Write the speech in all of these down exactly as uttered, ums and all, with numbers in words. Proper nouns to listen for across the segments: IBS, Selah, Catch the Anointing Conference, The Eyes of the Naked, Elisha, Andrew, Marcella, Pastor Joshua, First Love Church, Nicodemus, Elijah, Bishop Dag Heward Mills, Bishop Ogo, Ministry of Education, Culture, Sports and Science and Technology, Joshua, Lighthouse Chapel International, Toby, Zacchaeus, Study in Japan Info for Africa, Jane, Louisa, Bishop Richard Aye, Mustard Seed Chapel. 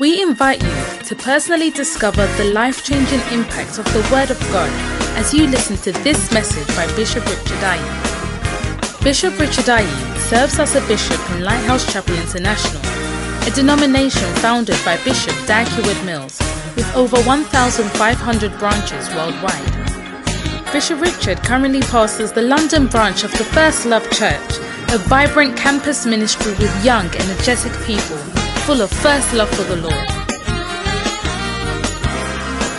We invite you to personally discover the life-changing impact of the Word of God as you listen to this message by Bishop Richard Aye. Bishop Richard Aye serves as a bishop in Lighthouse Chapel International, a denomination founded by Bishop Dag Heward Mills with over one thousand five hundred branches worldwide. Bishop Richard currently pastors the London branch of the First Love Church, a vibrant campus ministry with young, energetic people full of first love for the Lord.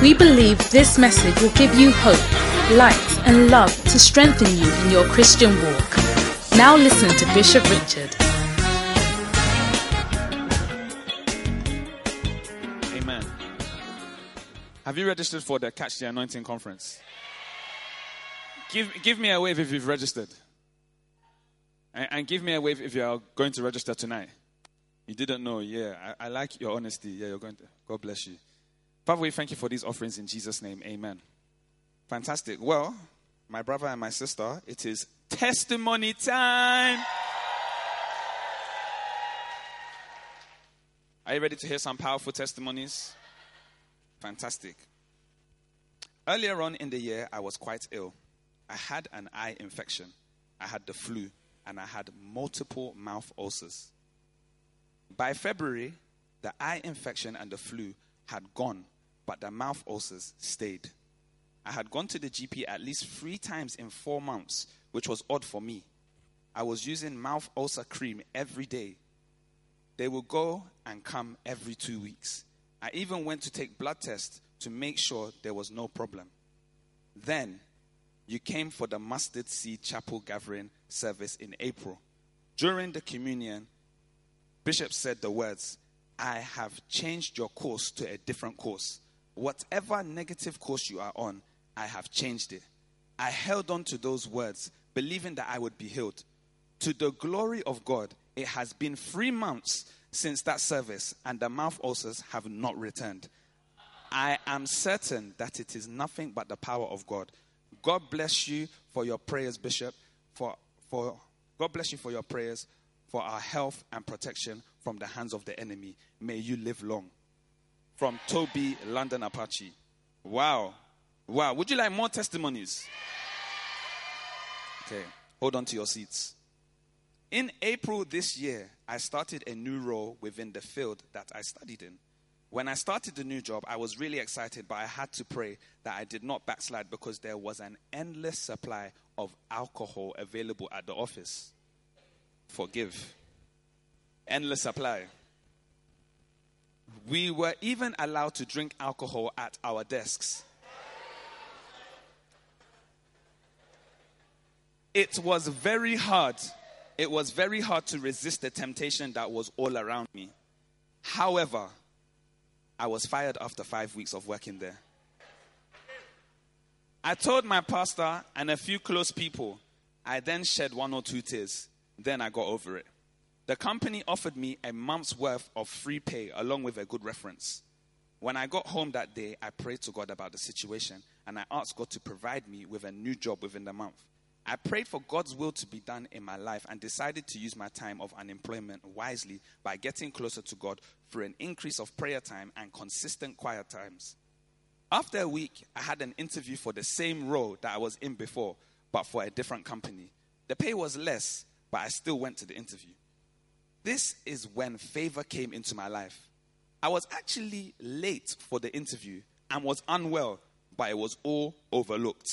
We believe this message will give you hope, light and love to strengthen you in your Christian walk. Now listen to Bishop Richard. Amen. Have you registered for the Catch the Anointing Conference? Give, give me a wave if you've registered. And, and give me a wave if you're going to register tonight. You didn't know, yeah. I, I like your honesty. Yeah, you're going to. God bless you. Father, we thank you for these offerings in Jesus' name. Amen. Fantastic. Well, my brother and my sister, it is testimony time. Are you ready to hear some powerful testimonies? Fantastic. Earlier on in the year, I was quite ill. I had an eye infection. I had the flu, and I had multiple mouth ulcers. By February, the eye infection and the flu had gone, but the mouth ulcers stayed. I had gone to the G P at least three times in four months, which was odd for me. I was using mouth ulcer cream every day. They would go and come every two weeks. I even went to take blood tests to make sure there was no problem. Then, you came for the Mustard Seed Chapel gathering service in April. During the communion, Bishop said the words, "I have changed your course to a different course. Whatever negative course you are on, I have changed it." I held on to those words, believing that I would be healed. To the glory of God, it has been three months since that service, and the mouth ulcers have not returned. I am certain that it is nothing but the power of God. God bless you for your prayers, Bishop. For for God bless you for your prayers for our health and protection from the hands of the enemy. May you live long. From Toby, London Apache. Wow. Wow, would you like more testimonies? Okay, hold on to your seats. In April this year, I started a new role within the field that I studied in. When I started the new job, I was really excited, but I had to pray that I did not backslide because there was an endless supply of alcohol available at the office. Forgive. Endless supply. We were even allowed to drink alcohol at our desks. It was very hard. It was very hard to resist the temptation that was all around me. However, I was fired after five weeks of working there. I told my pastor and a few close people. I then shed one or two tears. Then I got over it. The company offered me a month's worth of free pay along with a good reference. When I got home that day, I prayed to God about the situation and I asked God to provide me with a new job within the month. I prayed for God's will to be done in my life and decided to use my time of unemployment wisely by getting closer to God through an increase of prayer time and consistent quiet times. After a week, I had an interview for the same role that I was in before, but for a different company. The pay was less, but I still went to the interview. This is when favor came into my life. I was actually late for the interview and was unwell, but it was all overlooked.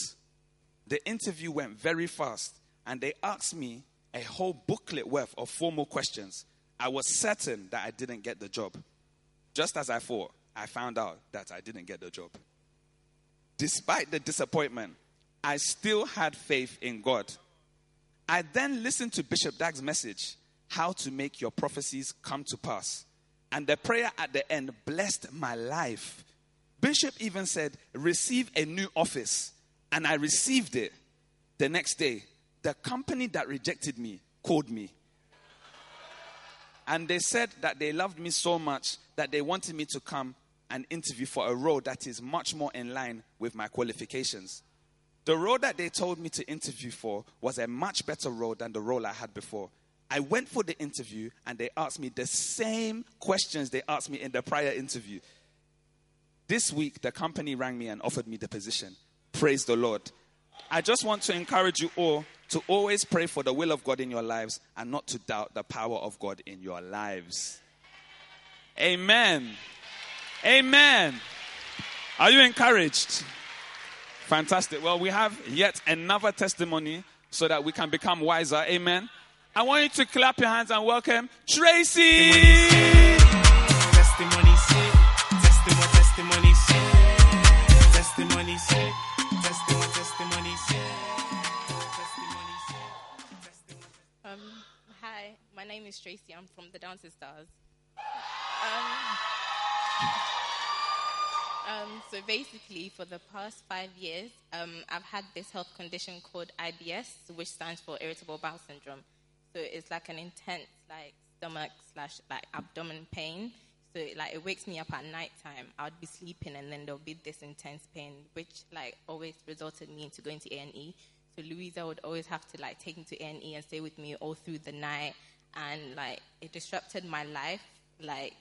The interview went very fast, and they asked me a whole booklet worth of formal questions. I was certain that I didn't get the job. Just as I thought, I found out that I didn't get the job. Despite the disappointment, I still had faith in God. I then listened to Bishop Dag's message, How to Make Your Prophecies Come to Pass. And the prayer at the end blessed my life. Bishop even said, "Receive a new office." And I received it. The next day, the company that rejected me called me. And they said that they loved me so much that they wanted me to come and interview for a role that is much more in line with my qualifications. The role that they told me to interview for was a much better role than the role I had before. I went for the interview and they asked me the same questions they asked me in the prior interview. This week, the company rang me and offered me the position. Praise the Lord. I just want to encourage you all to always pray for the will of God in your lives and not to doubt the power of God in your lives. Amen. Amen. Are you encouraged? Fantastic. Well, we have yet another testimony so that we can become wiser. Amen. I want you to clap your hands and welcome Tracy. Testimony, say, testimony, testimony, say, testimony, say, testimony, testimony, say, testimony, say. Um, hi, my name is Tracy. I'm from the Dancing Stars. Um, um, so basically, for the past five years, um, I've had this health condition called I B S, which stands for irritable bowel syndrome. So it's like an intense, like, stomach slash, like, abdomen pain. So, it, like, it wakes me up at night time. I would be sleeping, and then there'll be this intense pain, which, like, always resulted me into going to A and E. So Louisa would always have to, like, take me to A and E and stay with me all through the night. And, like, it disrupted my life. Like,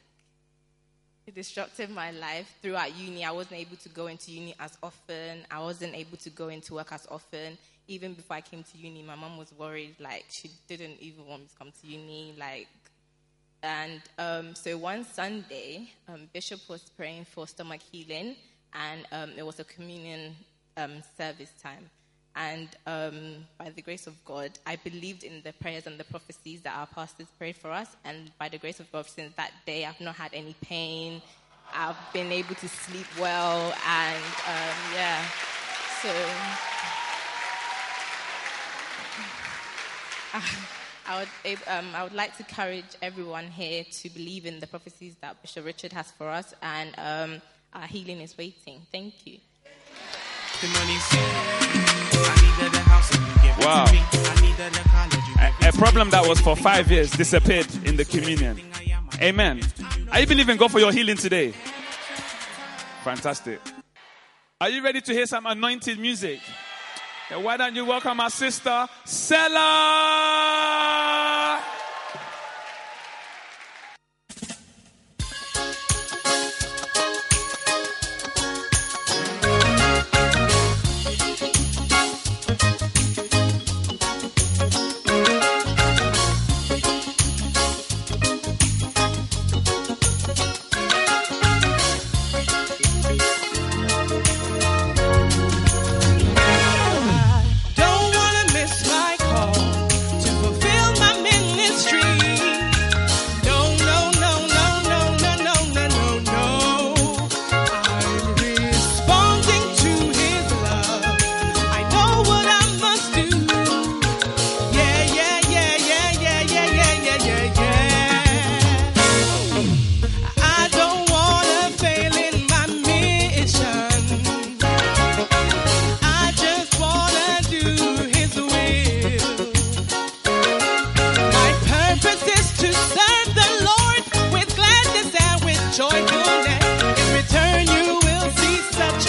it disrupted my life throughout uni. I wasn't able to go into uni as often. I wasn't able to go into work as often. Even before I came to uni, my mum was worried, like, she didn't even want me to come to uni, like, and um, so one Sunday, um, Bishop was praying for stomach healing, and um, it was a communion um, service time, and um, by the grace of God, I believed in the prayers and the prophecies that our pastors prayed for us, and by the grace of God, since that day, I've not had any pain, I've been able to sleep well, and um, yeah, so... I would, um, I would like to encourage everyone here to believe in the prophecies that Bishop Richard has for us, and um, our healing is waiting. Thank you. Wow. A, a problem that was for five years disappeared in the communion. Amen. Are you believing God for your healing today? Fantastic. Are you ready to hear some anointed music? And why don't you welcome our sister, Selah? Joyfulness. In return, you will see such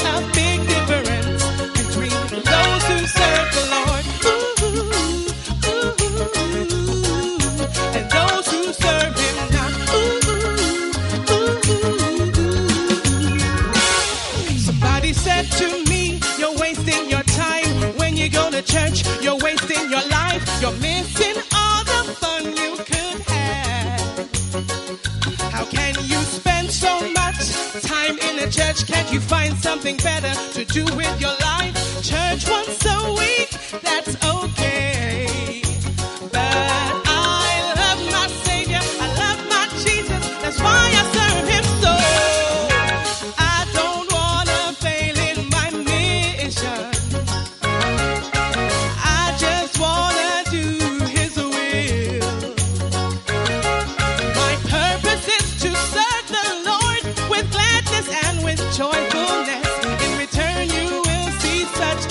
a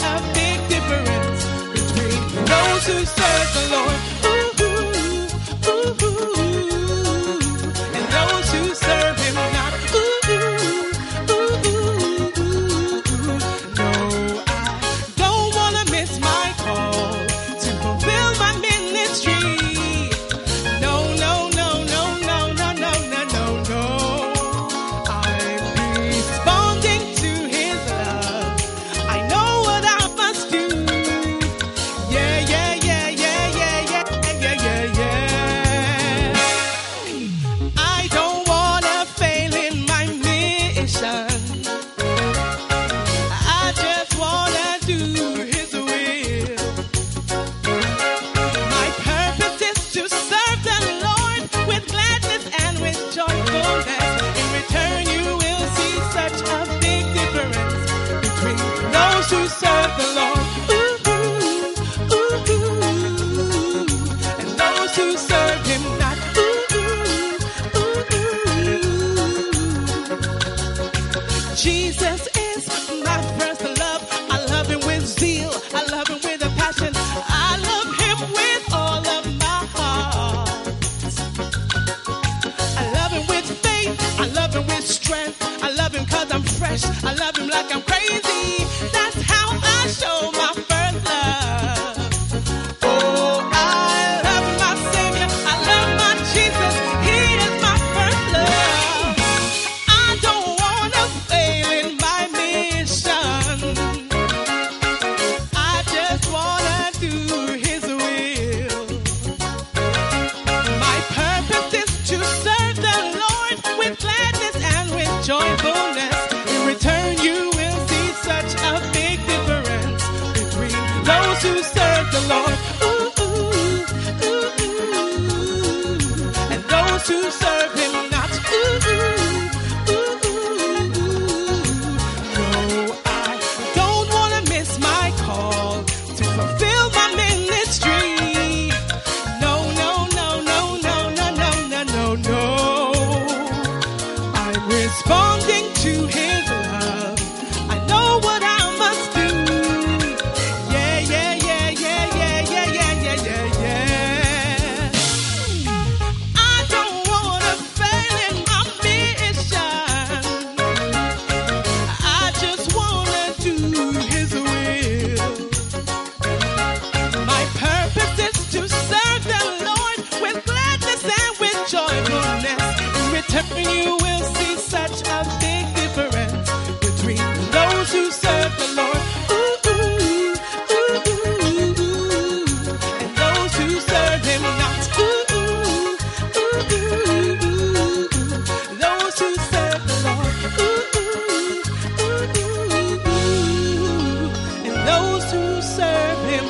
big difference between to serve the Lord. Ooh, ooh, ooh, ooh. And those who serve him not. Ooh, ooh, ooh, ooh, ooh. No, I don't want to miss my call to fulfill my ministry. No, no, no, no, no, no, no, no, no, no. I'm responding to him. You will see such a big difference between those who serve the Lord, ooh, ooh, ooh, ooh, ooh, and those who serve him not, ooh, ooh, ooh, ooh, ooh, those who serve the Lord, ooh, ooh, ooh, ooh, and those who serve him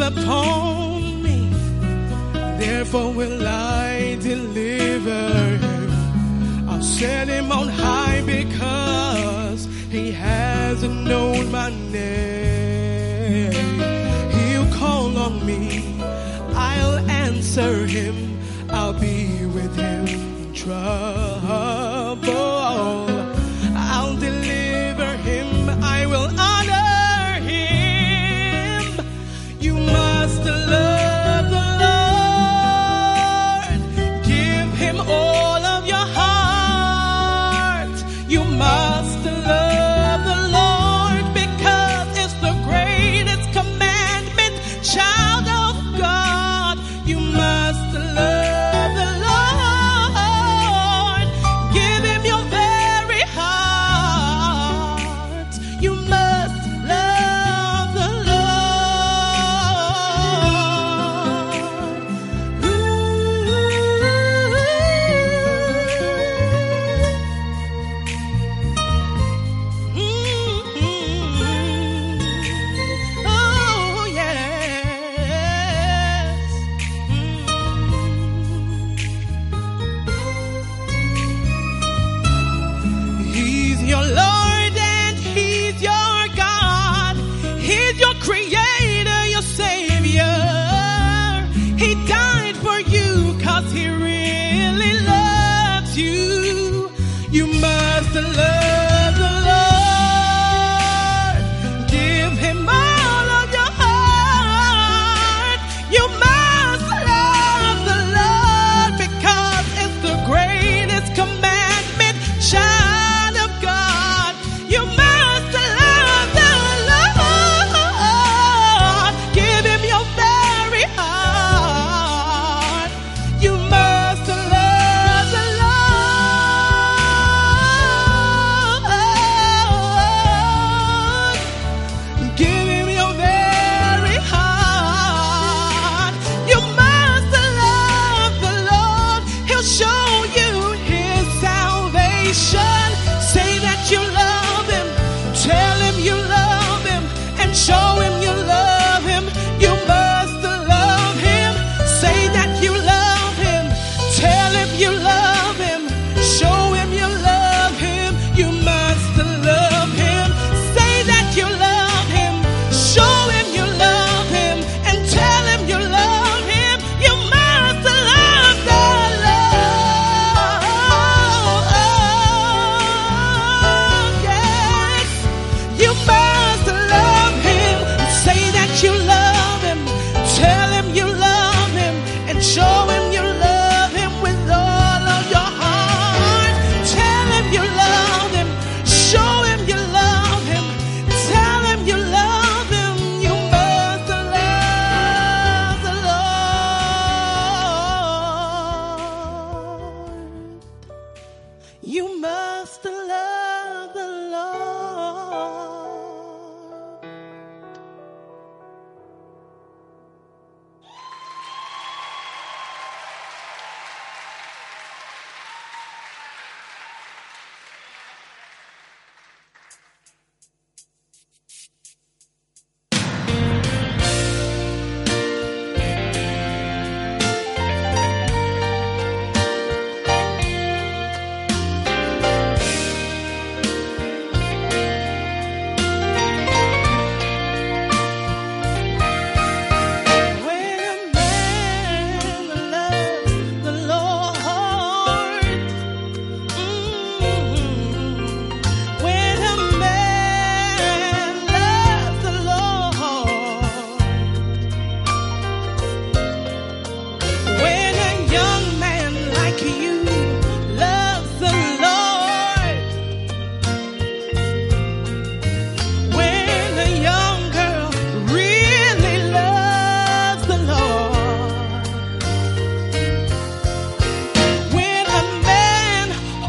upon me, therefore will I deliver him. I'll set him on high because he hasn't known my name. He'll call on me, I'll answer him, I'll be with him in trouble. I'll deliver him, I will honor. Love the Lord, give him your very Say that you love him. Tell him you love him. Show him you love him. You must love him. Say that you love him. Show him you love him. And tell him you love him. You must love the Lord. Yes. You must love him. Say that you love him. Tell him you love him. And show him you love him with all of your heart. Tell him you love him. Show him you love him. Tell him you love him. You must love the Lord. You must love the Lord. When a man loves the Lord, mm, when a man loves the Lord, when a young man like you loves the Lord, when a young girl really loves the Lord, when a man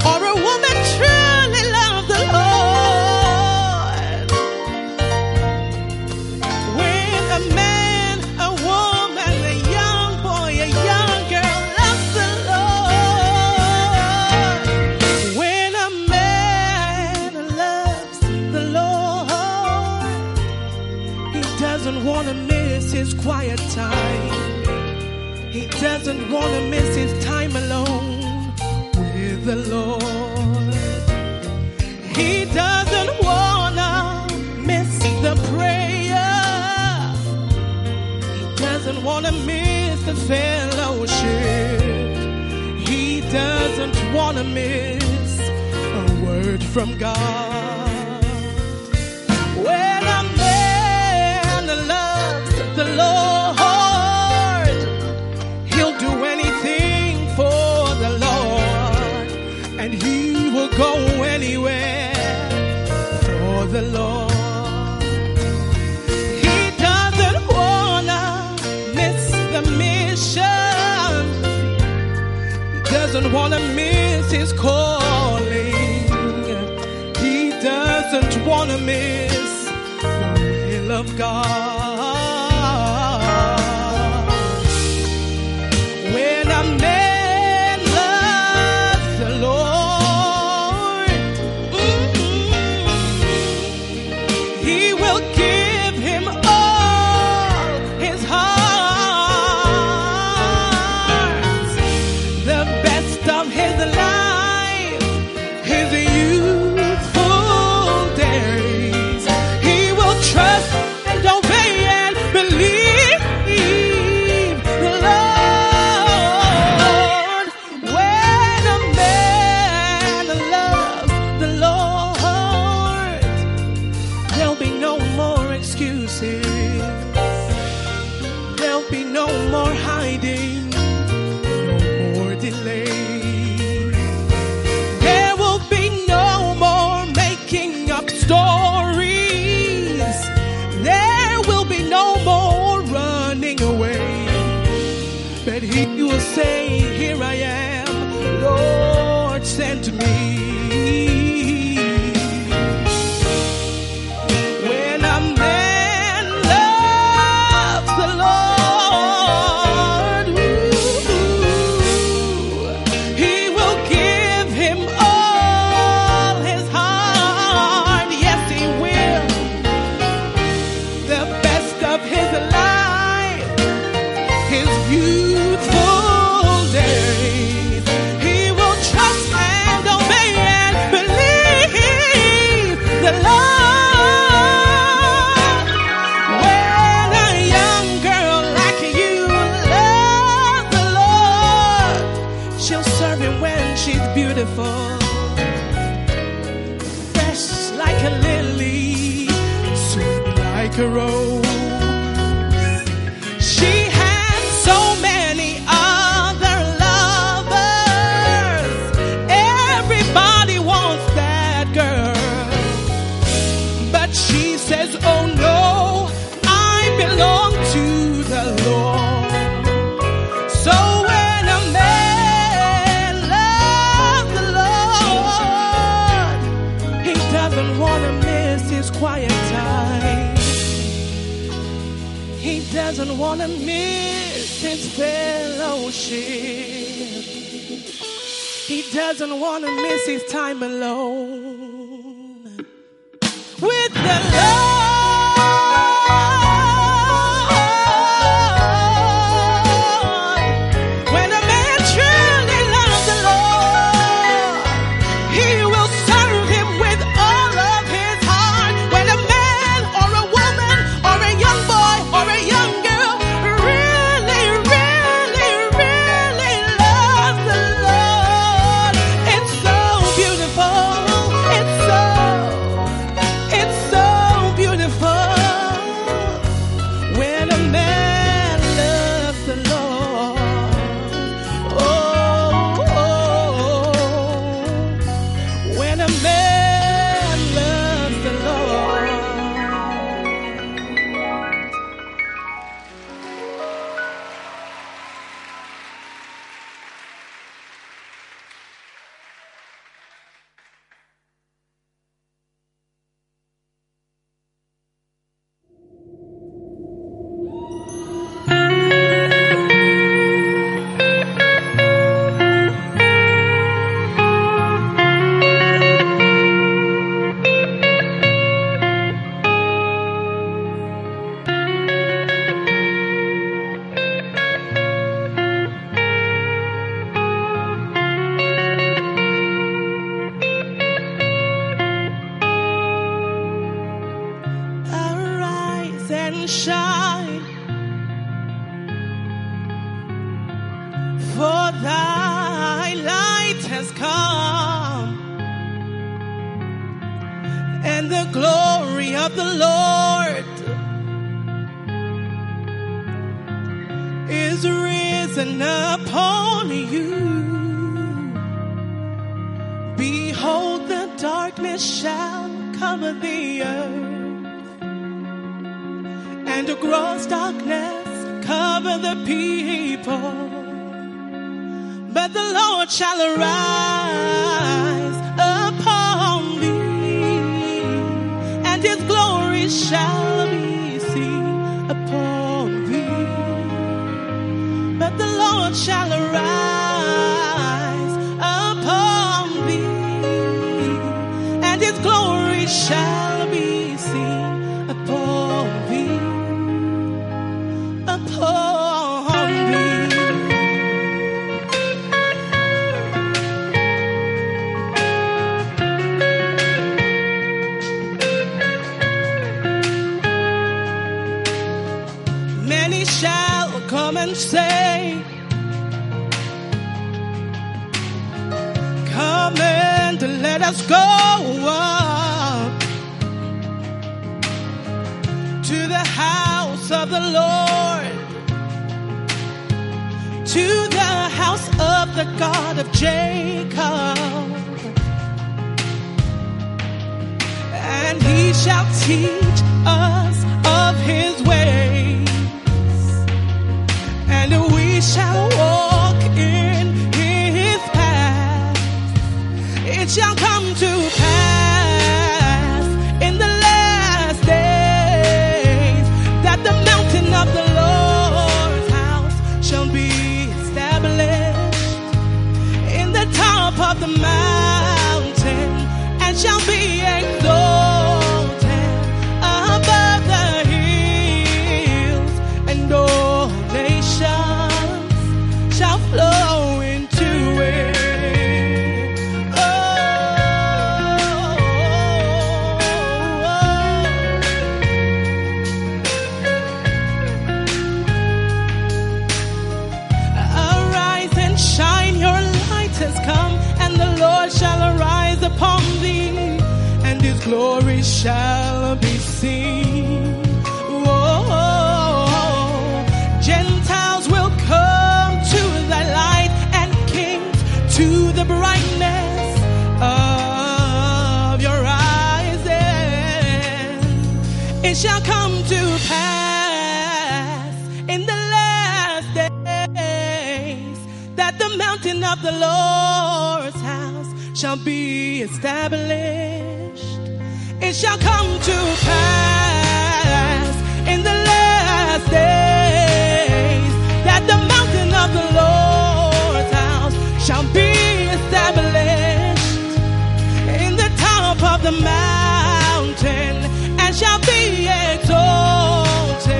or a woman truly loves the Lord, when a man, a woman, a young boy, a young girl loves the Lord, when a man loves the Lord, he doesn't want to miss his quiet time. He doesn't want to miss his time alone with the Lord. He doesn't want to miss the prayer. He doesn't want to miss the fellowship. He doesn't want to miss a word from God. When a man loves the Lord, he'll do anything for the Lord, and he will go anywhere for the Lord. He doesn't wanna miss the mission. He doesn't wanna miss his calling. He doesn't wanna miss the will of God. When a man loves the Lord, mm, he will give him all his heart, the best of his life, his youthful days. He will trust and obey and believe the Lord. When a man loves the Lord, there'll be no more excuses. There'll be no more hiding, no more delay. There will be no more making up stories. There will be no more running away. But he will say, "Here I am, Lord, send me." When a man loves the Lord, ooh, he will give him all his heart. Yes, he will. The best of his life, his youth. beautiful, fresh like a lily, sweet like a rose. She had so many other lovers. Everybody wants that girl, but she says, oh no, I belong to the Lord. So quiet time. He doesn't want to miss his fellowship. He doesn't want to miss his time alone with the Lord. Come and the Lord Lord shall arise upon thee, and his glory shall be seen. Oh, Gentiles will come to thy light, and kings to the brightness of your rising. It shall come to pass in the last days that the mountain of the Lord's house shall be established. It shall come to pass in the last days that the mountain of the Lord's house shall be established in the top of the mountain, and shall be exalted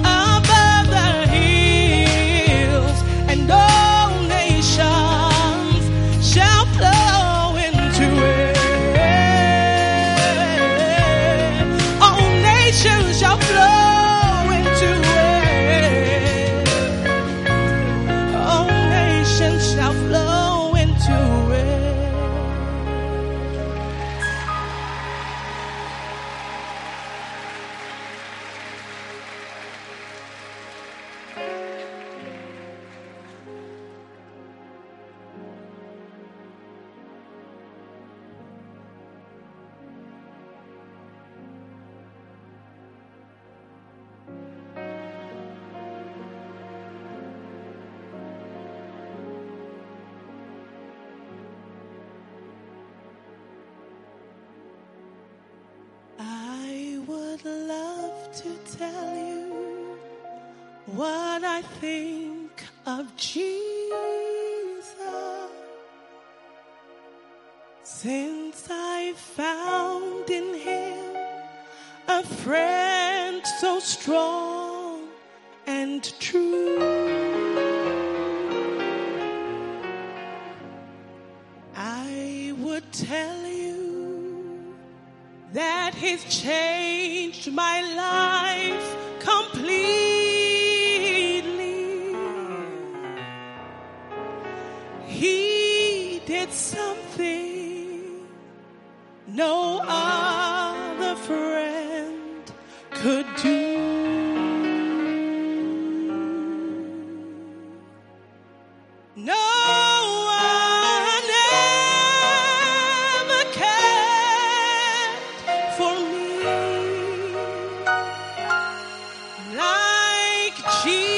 above the hills, and all nations shall flow into it. All nations shall flow. Shall flow into it. Think of Jesus. Since I found in him a friend so strong and true, I would tell you that he's changed my life completely. He did something no other friend could do. No one ever cared for me like Jesus.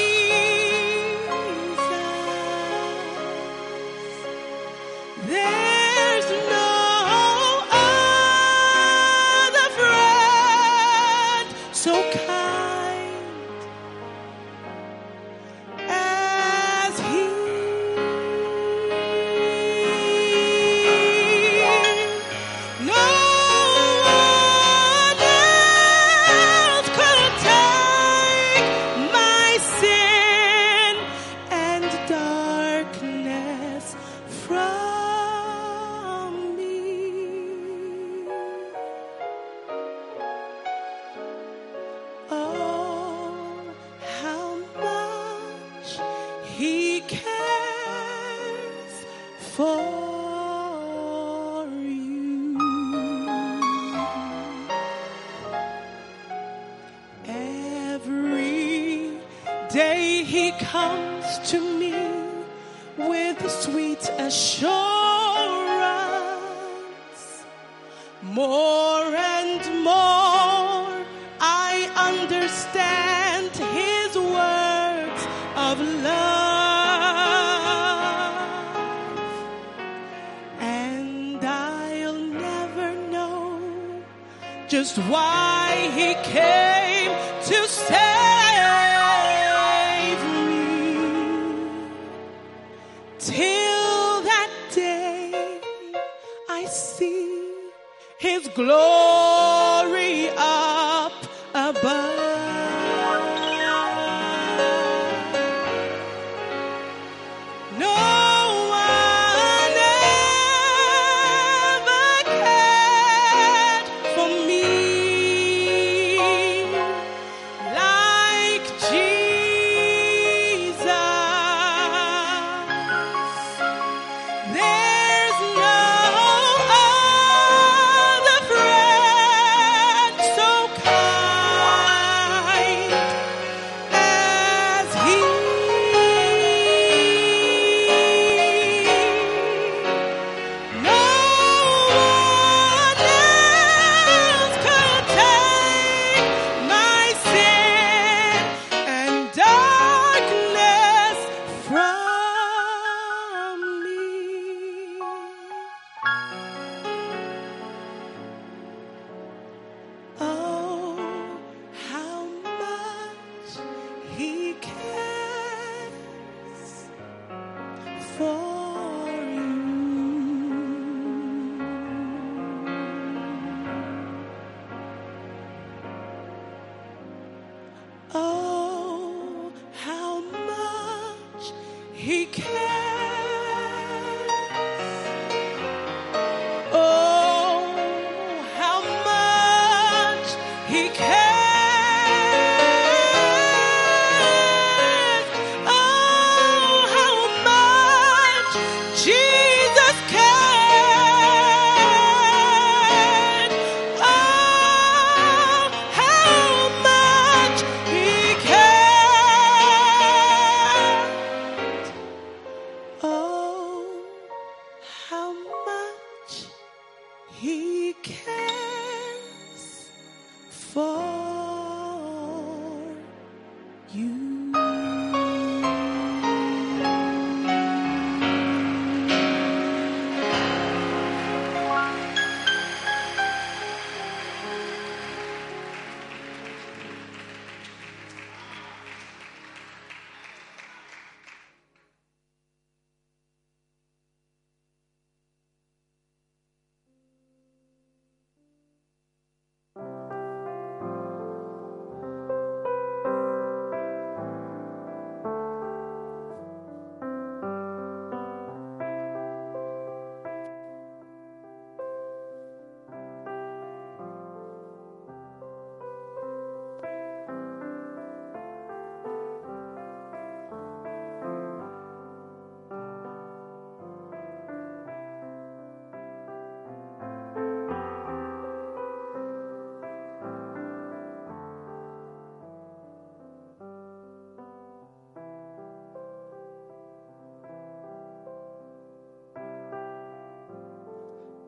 Just why he came to save me. Till that day I see his glory up above. No. There's no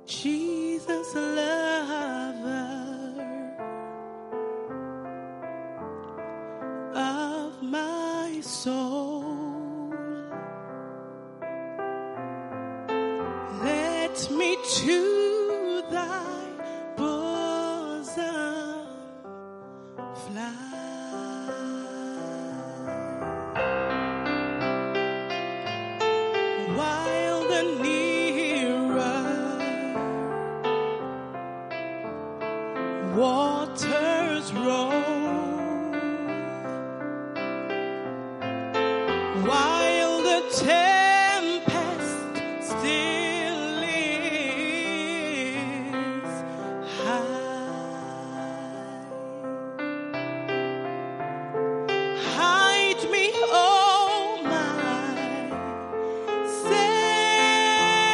Jesus, lover of my soul, let me to thy bosom fly, while the need waters roll, while the tempest still is high. Hide me, oh my Savior.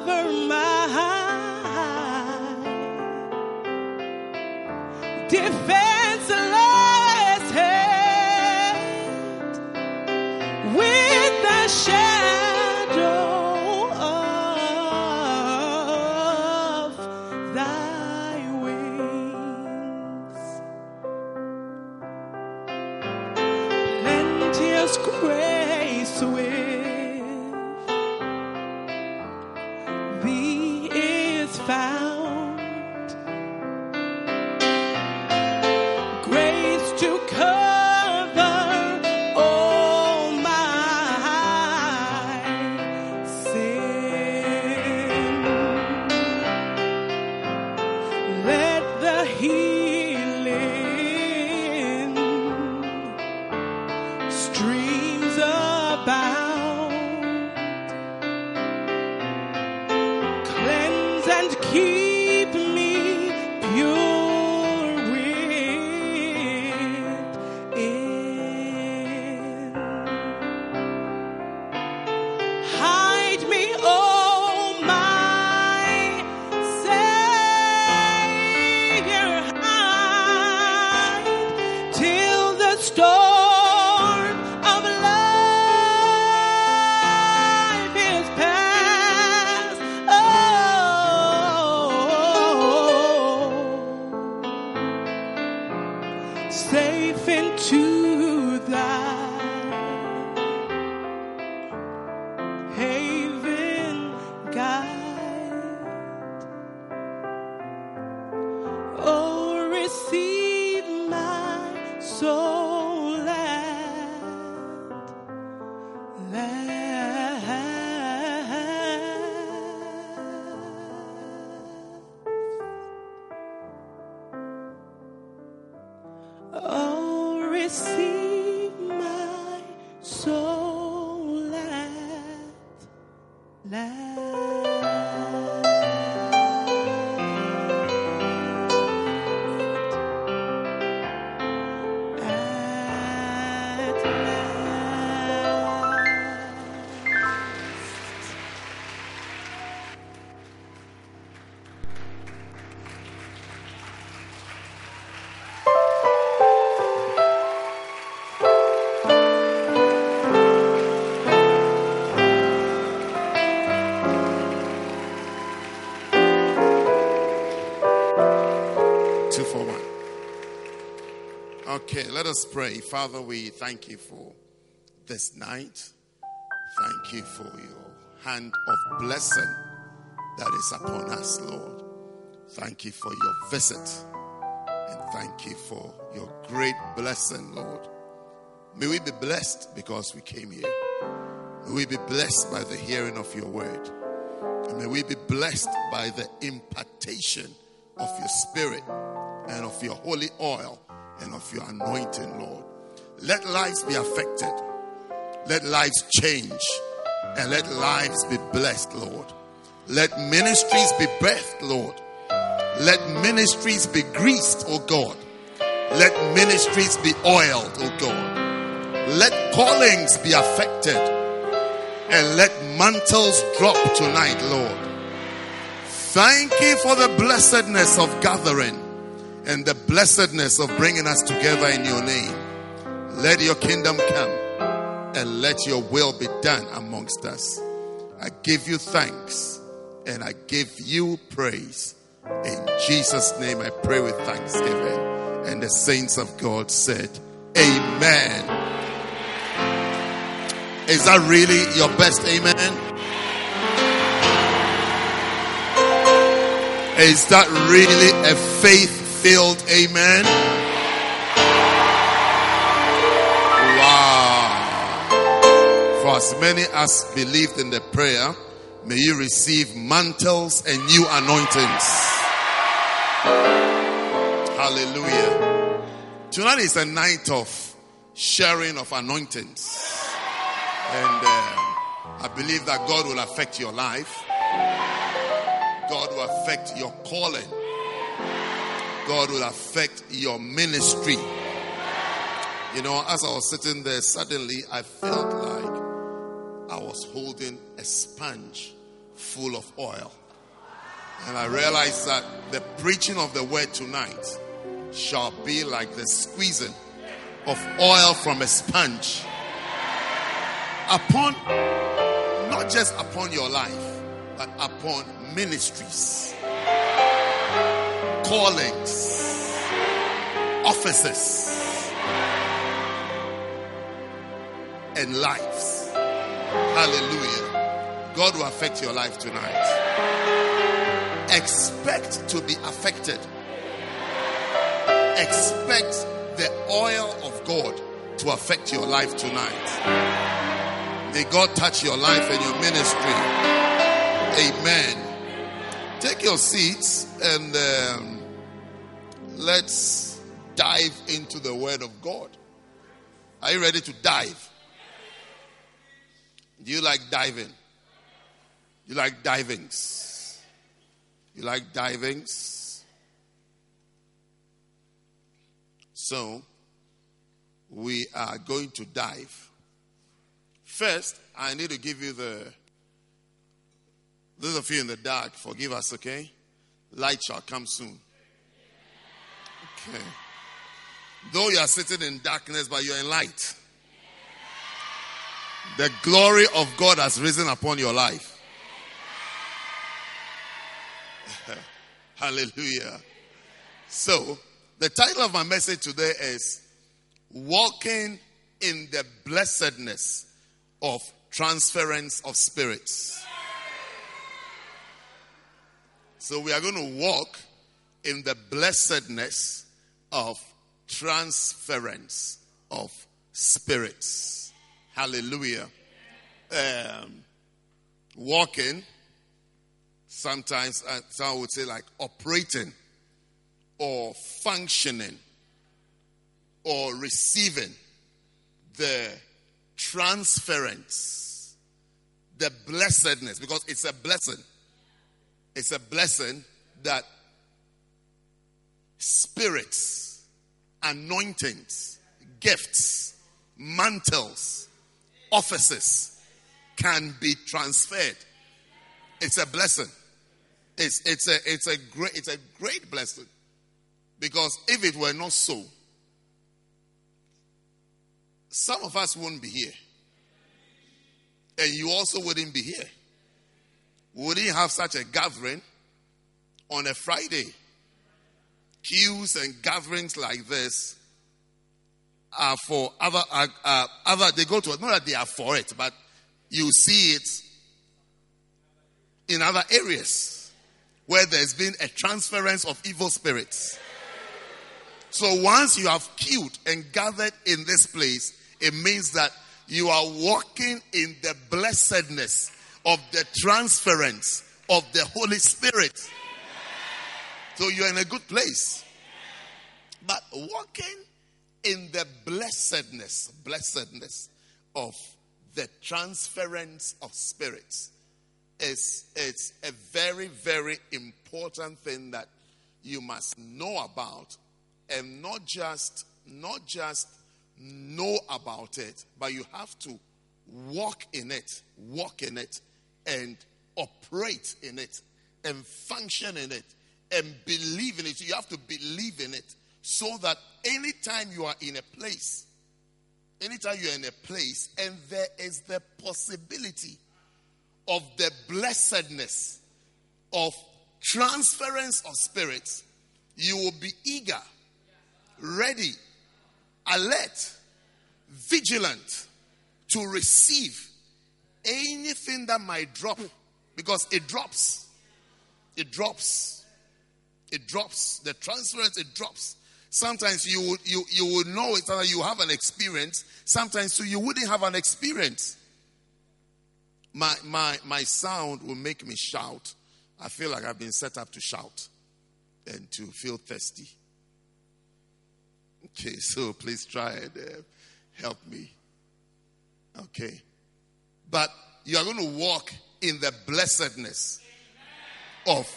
cover my defenseless head with the shadow of thy wings. Plenteous grace will found grace to cover all my sin. Let the healing streams abound. Keep me pure within. Hide me, oh my Savior, hide till the storm of life is past. Oh, safe into thy haven guide. Oh, receive my soul and oh, receive my soul at last. At last. Okay, let us pray. Father, we thank you for this night. Thank you for your hand of blessing that is upon us, Lord. Thank you for your visit. And thank you for your great blessing, Lord. May we be blessed because we came here. May we be blessed by the hearing of your word. And may we be blessed by the impartation of your spirit and of your holy oil and of your anointing, Lord. Let lives be affected. Let lives change. And let lives be blessed, Lord. Let ministries be birthed, Lord. Let ministries be greased, oh God. Let ministries be oiled, oh God. Let callings be affected. And let mantles drop tonight, Lord. Thank you for the blessedness of gathering and the blessedness of bringing us together in your name. Let your kingdom come and let your will be done amongst us. I give you thanks and I give you praise. In Jesus' name I pray with thanksgiving. And the saints of God said, amen. Is that really your best amen? Is that really a faith filled amen? Wow. For as many as believed in the prayer, may you receive mantles and new anointings. Hallelujah. Tonight is a night of sharing of anointings. And uh, I believe that God will affect your life. God will affect your calling. God will affect your ministry. You know, as I was sitting there, suddenly I felt like I was holding a sponge full of oil. And I realize that the preaching of the word tonight shall be like the squeezing of oil from a sponge upon, not just upon your life, but upon ministries, callings, offices, and lives. Hallelujah. God will affect your life tonight. Expect to be affected. Expect the oil of God to affect your life tonight. May God touch your life and your ministry. Amen. Take your seats and um, let's dive into the word of God. Are you ready to dive? Do you like diving? You like divings? You like divings? So, we are going to dive. First, I need to give you the, those of you in the dark, forgive us, okay? Light shall come soon. Okay. Though you are sitting in darkness, but you are in light. The glory of God has risen upon your life. Hallelujah. So, the title of my message today is Walking in the Blessedness of Transference of Spirits. So we are going to walk in the blessedness of transference of spirits. Hallelujah. Um, walking, sometimes uh, some would say like operating, or functioning, or receiving the transference, the blessedness, because it's a blessing. It's a blessing that spirits, anointings, gifts, mantles, offices can be transferred. It's a blessing. It's it's a it's a great it's a great blessing. Because if it were not so, some of us wouldn't be here. And you also wouldn't be here. We wouldn't have such a gathering on a Friday. Queues and gatherings like this are for other, are, are, other they go to it. Not that they are for it, but you see it in other areas where there's been a transference of evil spirits. So once you have queued and gathered in this place, it means that you are walking in the blessedness of the transference of the Holy Spirit. So you're in a good place. But walking in the blessedness, blessedness of the transference of spirits is, is a very, very important thing that you must know about. And not just, not just know about it, but you have to walk in it, walk in it, and operate in it, and function in it, and believe in it. So you have to believe in it, so that anytime you are in a place, anytime you are in a place, and there is the possibility of the blessedness of transference of spirits, you will be eager, ready, alert, vigilant to receive anything that might drop, because it drops. It drops. It drops. The transference, it drops. Sometimes you will, you, you will know it, sometimes you have an experience. Sometimes so you wouldn't have an experience. My, my, my sound will make me shout. I feel like I've been set up to shout and to feel thirsty. Okay, so please try and uh, help me. Okay. But you are going to walk in the blessedness of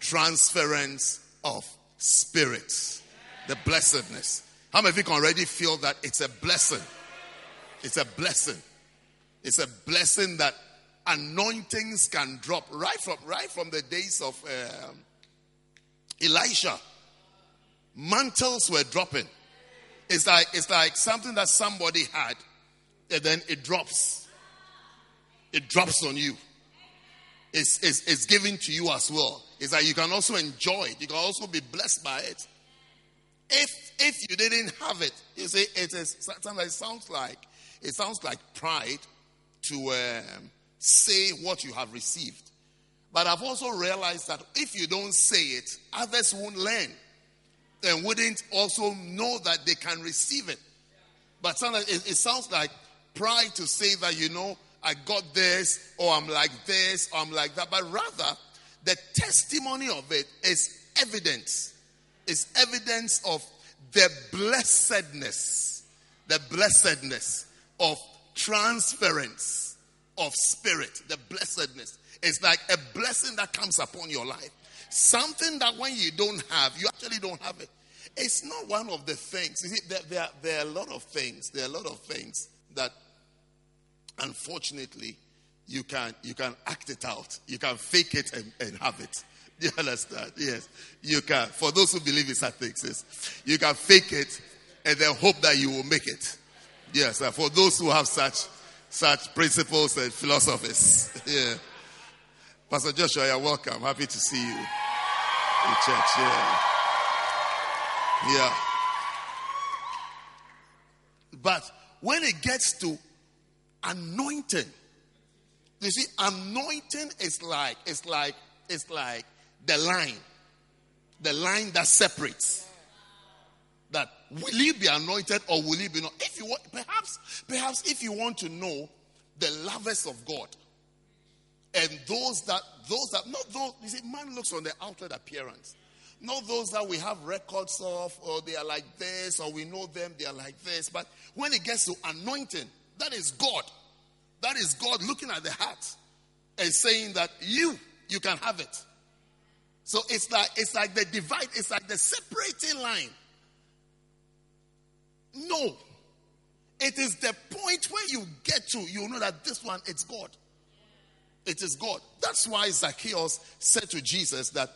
transference of spirits. The blessedness. How many of you can already feel that it's a blessing? It's a blessing. It's a blessing that anointings can drop right from right from the days of uh, Elisha. Mantles were dropping. It's like it's like something that somebody had, and then it drops. It drops on you. It's it's, it's given to you as well. It's like you can also enjoy it. You can also be blessed by it. If if you didn't have it, you see, it is sometimes it sounds like it sounds like pride to um, say what you have received. But I've also realized that if you don't say it, others won't learn and wouldn't also know that they can receive it. But sometimes it, it sounds like pride to say that, you know, I got this, or I'm like this, or I'm like that. But rather, the testimony of it is evidence. It's evidence of the blessedness, the blessedness of transference of spirit, the blessedness. It's like a blessing that comes upon your life. Something that when you don't have, you actually don't have it. It's not one of the things. You see, there, there, there are a lot of things. There are a lot of things that, unfortunately, you can you can act it out. You can fake it and, and have it. Do you understand? Yes. You can. For those who believe in statistics, you can fake it and then hope that you will make it. Yes. For those who have such such principles and philosophies. Yeah. Pastor Joshua, you're welcome. Happy to see you in church. Yeah. Yeah. But when it gets to anointing, you see, anointing is like, it's like, it's like the line. The line that separates. That will you be anointed or will you be not? If you want, perhaps, perhaps if you want to know the lovers of God and those that, those that, not those, you see, man looks on the outward appearance. Not those that we have records of, or they are like this, or we know them, they are like this. But when it gets to anointing, that is God. That is God looking at the heart and saying that you, you can have it. So it's like it's like the divide, it's like the separating line. No. It is the point where you get to, you know that this one, it's God. It is God. That's why Zacchaeus said to Jesus that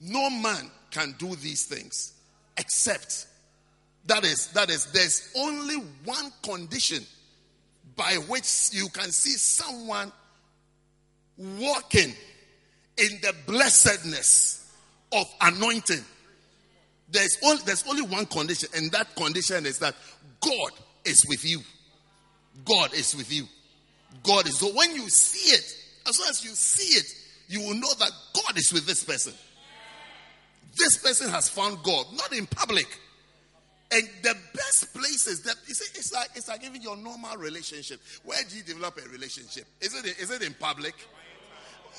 no man can do these things except that is, that is, there's only one condition by which you can see someone walking in the blessedness of anointing. There's only, there's only one condition, and that condition is that God is with you. God is with you. God is. So when you see it, as soon as you see it, you will know that God is with this person. This person has found God, not in public. And the best places that you see, it's like it's like even your normal relationship. Where do you develop a relationship? Is it is it in public?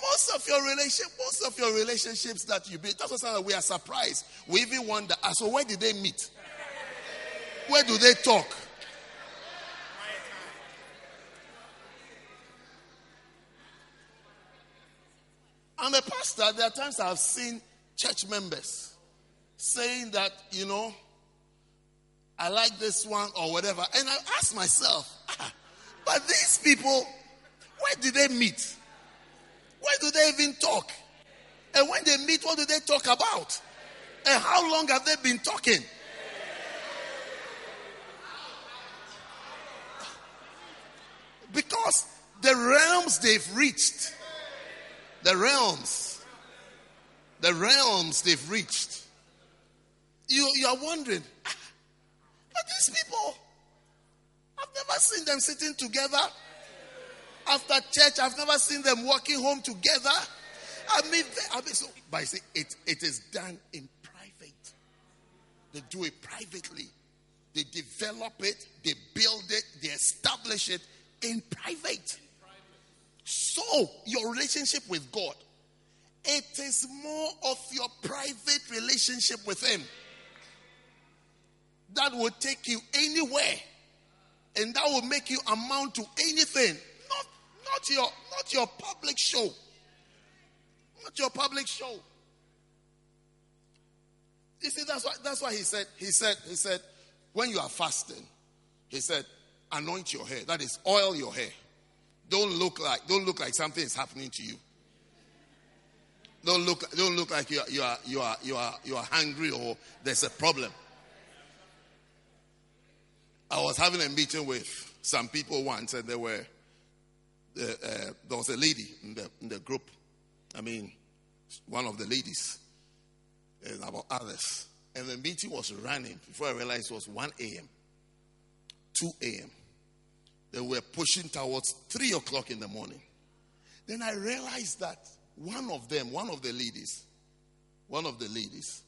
Most of your relation, most of your relationships that you build, that's what like we are surprised. We even wonder, ah, so where did they meet? Where do they talk? And the pastor, there are times I've seen church members saying that, you know, I like this one or whatever. And I ask myself, ah, but these people, where did they meet? Where do they even talk? And when they meet, what do they talk about? And how long have they been talking? Because the realms they've reached, the realms, the realms they've reached, you, you are wondering, ah, but these people, I've never seen them sitting together. After church, I've never seen them walking home together. I mean, they, I mean so, but I say it, it is done in private. They do it privately. They develop it, they build it, they establish it in private. So, your relationship with God, it is more of your private relationship with Him that will take you anywhere, and that will make you amount to anything. Not your, not your public show. Not your public show. You see, that's why that's why he said, he said, he said, when you are fasting, he said, anoint your hair. That is, oil your hair. Don't look like don't look like something is happening to you. Don't look don't look like you are you are you are you are you are hungry or there's a problem. I was having a meeting with some people once, and there were uh, uh, there was a lady in the in the group. I mean, one of the ladies, and about others. And the meeting was running before I realized it was one a.m., two a.m. They were pushing towards three o'clock in the morning. Then I realized that one of them, one of the ladies, one of the ladies,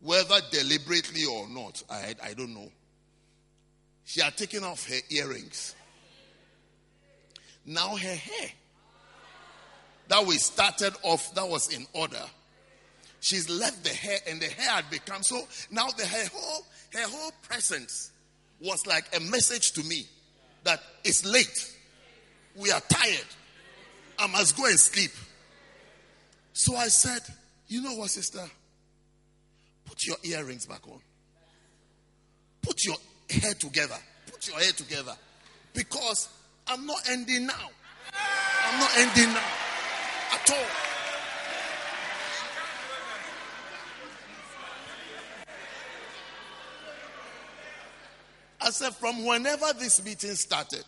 whether deliberately or not, I, I don't know, she had taken off her earrings. Now her hair, that we started off, that was in order. She's left the hair, and the hair had become so. Now the her whole her whole presence was like a message to me that it's late. We are tired. I must go and sleep. So I said, you know what, sister? Put your earrings back on. Put your hair together. Put your hair together. Because I'm not ending now. I'm not ending now at all. I said, from whenever this meeting started,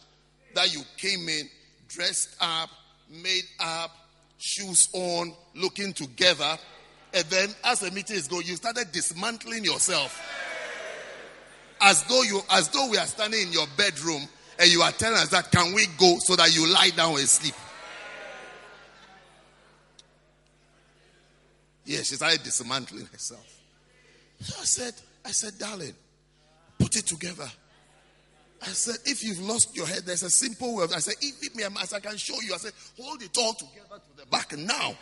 that you came in dressed up, made up, shoes on, looking together, and then as the meeting is going, you started dismantling yourself. As though you, as though we are standing in your bedroom and you are telling us that, can we go so that you lie down and sleep? Yes, yeah, she started dismantling herself. So I said, I said, darling, put it together. I said, if you've lost your head, there's a simple way. I said, give me a mask, I can show you. I said, hold it all together to the back now.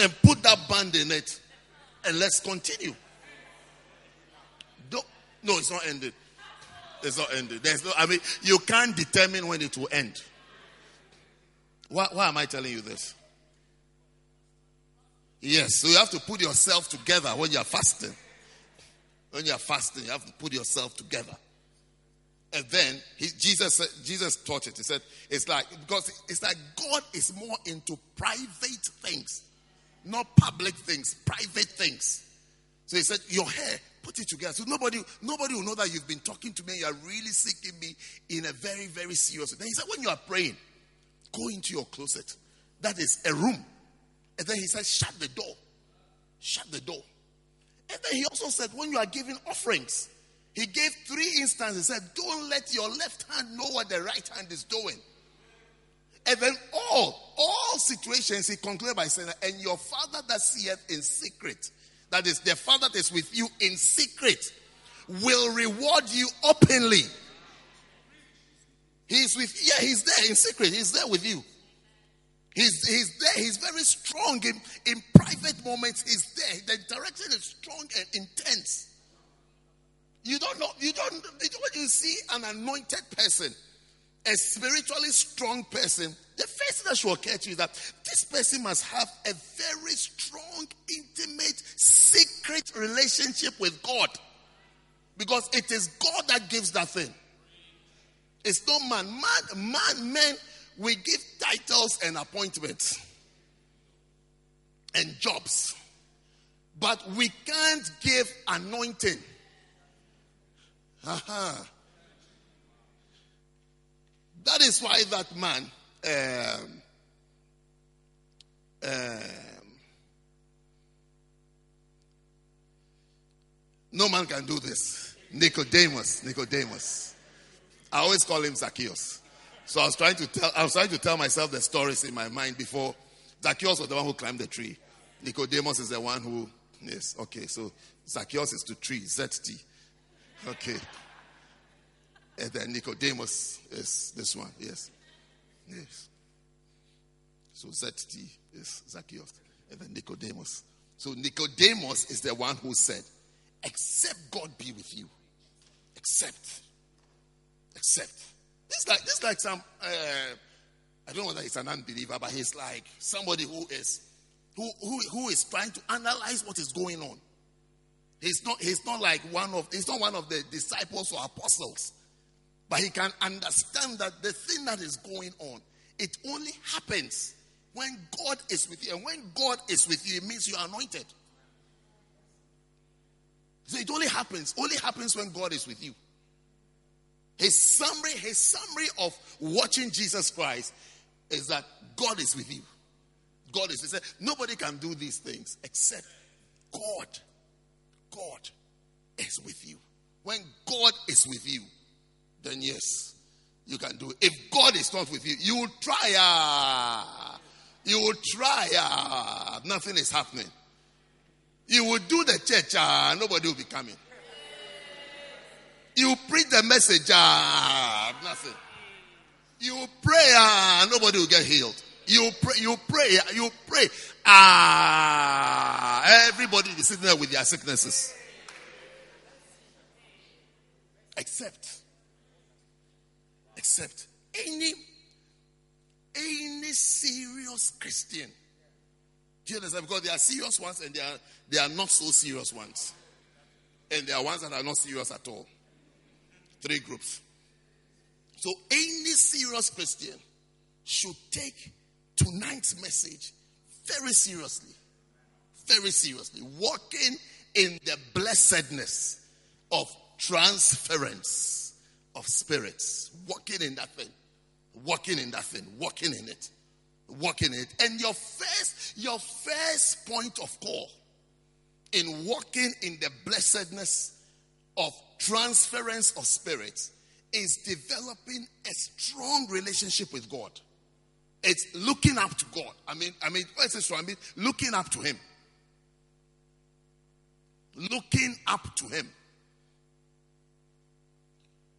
And put that band in it. And let's continue. Don't, no, it's not ended. It's not ended. There's no, I mean, you can't determine when it will end. Why, why am I telling you this? Yes, so you have to put yourself together when you are fasting. When you are fasting, you have to put yourself together. And then he, Jesus, Jesus taught it. He said, it's like, because it's like God is more into private things, not public things, private things. So he said, your hair, put it together. So nobody, nobody will know that you've been talking to me. You are really seeking me in a very, very serious way. Then he said, when you are praying, go into your closet. That is a room. And then he said, shut the door. Shut the door. And then he also said, when you are giving offerings, he gave three instances. He said, don't let your left hand know what the right hand is doing. And then all, all situations, he concluded by saying, and your Father that seeth in secret, that is, the Father that is with you in secret, will reward you openly. He's with, yeah, he's there in secret. He's there with you. He's, he's there. He's very strong in, in private moments. He's there. The interaction is strong and intense. You don't know, you don't, when you see an anointed person, a spiritually strong person, the first thing that should occur to you is that this person must have a very strong, intimate, secret relationship with God. Because it is God that gives that thing. It's not man. Man, man, men, we give titles and appointments and jobs. But we can't give anointing. Uh-huh. That is why that man, um, um, no man can do this. Nicodemus, Nicodemus. I always call him Zacchaeus. So I was trying to tell, I was trying to tell myself the stories in my mind before. Zacchaeus was the one who climbed the tree. Nicodemus is the one who, yes, okay. So Zacchaeus is to tree, Z T. Okay. And then Nicodemus is this one. Yes. Yes. So Z T is Zacchaeus. And then Nicodemus. So Nicodemus is the one who said, except God be with you. Except. Except. This like this like some, uh, I don't know whether it's an unbeliever, but he's like somebody who is, who who who is trying to analyze what is going on. He's not, he's not like one of, he's not one of the disciples or apostles. But he can understand that the thing that is going on, it only happens when God is with you. And when God is with you, it means you are anointed. So it only happens, only happens when God is with you. His summary, his summary of watching Jesus Christ is that God is with you. God is with you. Nobody can do these things except God. God is with you. When God is with you, then yes, you can do it. If God is not with you, you will try. Ah, you will try. Ah, nothing is happening. You will do the church. Ah, nobody will be coming. You preach the message, ah, nothing. You pray, ah, nobody will get healed. You pray, you pray, you pray, ah, everybody is sitting there with their sicknesses. Except, except any, any serious Christian. Do you understand? Because there are serious ones and there are, there are not so serious ones. And there are ones that are not serious at all. Three groups. So any serious Christian should take tonight's message very seriously. Very seriously. Walking in the blessedness of transference of spirits. Walking in that thing. Walking in that thing. Walking in it. Walking in it. And your first, your first point of call in walking in the blessedness of transference of spirits is developing a strong relationship with God. It's looking up to God. I mean, I mean, what is this? I mean, looking up to Him. Looking up to Him.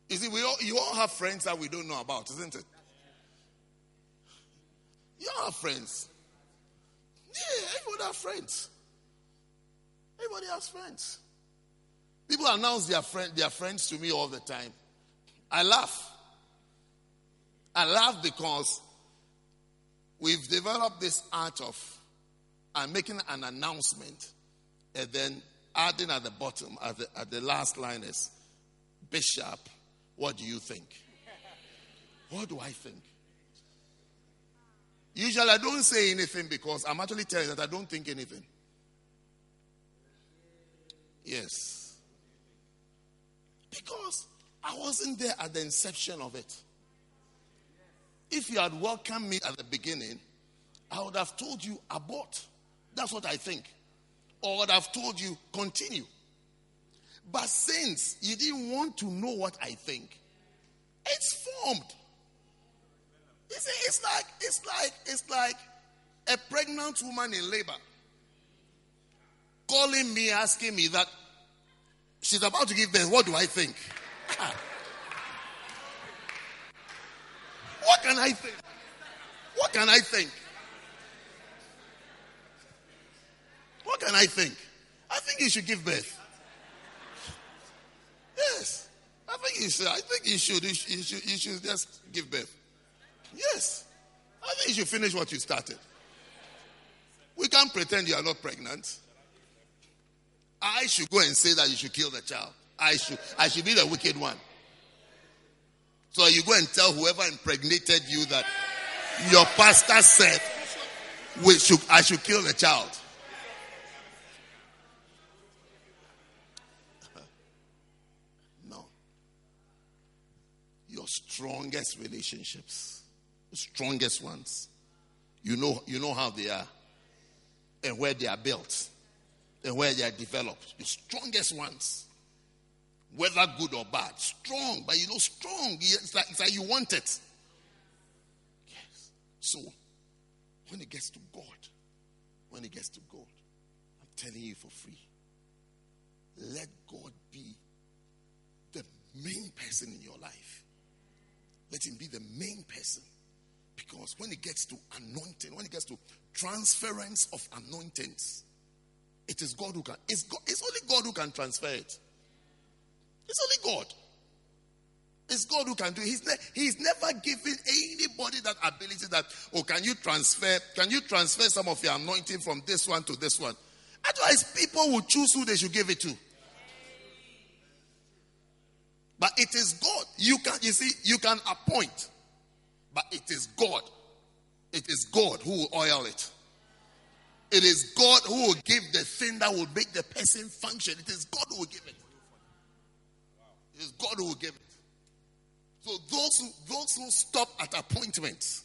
You see, we all, you all have friends that we don't know about, isn't it? You all have friends. Yeah, everybody has friends. Everybody has friends. People announce their friend, their friends to me all the time. I laugh. I laugh because we've developed this art of I'm making an announcement and then adding at the bottom, at the, at the last line is, Bishop, what do you think? What do I think? Usually I don't say anything because I'm actually telling you that I don't think anything. Yes. Because I wasn't there at the inception of it. If you had welcomed me at the beginning, I would have told you abort. That's what I think. Or I would have told you continue. But since you didn't want to know what I think, it's formed. You see, it's like it's like it's like a pregnant woman in labor calling me, asking me that. She's about to give birth. What do I think? What can I think? What can I think? What can I think? I think you should give birth. Yes. I think you should. I think you should. You should, you should, you should just give birth. Yes. I think you should finish what you started. We can't pretend you are not pregnant. I should go and say that you should kill the child. I should I should be the wicked one. So you go and tell whoever impregnated you that your pastor said we should I should kill the child. No. Your strongest relationships, the strongest ones, you know you know how they are and where they are built. And where they are developed. The strongest ones. Whether good or bad. Strong. But you know, strong. It's like, it's like you want it. Yes. So, when it gets to God. When it gets to God. I'm telling you for free. Let God be the main person in your life. Let Him be the main person. Because when it gets to anointing. When it gets to transference of anointings. It is God who can. It's, God, it's only God who can transfer it. It's only God. It's God who can do it. He's, ne- he's never given anybody that ability that, oh, can you transfer? Can you transfer some of your anointing from this one to this one? Otherwise, people will choose who they should give it to. But it is God. You can, you see, you can appoint, but it is God. It is God who will oil it. It is God who will give the thing that will make the person function. It is God who will give it. It is God who will give it. So those who, those who stop at appointments,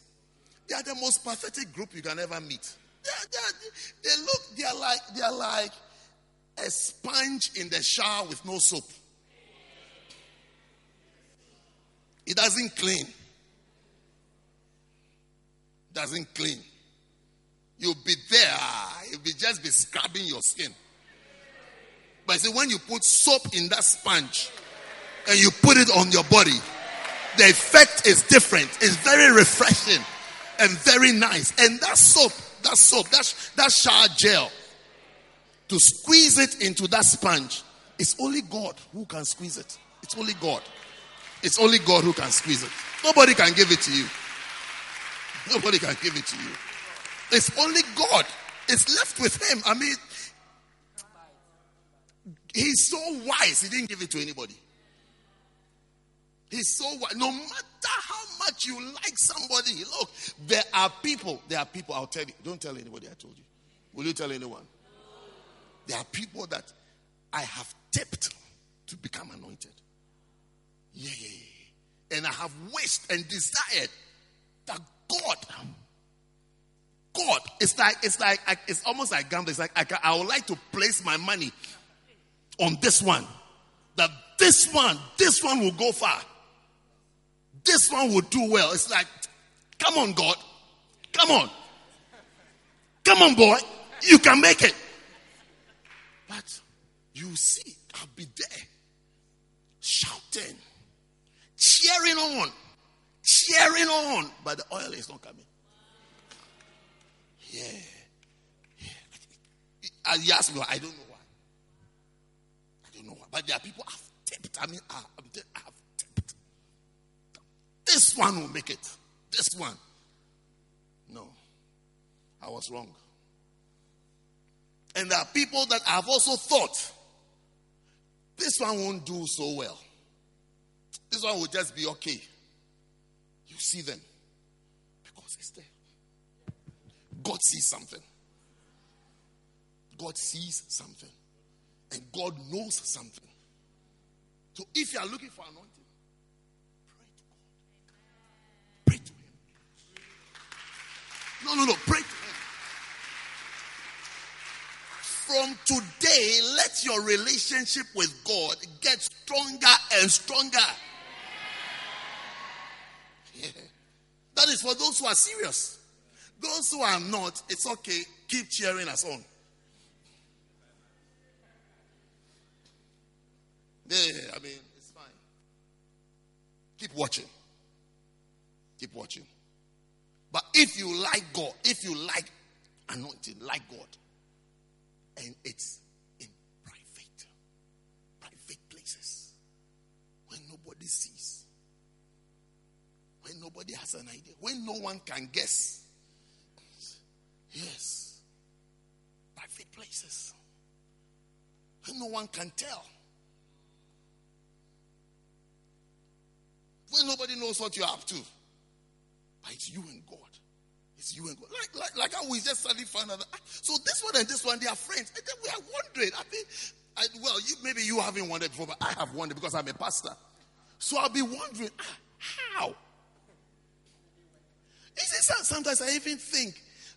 they are the most pathetic group you can ever meet. They, are, they, are, they look, they are like they are like a sponge in the shower with no soap. It doesn't clean. It doesn't clean. You'll be there. You'll be just be scrubbing your skin. But see, when you put soap in that sponge and you put it on your body, the effect is different. It's very refreshing and very nice. And that soap, that soap, that, that shower gel, to squeeze it into that sponge, it's only God who can squeeze it. It's only God. It's only God who can squeeze it. Nobody can give it to you. Nobody can give it to you. It's only God. It's left with him. I mean, he's so wise, he didn't give it to anybody. He's so wise. No matter how much you like somebody, look, there are people, there are people, I'll tell you, don't tell anybody I told you. Will you tell anyone? There are people that I have tipped to become anointed. Yeah, yeah, yeah. And I have wished and desired that God, God, it's like, it's like, it's almost like gambling. It's like, I, I would like to place my money on this one. That this one, this one will go far. This one will do well. It's like, come on, God. Come on. Come on, boy. You can make it. But you see, I'll be there. Shouting, cheering on, cheering on, but the oil is not coming. Yeah. yeah. You ask me why, I don't know why. I don't know why. But there are people I've tipped. I mean, I, I have tipped. This one will make it. This one. No. I was wrong. And there are people that I've also thought, this one won't do so well. This one will just be okay. You see them. Because it's there. God sees something. God sees something. And God knows something. So if you are looking for anointing, pray to God. Pray to him. No, no, no. Pray to him. From today, let your relationship with God get stronger and stronger. Yeah. That is for those who are serious. Those who are not, it's okay. Keep cheering us on. Yeah, I mean, it's fine. Keep watching. Keep watching. But if you like God, if you like anointing, like God, and it's in private, private places, when nobody sees, when nobody has an idea, when no one can guess. Yes, private places, when no one can tell, when nobody knows what you're up to, but it's you and God. It's you and God. Like, like, like how we just suddenly found out. So this one and this one, they are friends. And then we are wondering. I mean, I, well, you, maybe you haven't wondered before, but I have wondered because I'm a pastor. So I'll be wondering, how? You see, sometimes I even think,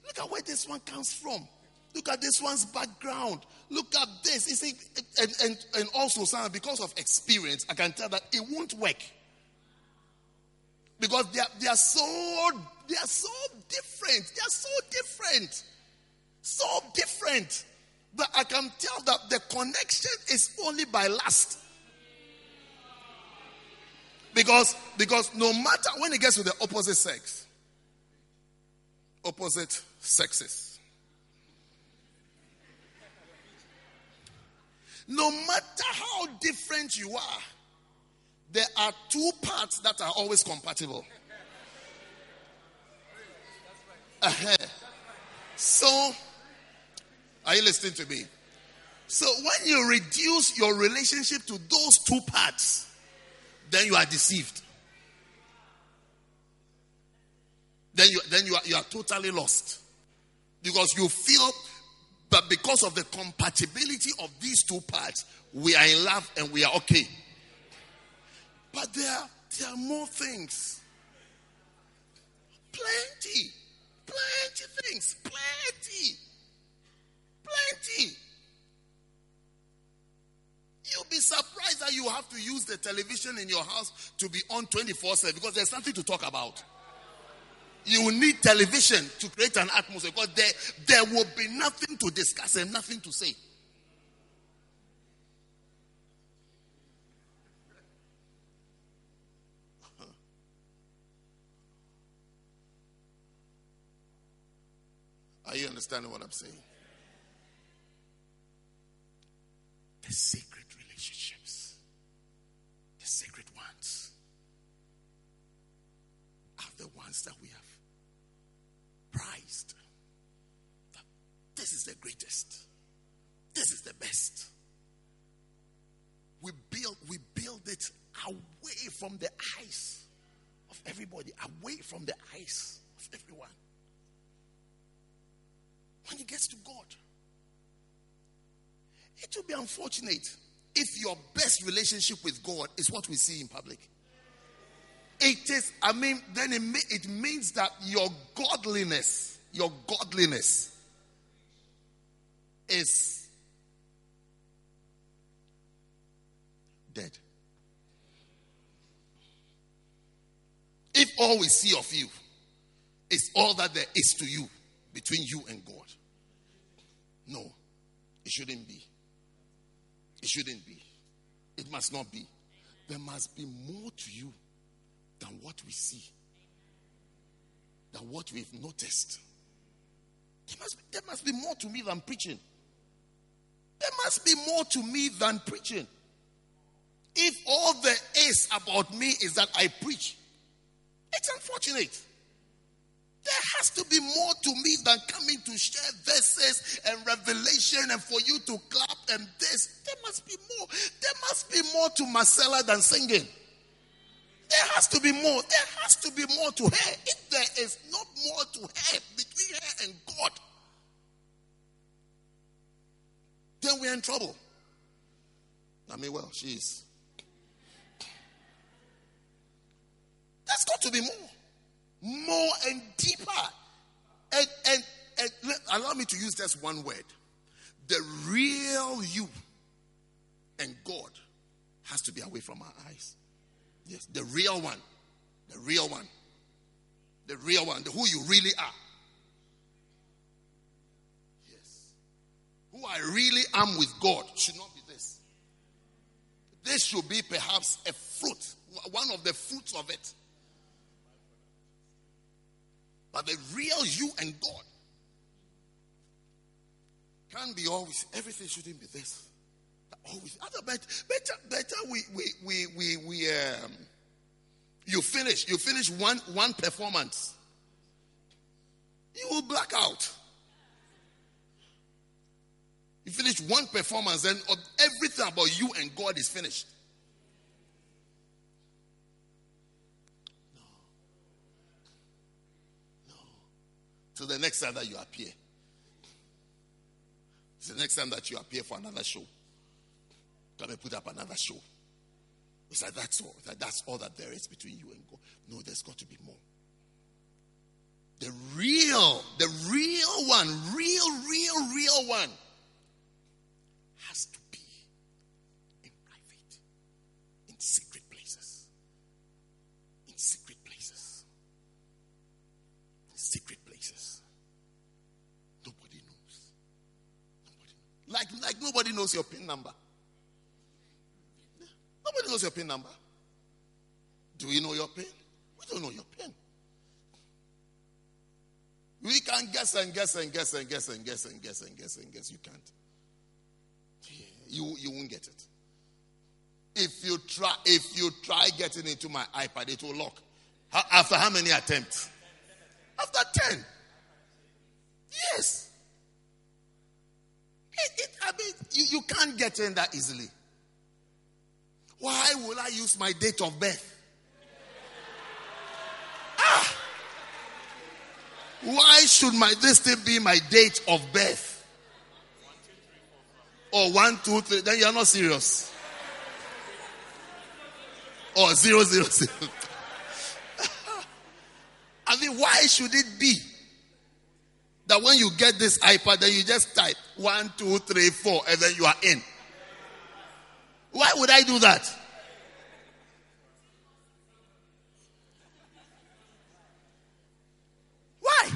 look at where this one comes from. Look at this one's background. Look at this. You see, and, and, and also, Sam, because of experience, I can tell that it won't work. Because they are, they are so they are so different. They are so different. So different. But I can tell that the connection is only by lust. Because, because no matter when it gets to the opposite sex, opposite sexes, no matter how different you are, there are two parts that are always compatible. Uh-huh. So, are you listening to me? So when you reduce your relationship to those two parts, then you are deceived. Then you then you are you are totally lost. Because you feel that because of the compatibility of these two parts, we are in love and we are okay. But there, there are more things. Plenty. Plenty things. Plenty. Plenty. You'll be surprised that you have to use the television in your house to be on twenty-four seven because there's something to talk about. You will need television to create an atmosphere because there, there will be nothing to discuss and nothing to say. Are you understanding what I'm saying? The secret relationships, the secret ones, are the ones that we have prized. This is the greatest. This is the best. We build, we build it away from the eyes of everybody, away from the eyes of everyone. When it gets to God, it will be unfortunate if your best relationship with God is what we see in public. It is, I mean, then it, it means that your godliness, your godliness is dead. If all we see of you is all that there is to you, between you and God. No, it shouldn't be. It shouldn't be. It must not be. There must be more to you than what we see, than what we've noticed. There must be, there must be more to me than preaching. There must be more to me than preaching. If all there is about me is that I preach, it's unfortunate. There has to be more to me than coming to share verses and revelation and for you to clap and this. There must be more. There must be more to Marcella than singing. There has to be more. There has to be more to her. If there is not more to her, between her and God, then we're in trouble. I mean, well, she is. There's got to be more. More and deeper. And, and, and let, allow me to use just one word. The real you and God has to be away from our eyes. Yes, the real one. The real one. The real one. The who you really are. Yes. Who I really am with God should not be this. This should be perhaps a fruit. One of the fruits of it. But the real you and God can't be always. Everything shouldn't be this. Always. Other better, better, better. We, we, we, we, we. Um, you finish. You finish one, one performance. You will black out. You finish one performance, then everything about you and God is finished. Till the next time that you appear. It's the next time that you appear for another show. Come and put up another show. It's like that's all. It's like that's all that there is between you and God. No, there's got to be more. The real, the real one, real, real, real one has to be in private, in secret places. In secret places. In secret Like, like nobody knows your PIN number. Nobody knows your PIN number. Do we know your PIN? We don't know your PIN. We can guess and guess and guess and guess and guess and guess and guess and guess. You can't. Yeah, you, you won't get it. If you try, if you try getting into my iPad, it will lock. How, after how many attempts? After ten. Yes. It, it, I mean, you, you can't get in that easily. Why will I use my date of birth? Ah! Why should my this thing be my date of birth? Or one, two, three, then you're not serious. Or zero, zero, zero. I mean, why should it be that when you get this iPad, then you just type one, two, three, four, and then you are in? Why would I do that? Why?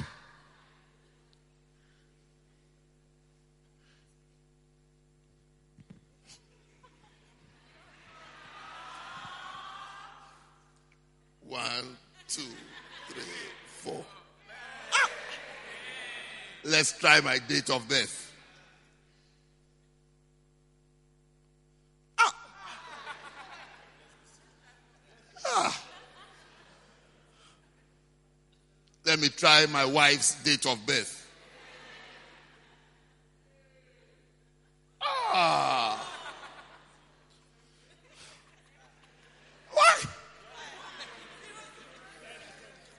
One, two, three, four. Ah! Let's try my date of birth. Ah! Ah! Let me try my wife's date of birth. Ah! Why?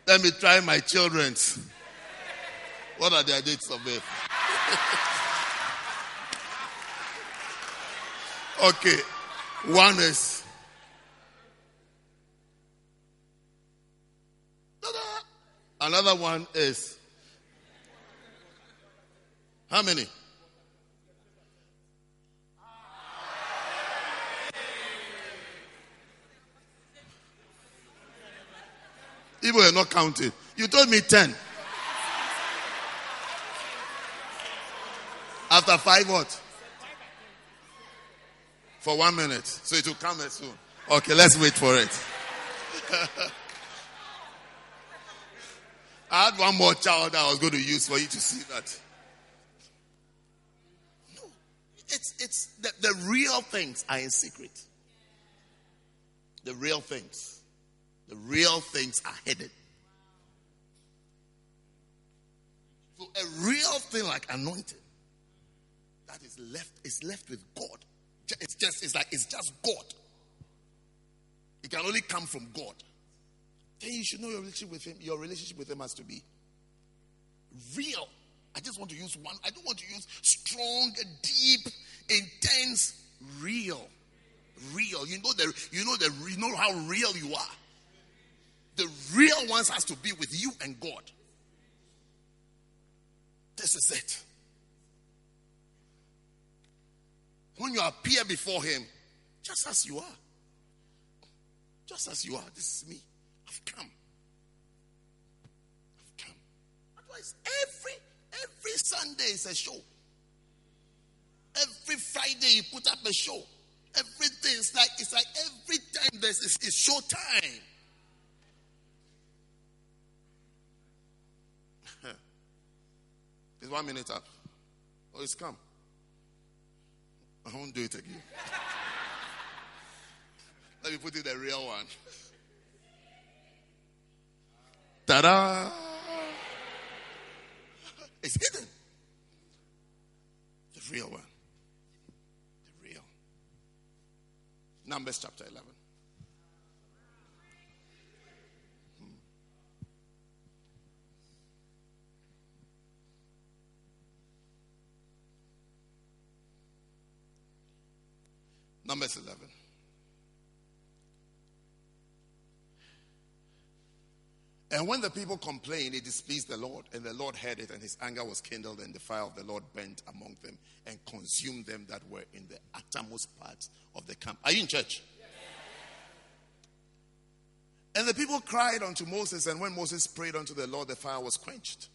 Let me try my children's. What are their dates of birth? Okay. One is. Ta-da! Another one is. How many? People are not counting. You told me ten. After five what? For one minute. So it will come as soon. Okay, let's wait for it. I had one more child I was going to use for you to see that. No. It's, it's the, the real things are in secret. The real things. The real things are hidden. So a real thing like anointing that is left is left with God. It's just it's like it's just God. It can only come from God. Then you should know your relationship with Him. Your relationship with Him has to be real. I just want to use one. I don't want to use strong, deep, intense, real, real. You know the you know the you know how real you are. The real ones has to be with you and God. This is it. When you appear before Him, just as you are. Just as you are. This is me. I've come. I've come. Otherwise, every, every Sunday is a show. Every Friday you put up a show. Everything is like, it's like every time there's it's, it's show time. It's one minute up. Oh, it's come. I won't do it again. Let me put it the real one. Ta-da! It's hidden. The real one. The real. Numbers chapter eleven. Numbers eleven. And when the people complained, it displeased the Lord, and the Lord heard it, and His anger was kindled, and the fire of the Lord burnt among them and consumed them that were in the uttermost parts of the camp. Are you in church? Yes. And the people cried unto Moses, and when Moses prayed unto the Lord, the fire was quenched.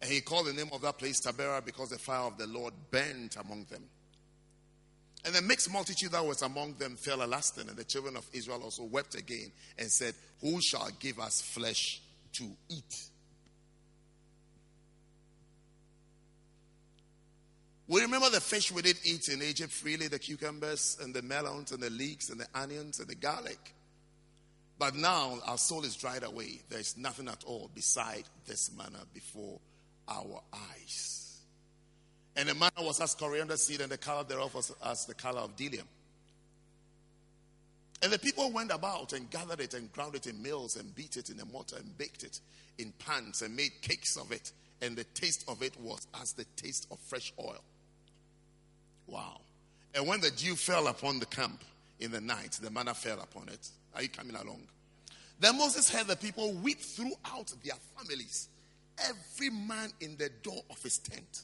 And he called the name of that place Taberah, because the fire of the Lord burnt among them. And the mixed multitude that was among them fell a lasting, and the children of Israel also wept again and said, who shall give us flesh to eat? We remember the fish we did eat in Egypt freely, the cucumbers and the melons and the leeks and the onions and the garlic. But now our soul is dried away. There is nothing at all beside this manna before our eyes. And the manna was as coriander seed, and the color thereof was as the color of delium. And the people went about and gathered it and ground it in mills and beat it in a mortar and baked it in pans and made cakes of it. And the taste of it was as the taste of fresh oil. Wow. And when the dew fell upon the camp in the night, the manna fell upon it. Are you coming along? Then Moses heard the people weep throughout their families, every man in the door of his tent.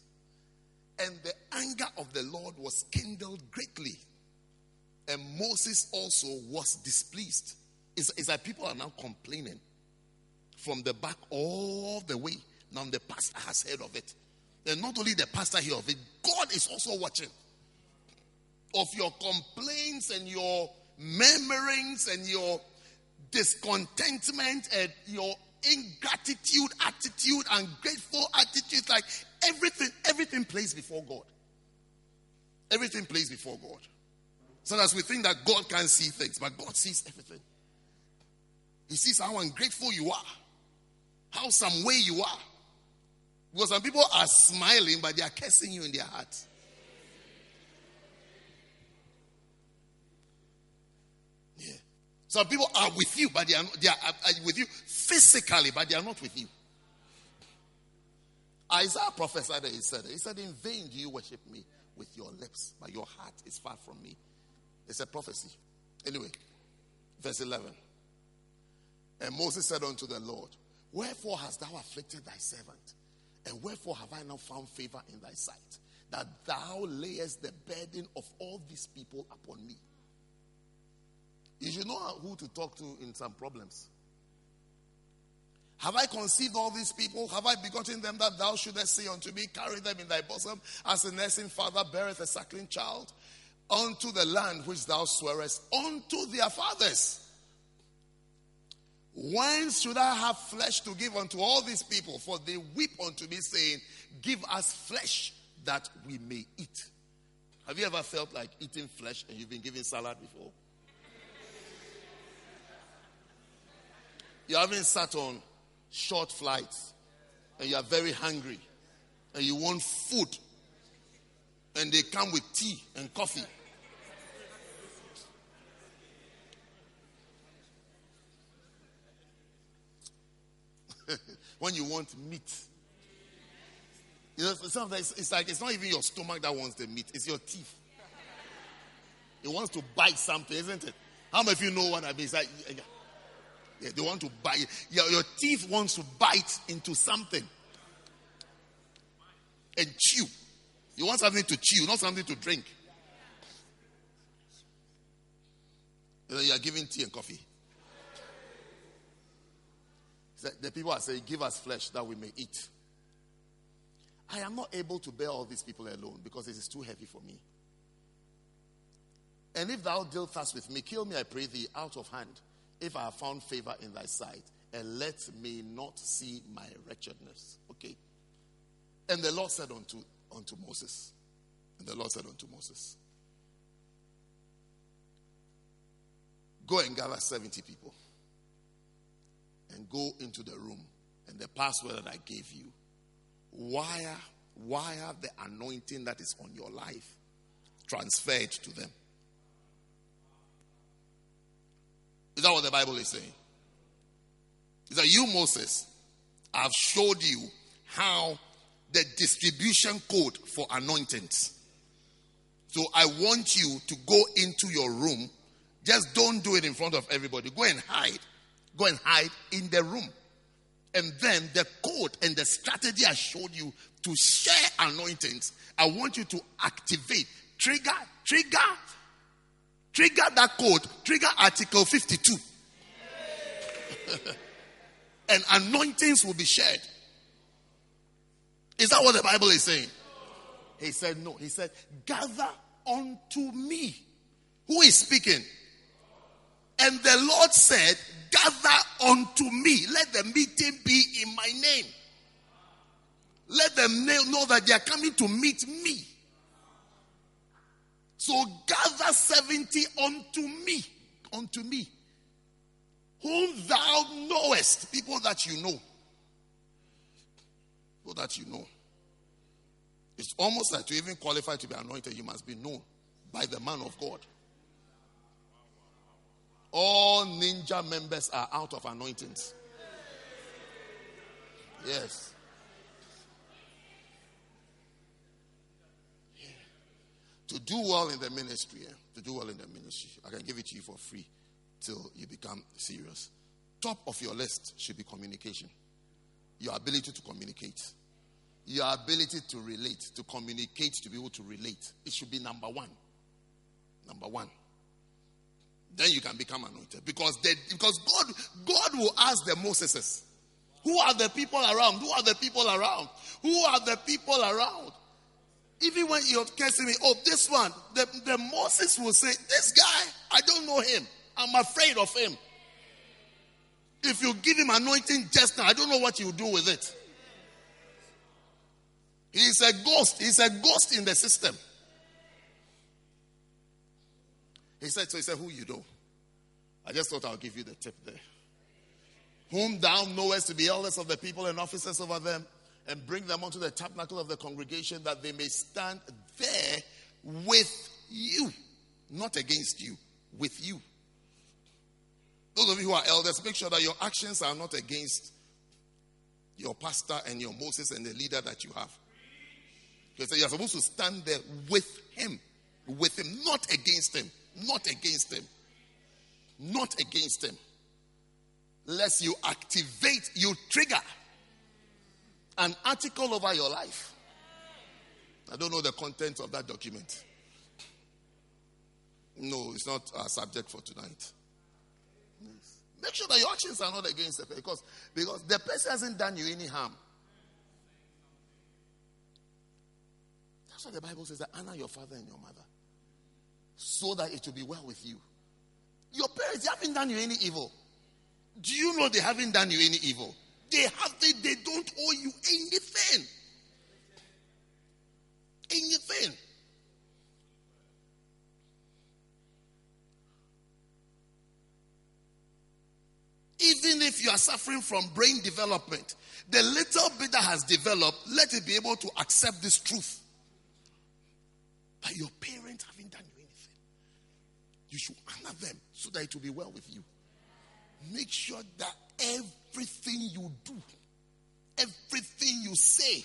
And the anger of the Lord was kindled greatly. And Moses also was displeased. It's, it's like people are now complaining from the back all the way. Now the pastor has heard of it. And not only the pastor heard of it, God is also watching. Of your complaints and your murmurings and your discontentment and your ingratitude attitude, ungrateful attitude, like everything, everything plays before God. Everything plays before God. Sometimes we think that God can't see things, but God sees everything. He sees how ungrateful you are, how some way you are. Because some people are smiling, but they are cursing you in their heart. Yeah. Some people are with you, but they are not, they are, are with you physically, but they are not with you. Isaiah prophesied that he said, he said, in vain do you worship me with your lips, but your heart is far from me. It's a prophecy. Anyway, verse eleven. And Moses said unto the Lord, wherefore hast thou afflicted thy servant? And wherefore have I now found favor in thy sight, that thou layest the burden of all these people upon me? You should know who to talk to in some problems. Have I conceived all these people? Have I begotten them that thou shouldest say unto me, carry them in thy bosom, as a nursing father beareth a suckling child, unto the land which thou swearest unto their fathers? When should I have flesh to give unto all these people? For they weep unto me, saying, give us flesh that we may eat. Have you ever felt like eating flesh and you've been given salad before? You haven't sat on short flights and you are very hungry and you want food and they come with tea and coffee. When you want meat, you know, sometimes it's like it's not even your stomach that wants the meat, it's your teeth. It wants to bite something, isn't it? How many of you know what I mean? It's like, yeah, they want to bite. Your, your teeth wants to bite into something and chew. You want something to chew, not something to drink. You know, you are giving tea and coffee. The people are saying, give us flesh that we may eat. I am not able to bear all these people alone because it is too heavy for me. And if thou dealt thus with me, kill me, I pray thee, out of hand, if I have found favor in thy sight, and let me not see my wretchedness. Okay. And the Lord said unto, unto Moses, and the Lord said unto Moses, go and gather seventy people. And go into the room, and the password that I gave you, wire, wire the anointing that is on your life, transferred to them. Is that what the Bible is saying? Is that you, Moses, I've showed you how the distribution code for anointings. So I want you to go into your room. Just don't do it in front of everybody. Go and hide. Go and hide in the room. And then the code and the strategy I showed you to share anointings, I want you to activate, trigger, trigger, trigger that code, trigger Article fifty-two. And anointings will be shared. Is that what the Bible is saying? He said no. He said, gather unto me. Who is speaking? And the Lord said, gather unto me. Let the meeting be in my name. Let them know that they are coming to meet me. So gather seventy unto me. Unto me. Whom thou knowest. People that you know. People that you know. It's almost like to even qualify to be anointed, you must be known by the man of God. all ninja members are out of anointings. Yes. Yeah. To do well in the ministry, yeah? to do well in the ministry, I can give it to you for free till you become serious. Top of your list should be communication. Your ability to communicate. Your ability to relate, to communicate, to be able to relate. It should be number one. Number one. Then you can become anointed. Because they, because God, God will ask the Moseses. Who are the people around? Who are the people around? Who are the people around? Even when you're cursing me, oh, this one, the, the Moses will say, this guy, I don't know him. I'm afraid of him. If you give him anointing just now, I don't know what you do with it. He's a ghost. He's a ghost in the system. He said, so he said, who you know? I just thought I'll give you the tip there. Whom thou knowest to be elders of the people and officers over them, and bring them unto the tabernacle of the congregation, that they may stand there with you. Not against you, with you. Those of you who are elders, make sure that your actions are not against your pastor and your Moses and the leader that you have. Because you're supposed to stand there with him. With him, not against him. Not against him. Not against him. Lest you activate, you trigger an article over your life. I don't know the content of that document. No, it's not our subject for tonight. Yes. Make sure that your actions are not against the person, because, because the person hasn't done you any harm. That's why the Bible says that honor your father and your mother, so that it will be well with you. Your parents, they haven't done you any evil. Do you know they haven't done you any evil? They have they, they don't owe you anything. Anything. Even if you are suffering from brain development, the little bit that has developed, let it be able to accept this truth. But your parents haven't done you anything. You should honor them so that it will be well with you. Make sure that everything you do, everything you say,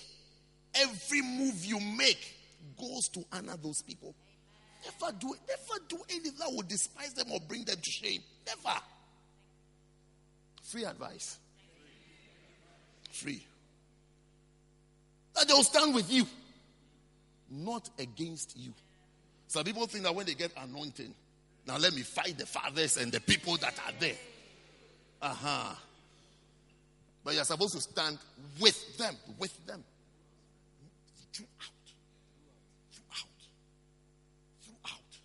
every move you make goes to honor those people. Never do, never do anything that will despise them or bring them to shame. Never. Free advice. Free. That they'll stand with you, not against you. Some people think that when they get anointing, now let me fight the fathers and the people that are there. Uh-huh. But you're supposed to stand with them. With them. Throughout. Throughout. Throughout.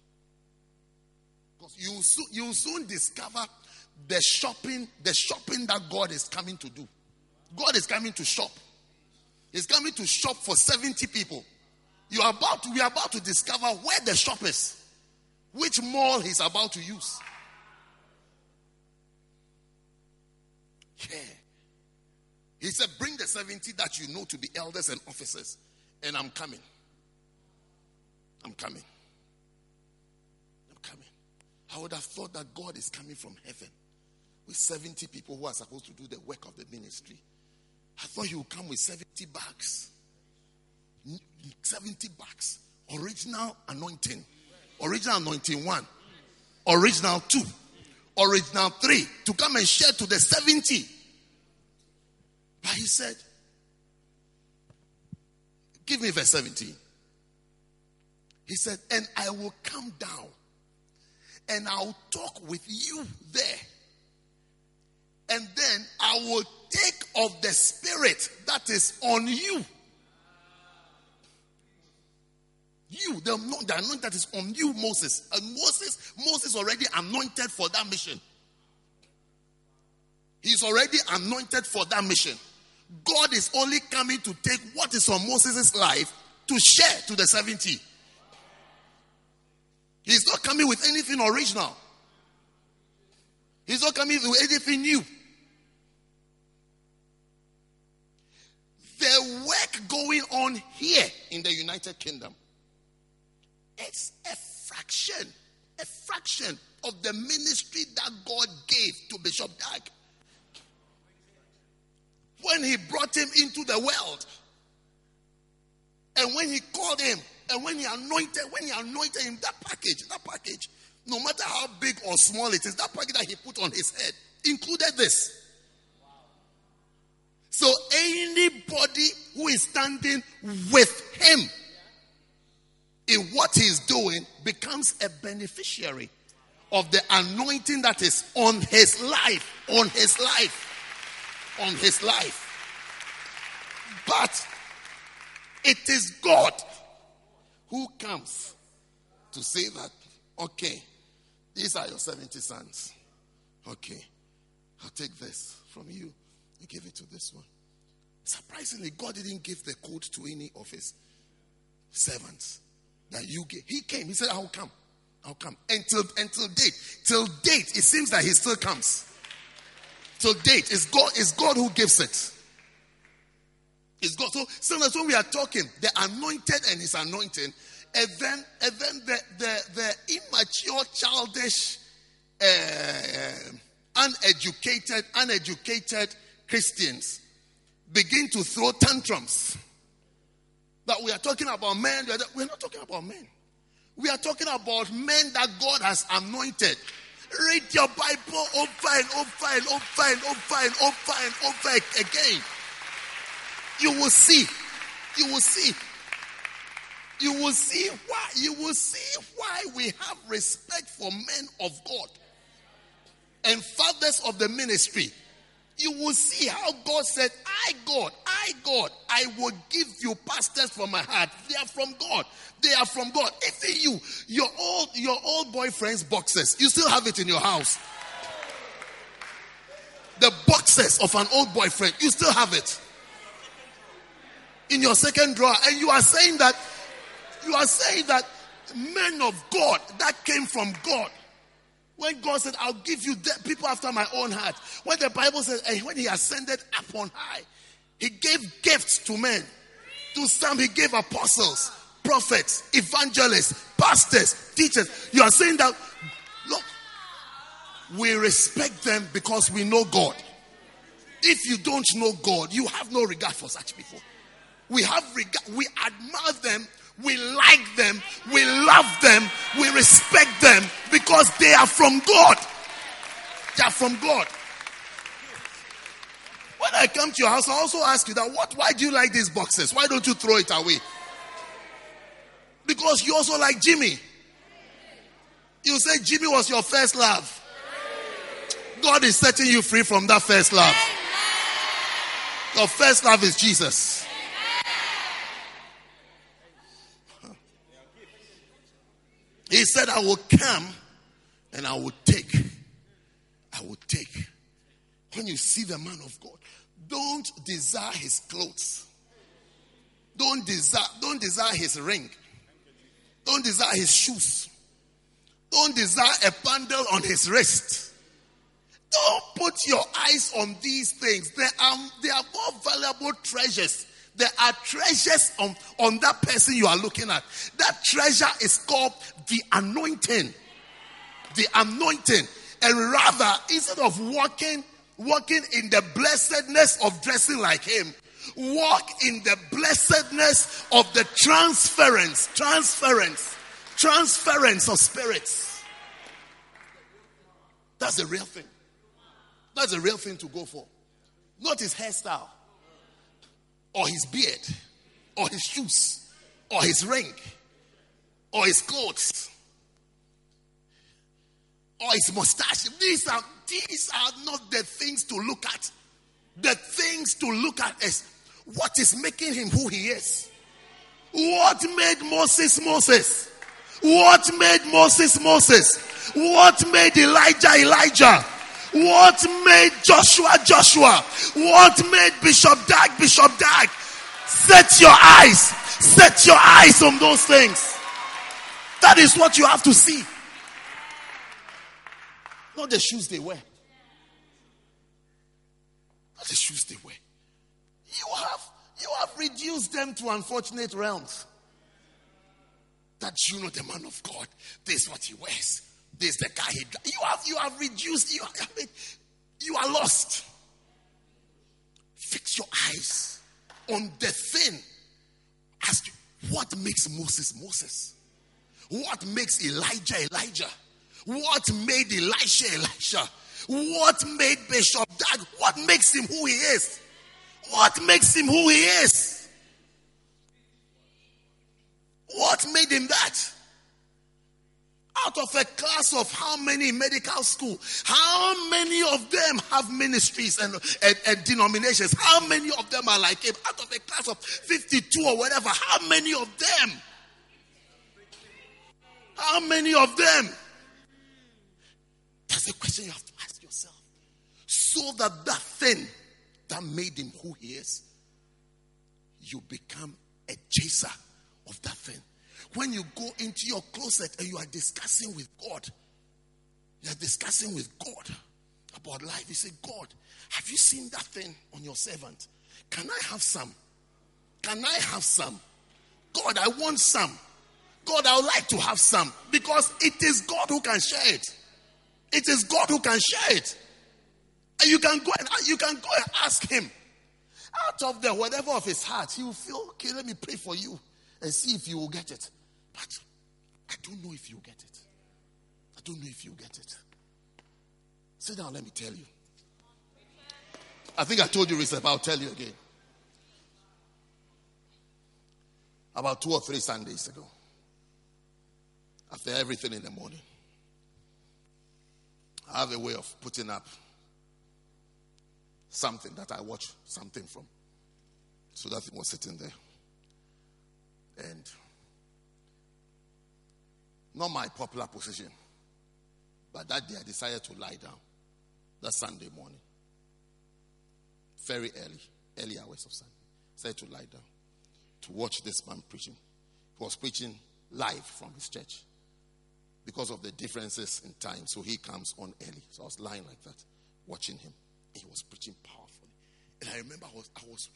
Because you soon, you soon discover the shopping, the shopping that God is coming to do. God is coming to shop. He's coming to shop for seventy people. You are about to, we are about to discover where the shop is. Which mall he's about to use. Yeah. He said, bring the seventy that you know to be elders and officers, and I'm coming. I'm coming. I'm coming. I would have thought that God is coming from heaven with seventy people who are supposed to do the work of the ministry. I thought he would come with seventy bags. seventy bags. Original anointing. Original anointing one. Original two. Original three, to come and share to the seventy. But he said, give me verse seventeen. He said, and I will come down and I'll talk with you there. And then I will take of the spirit that is on you. You, the, the anointing that is on you, Moses. And Moses, Moses already anointed for that mission. He's already anointed for that mission. God is only coming to take what is on Moses' life to share to the seventy. He's not coming with anything original. He's not coming with anything new. The work going on here in the United Kingdom, it's a fraction a fraction of the ministry that God gave to Bishop Dag when he brought him into the world, and when he called him, and when he anointed, when he anointed him, that package, that package, no matter how big or small it is, that package that he put on his head included this. Wow. So anybody who is standing with him in what he's doing becomes a beneficiary of the anointing that is on his life, on his life, on his life. But it is God who comes to say that, okay, these are your seventy sons. Okay, I'll take this from you and give it to this one. Surprisingly, God didn't give the code to any of his servants that you gave. He came. He said, I'll come. I'll come. Until, until date. Till date, it seems that he still comes. Till date. It's God, it's God who gives it. It's God. So sometimes when we are talking, the anointed and his anointing, and then, and then the, the, the immature, childish, uh, uneducated, uneducated Christians begin to throw tantrums. That we are talking about men. We're not talking about men. We are talking about men that God has anointed. Read your Bible over and over and over and over and over and over again. You will see. You will see. You will see why. You will see why we have respect for men of God and fathers of the ministry. You will see how God said, I, God, I, God, I will give you pastors from my heart. They are from God. They are from God. Even you, your old, your old boyfriend's boxes, you still have it in your house. The boxes of an old boyfriend, you still have it in your second drawer. And you are saying that, you are saying that men of God that came from God. When God said, I'll give you de- people after my own heart. When the Bible says, and when he ascended up on high, he gave gifts to men. To some, he gave apostles, prophets, evangelists, pastors, teachers. You are saying that, look, we respect them because we know God. If you don't know God, you have no regard for such people. We have regard, we admire them. We like them, we love them, we respect them because they are from God. They are from God. When I come to your house, I also ask you that, what? Why do you like these boxes? Why don't you throw it away? Because you also like Jimmy. You say Jimmy was your first love. God is setting you free from that first love. Your first love is Jesus. He said, I will come and I will take. I will take. When you see the man of God, don't desire his clothes. Don't desire, don't desire his ring. Don't desire his shoes. Don't desire a bundle on his wrist. Don't put your eyes on these things. They are, they are more valuable treasures. There are treasures on, on that person you are looking at. That treasure is called the anointing. The anointing. And rather, instead of walking, walking in the blessedness of dressing like him, walk in the blessedness of the transference, transference, transference of spirits. That's the real thing. That's the real thing to go for. Not his hairstyle. Or his beard, or his shoes, or his ring, or his clothes, or his mustache. These are these are not the things to look at. The things to look at is what is making him who he is. What made Moses Moses? What made Moses Moses? What made Elijah Elijah? What made Joshua Joshua? What made Bishop Dag Bishop Dag? Set your eyes. Set your eyes on those things. That is what you have to see. Not the shoes they wear. Not the shoes they wear. You have, you have reduced them to unfortunate realms. that you know the man of God. This is what he wears. This is the car he drives. You have, you have reduced. You, have, you are lost. Fix your eyes on the thing. Ask what makes Moses Moses? What makes Elijah Elijah? What made Elisha Elisha? What made Bishop Dag? What makes him who he is? What makes him who he is? What made him that? Out of a class of how many medical school? How many of them have ministries and, and, and denominations? How many of them are like him? Out of a class of fifty-two or whatever, how many of them? How many of them? That's the question you have to ask yourself. So that that thing that made him who he is, you become a chaser of that thing. When you go into your closet and you are discussing with God, you are discussing with God about life. You say, God, have you seen that thing on your servant? Can I have some? Can I have some? God, I want some. God, I would like to have some. Because it is God who can share it. It is God who can share it. And you can go and you can go and ask him. Out of the whatever of his heart, he will feel, okay, let me pray for you and see if you will get it. But I don't know if you get it. I don't know if you get it. Sit down, let me tell you. I think I told you recently, but I'll tell you again. About two or three Sundays ago, after everything in the morning, I have a way of putting up something that I watch something from. So that thing was sitting there. And not my popular position. But that day I decided to lie down. That Sunday morning. Very early. Early hours of Sunday. I decided to lie down. To watch this man preaching. He was preaching live from his church. Because of the differences in time. So he comes on early. So I was lying like that. Watching him. He was preaching powerfully. And I remember I was, I was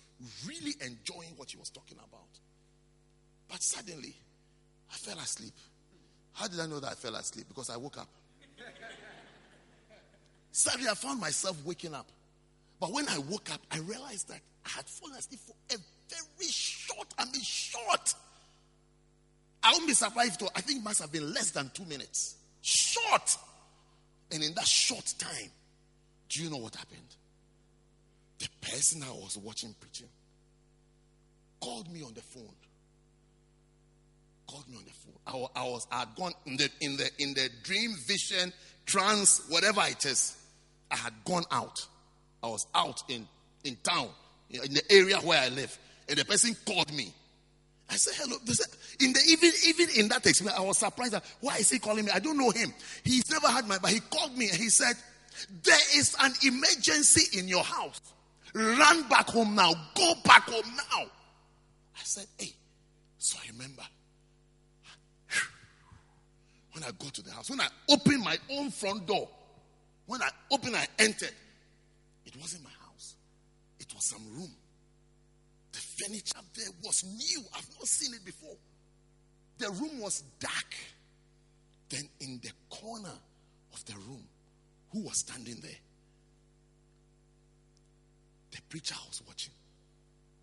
really enjoying what he was talking about. But suddenly, I fell asleep. How did I know that I fell asleep? Because I woke up. Suddenly, I found myself waking up. But when I woke up, I realized that I had fallen asleep for a very short, I mean short. I won't be surprised though. I think it must have been less than two minutes. Short. And in that short time, do you know what happened? The person I was watching preaching called me on the phone. Called me on the phone. I, I was I had gone in the in the in the dream, vision, trance, whatever it is. I had gone out. I was out in, in town, in the area where I live, and the person called me. I said, hello. They said, in the even even in that experience, I was surprised that why is he calling me? I don't know him. He's never had my but he called me and he said, there is an emergency in your house. Run back home now. Go back home now. I said, hey. So I remember. When I go to the house, when I opened my own front door, when I opened, I entered. It wasn't my house. It was some room. The furniture there was new. I've not seen it before. The room was dark. Then in the corner of the room, who was standing there? The preacher I was watching.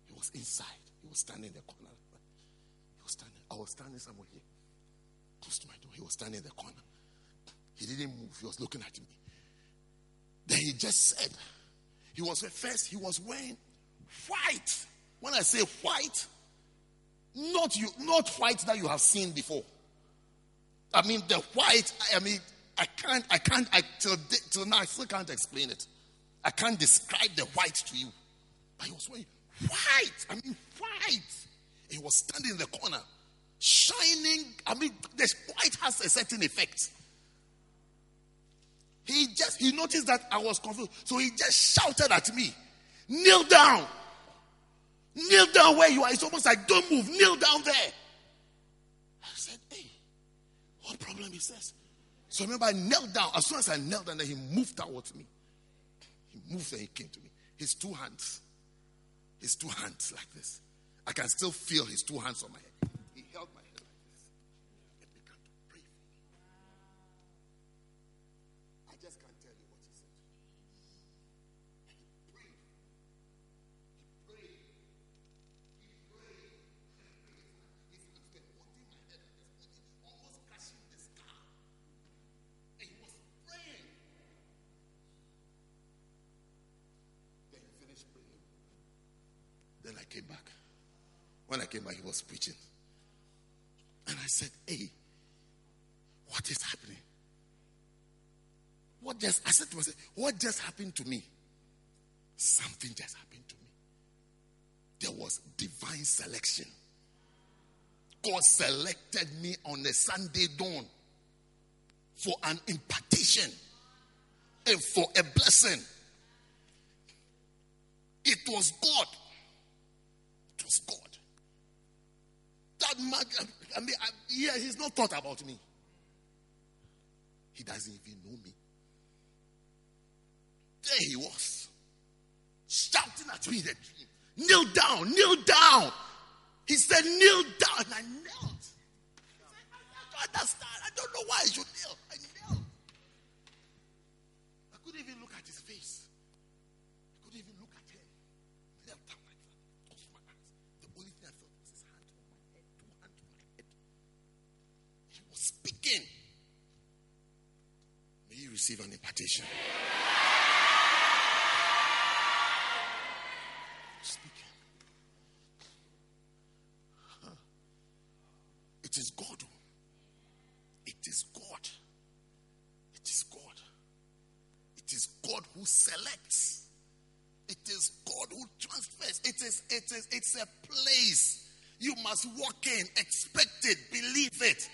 He was inside. He was standing in the corner. He was standing. I was standing somewhere here. Close to my door. He was standing in the corner. He didn't move. He was looking at me. Then he just said, he was first, he was wearing white. When I say white, not you, not white that you have seen before. I mean the white, I mean. I can't, I can't, I, till, till now I still can't explain it. I can't describe the white to you. But he was wearing white, I mean white. He was standing in the corner, shining. I mean, the white has a certain effect. He just, he noticed that I was confused. So he just shouted at me, kneel down. Kneel down where you are. It's almost like, don't move, kneel down there. I said, hey, what problem is this? So I remember I knelt down. As soon as I knelt down, then he moved towards me. He moved and he came to me. His two hands. His two hands like this. I can still feel his two hands on my head. He held my head like this. When I came back, he was preaching. And I said, hey, what is happening? What just, I said to myself, what just happened to me? Something just happened to me. There was divine selection. God selected me on a Sunday dawn for an impartation and for a blessing. It was God. It was God. That man, I mean, I, yeah, he's not thought about me. He doesn't even know me. There he was, shouting at me in the dream. Kneel down, kneel down. He said, kneel down. And I knelt. I don't understand. I don't know why I should kneel. I knelt. I couldn't even look at his face. I couldn't even look at him. I knelt down like that. Off my eyes. The only thing I felt was his hand on my head, two hands on my head. He was speaking. May you receive an impartation. It is God. It is God. It is God. It is God who selects. It is God who transfers. It is, it is, it's a place you must walk in, expect it, believe it,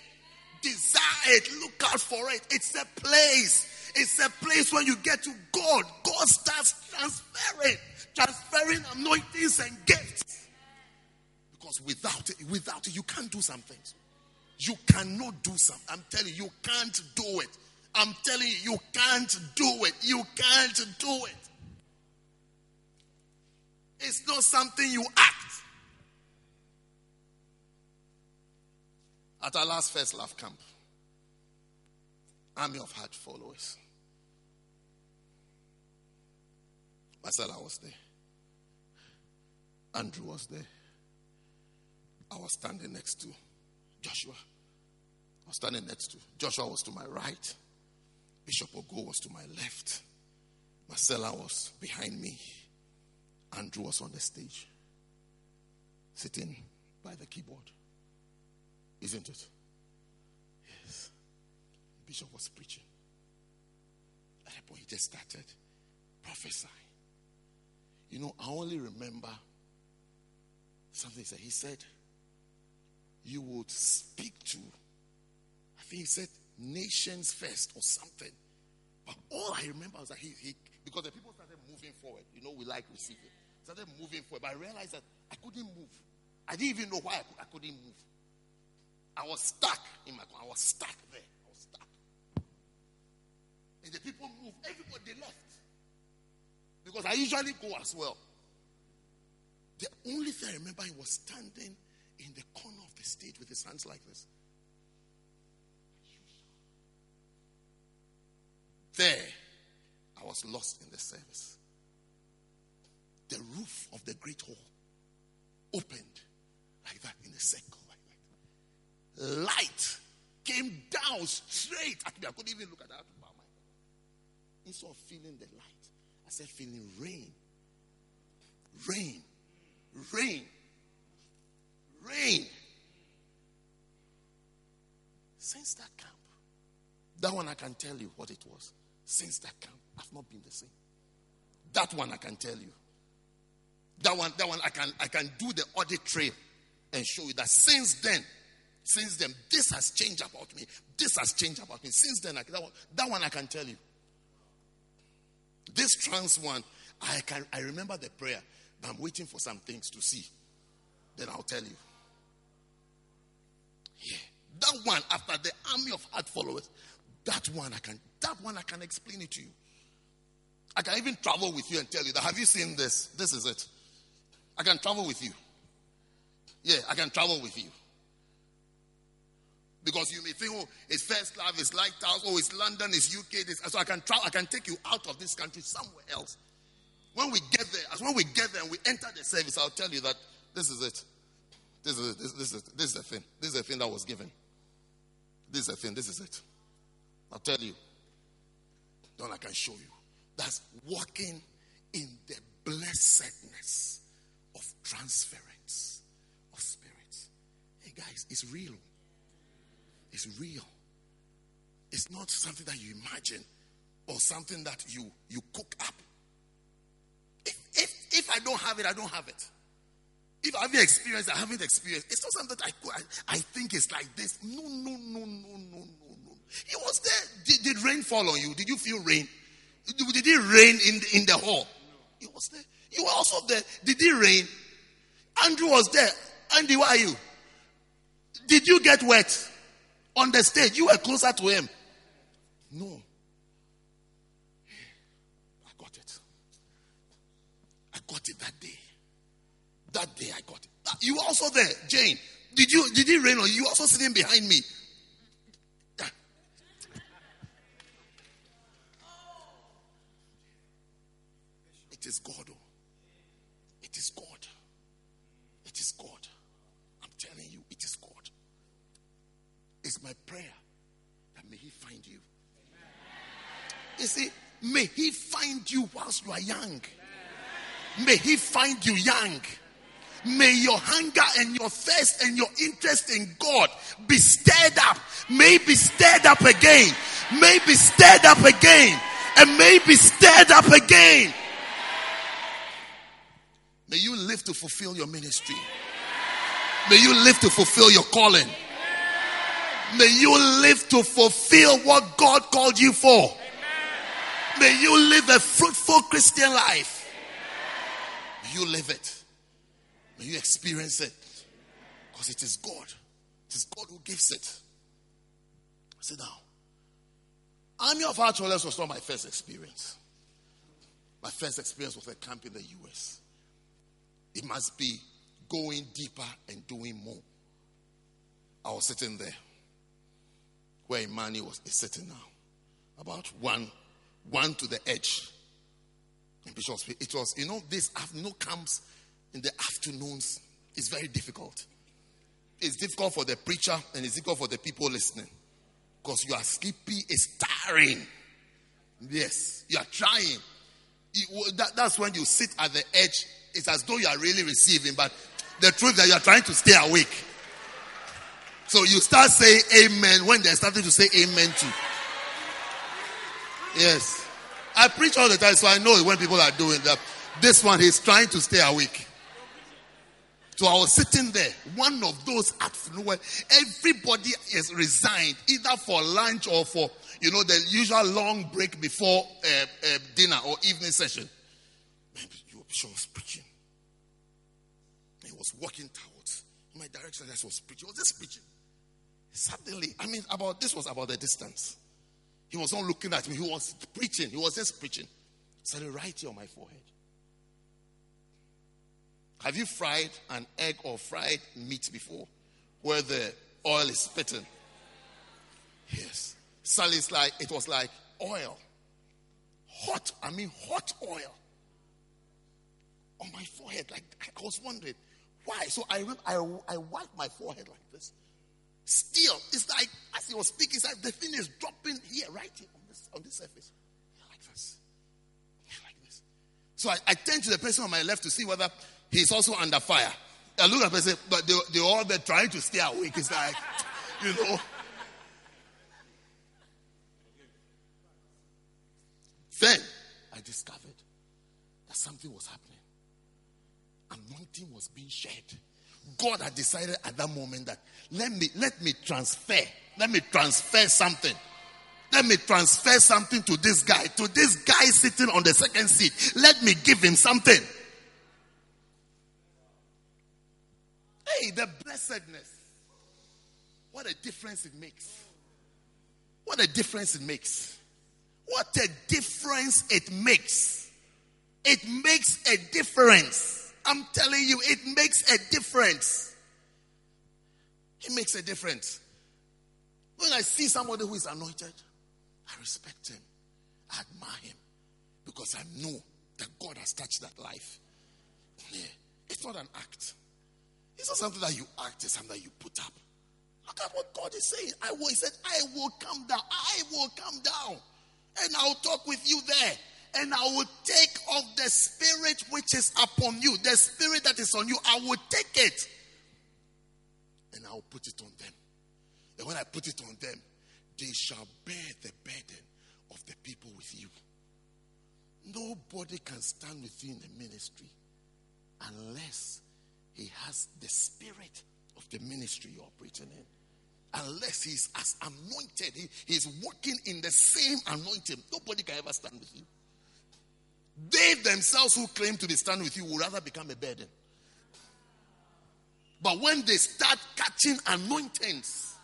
desire it, look out for it. It's a place. It's a place when you get to God, God starts transferring, transferring anointings and gifts. Because without it, without it, you can't do some things. You cannot do something. I'm telling you, you can't do it. I'm telling you, you can't do it. You can't do it. It's not something you act. At our last First Love camp, army of heart followers. Marcella was there. Andrew was there. I was standing next to Joshua. I was standing next to Joshua was to my right. Bishop Ogo was to my left. Marcella was behind me. Andrew was on the stage, sitting by the keyboard. Isn't it? Yes. Bishop was preaching. At that point, he just started prophesying. You know, I only remember something he said. He said, you would speak to, I think he said, nations first or something. But all I remember was that he, he because the people started moving forward. You know, we like receiving. Started moving forward. But I realized that I couldn't move. I didn't even know why I, could, I couldn't move. I was stuck in my car. I was stuck there. I was stuck. And the people moved. Everybody left. Because I usually go as well. The only thing I remember, he was standing in the corner of the stage with his hands like this. There, I was lost in the service. The roof of the great hall opened like that in a circle, like that. Light came down straight at me. I couldn't even look at that. Instead of feeling the light, I said, feeling rain, rain, rain. Rain. Since that camp, that one I can tell you what it was. Since that camp, I've not been the same. That one I can tell you. That one, that one I can I can do the audit trail and show you that since then, since then, this has changed about me. This has changed about me. Since then, I, that one, that one I can tell you. This trans one, I can I remember the prayer, but I'm waiting for some things to see. Then I'll tell you. Yeah. That one, after the army of hard followers, that one I can that one I can explain it to you. I can even travel with you and tell you that, have you seen this? This is it. I can travel with you. Yeah, I can travel with you. Because you may think, oh, it's First Love, it's Lighthouse, oh, it's London, it's U K. This. So I can travel, I can take you out of this country somewhere else. When we get there, as when we get there and we enter the service, I'll tell you that this is it. This is it. This, this is it. This is the thing. This is the thing that was given. This is the thing. This is it. I'll tell you. Then I can show you. That's walking in the blessedness of transference, of guys, it's real. It's real. It's not something that you imagine or something that you, you cook up. If, if, if I don't have it, I don't have it. If I haven't experienced, I haven't experienced. It's not something that I, I, I think it's like this. No, no, no, no, no, no, no. It was there. Did, did rain fall on you? Did you feel rain? Did it rain in, in the hall? It was there. You were also there. Did it rain? Andrew was there. Andy, where are you? Did you get wet on the stage? You were closer to him. No. I got it. I got it that day. That day I got it. You were also there, Jane. Did you? Did it rain on you? You were also sitting behind me. It is God. Oh. It is God. It is God. I'm telling you, it is God. It's my prayer that may He find you. Amen. You see, may He find you whilst you are young. Amen. May He find you young. May your hunger and your thirst and your interest in God be stirred up. May be stirred up again. May be stirred up again. And may be stirred up again. May you live to fulfill your ministry. May you live to fulfill your calling. May you live to fulfill what God called you for. May you live a fruitful Christian life. May you live it. May you experience it. Because it is God. It is God who gives it. Sit down. Army of Our Choice was not my first experience. My first experience was a camp in the U S It must be going deeper and doing more. I was sitting there where Imani was is sitting now, about one, one to the edge. And it was, you know, this afternoon camps in the afternoons is very difficult. It's difficult for the preacher and it's difficult for the people listening because you are sleepy, it's tiring. Yes, you are trying. It, that, that's when you sit at the edge. It's as though you are really receiving, but the truth that you are trying to stay awake. So you start saying amen when they're starting to say amen too. Yes. I preach all the time, so I know when people are doing that. This one, he's trying to stay awake. So I was sitting there, one of those afternoon where everybody is resigned, either for lunch or for, you know, the usual long break before uh, uh, dinner or evening session. Bishop was preaching. He was walking towards my direction. That was preaching. He was just preaching. Suddenly, I mean, about this was about the distance. He was not looking at me. He was preaching. He was just preaching. Suddenly, right here on my forehead. Have you fried an egg or fried meat before, where the oil is spitting? Yes. Suddenly, it's like it was like oil, hot. I mean, hot oil. On my forehead, like I was wondering why. So I remember I, I wiped my forehead like this. Still, it's like as he was speaking, it's like the thing is dropping here, right here on this on this surface, like this, like this. So I, I turned to the person on my left to see whether he's also under fire. I look at the person, but they they all they're trying to stay awake. It's like, you know. Then I discovered that something was happening. Anointing was being shed. God had decided at that moment that let me let me transfer, let me transfer something. Let me transfer something to this guy, to this guy sitting on the second seat. Let me give him something. Hey, the blessedness. What a difference it makes. What a difference it makes. What a difference it makes. It makes a difference. I'm telling you, it makes a difference. It makes a difference. When I see somebody who is anointed, I respect him. I admire him. Because I know that God has touched that life. Yeah. It's not an act. It's not something that you act. It's something that you put up. Look at what God is saying. I will, he said, I will come down. I will come down. And I will talk with you there. And I will take of the spirit which is upon you. The spirit that is on you, I will take it. and I'll put it on them. And when I put it on them, they shall bear the burden of the people with you. Nobody can stand with you in the ministry unless he has the spirit of the ministry you're operating in. Unless he's as anointed, he, he's working in the same anointing. Nobody can ever stand with you. They themselves who claim to be standing with you will rather become a burden. But when they start catching anointings,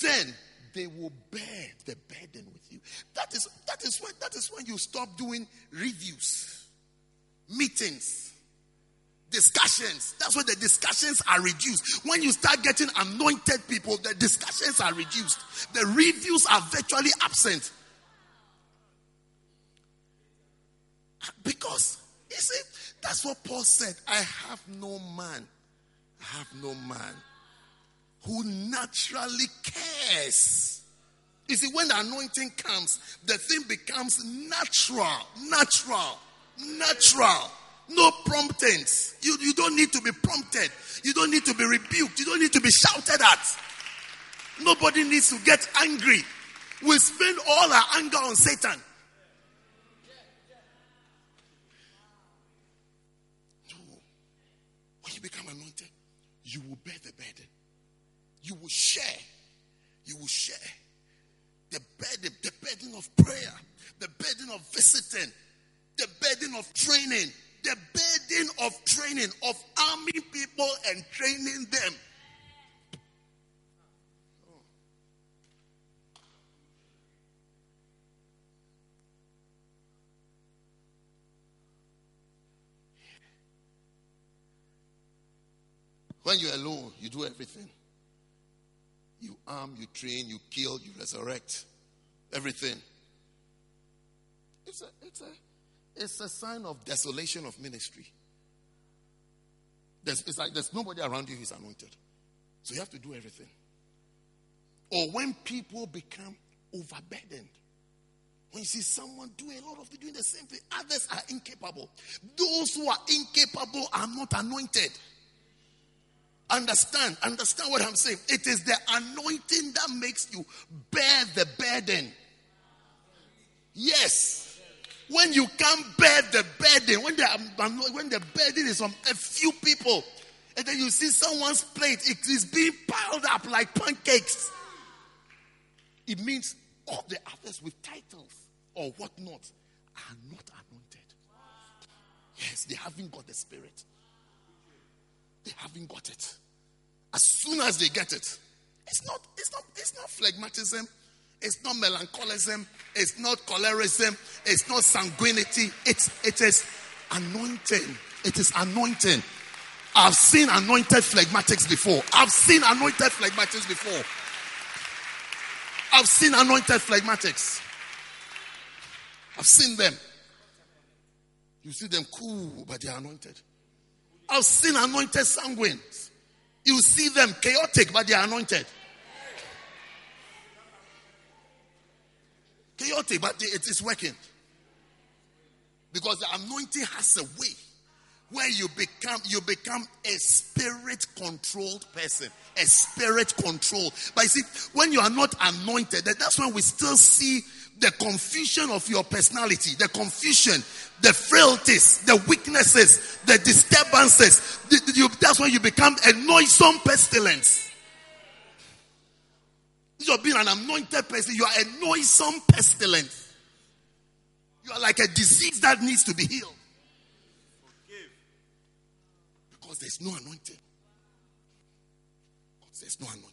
then they will bear the burden with you. That is that is when that is when you stop doing reviews, meetings, discussions. That's when the discussions are reduced. When you start getting anointed people, the discussions are reduced. The reviews are virtually absent. Because, you see, that's what Paul said. I have no man. I have no man who naturally cares. You see, when the anointing comes, the thing becomes natural, natural, natural. No promptings. You, you don't need to be prompted. You don't need to be rebuked. You don't need to be shouted at. Nobody needs to get angry. We spend all our anger on Satan. No. When you become anointed, you will bear the burden. You will share. You will share the burden, the burden of prayer, the burden of visiting, the burden of training, the burden of training, of arming people and training them. Oh. When you're alone, you do everything. You arm, you train, you kill, you resurrect. Everything. It's a, it's a, it's a sign of desolation of ministry. There's, it's like there's nobody around you who's anointed. So you have to do everything. Or when people become overburdened. When you see someone doing a lot of doing the same thing, others are incapable. Those who are incapable are not anointed. Understand, understand what I'm saying. It is the anointing that makes you bear the burden. Yes. When you can't bear the burden, when the, when the burden is on a few people, and then you see someone's plate, it is being piled up like pancakes. It means all the others with titles or whatnot are not anointed. Yes, they haven't got the spirit. They haven't got it. As soon as they get it, it's not, it's not, it's not phlegmatism, it's not melancholism, it's not cholerism, it's not sanguinity. It's, it is anointing. It is anointing. I've seen anointed phlegmatics before. I've seen anointed phlegmatics before. I've seen anointed phlegmatics. I've seen them. You see them cool, but they are anointed. I've seen anointed sanguines. You see them chaotic, but they are anointed. Chaotic, but they, it is working. Because the anointing has a way where you become you become a spirit-controlled person. A spirit-controlled. But you see, when you are not anointed, that's when we still see the confusion of your personality, the confusion, the frailties, the weaknesses, the disturbances. The, the, you, that's when you become a noisome pestilence. Instead of being an anointed person, you are a noisome pestilence. You are like a disease that needs to be healed. Because there's no anointing. Because there's no anointing.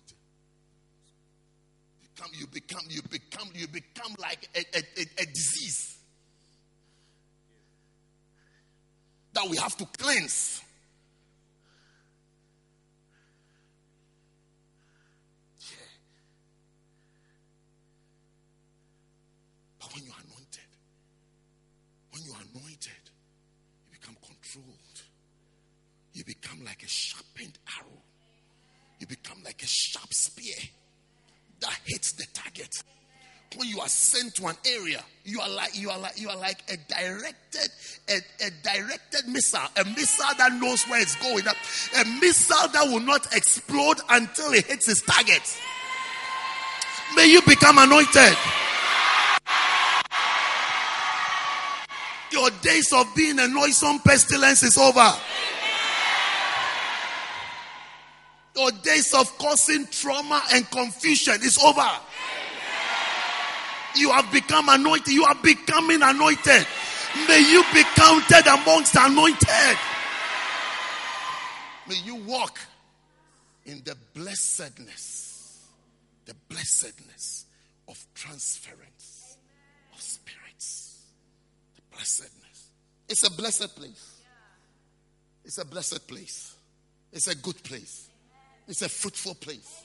You become, you become, you become like a, a, a disease that we have to cleanse. Yeah. But when you're anointed, when you're anointed, you become controlled. You become like a sharpened arrow. You become like a sharp spear that hits the target. when you are sent to an area, you are like you are like you are like a directed a, a directed missile, a missile that knows where it's going, a missile that will not explode until it hits its target. May you become anointed. Your days of being a noisome pestilence is over. Your days of causing trauma and confusion is over. Amen. You have become anointed. You are becoming anointed. May you be counted amongst anointed. May you walk in the blessedness, the blessedness of transference of spirits. The blessedness. It's a blessed place. It's a blessed place. It's a good place. It's a fruitful place.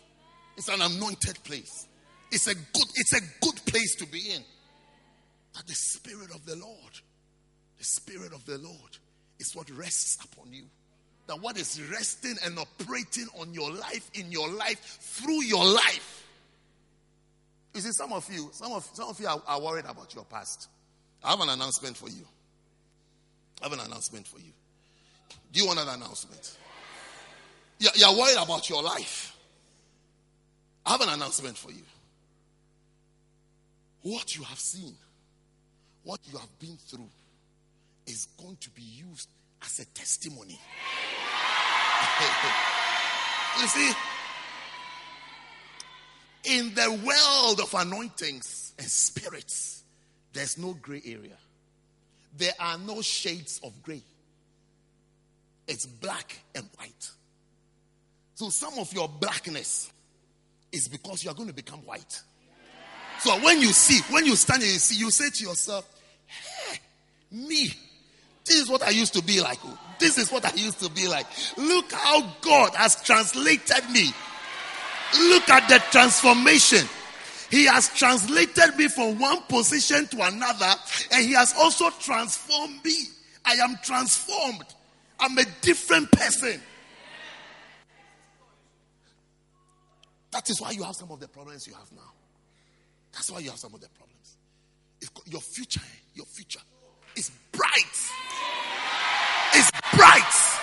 It's an anointed place. It's a good, it's a good place to be in. That the Spirit of the Lord, the Spirit of the Lord is what rests upon you. That what is resting and operating on your life, in your life, through your life. You see, some of you, some of some of you are, are worried about your past. I have an announcement for you. I have an announcement for you. Do you want an announcement? You're worried about your life. I have an announcement for you. What you have seen, what you have been through, is going to be used as a testimony. You see, in the world of anointings and spirits, there's no gray area. There are no shades of gray. It's black and white. So some of your blackness is because you are going to become white. So when you see, when you stand and you see, you say to yourself, hey, me, this is what I used to be like. This is what I used to be like. Look how God has translated me. Look at the transformation. He has translated me from one position to another, and he has also transformed me. I am transformed. I'm a different person. That is why you have some of the problems you have now. That's why you have some of the problems. It's, your future, your future is bright. It's bright.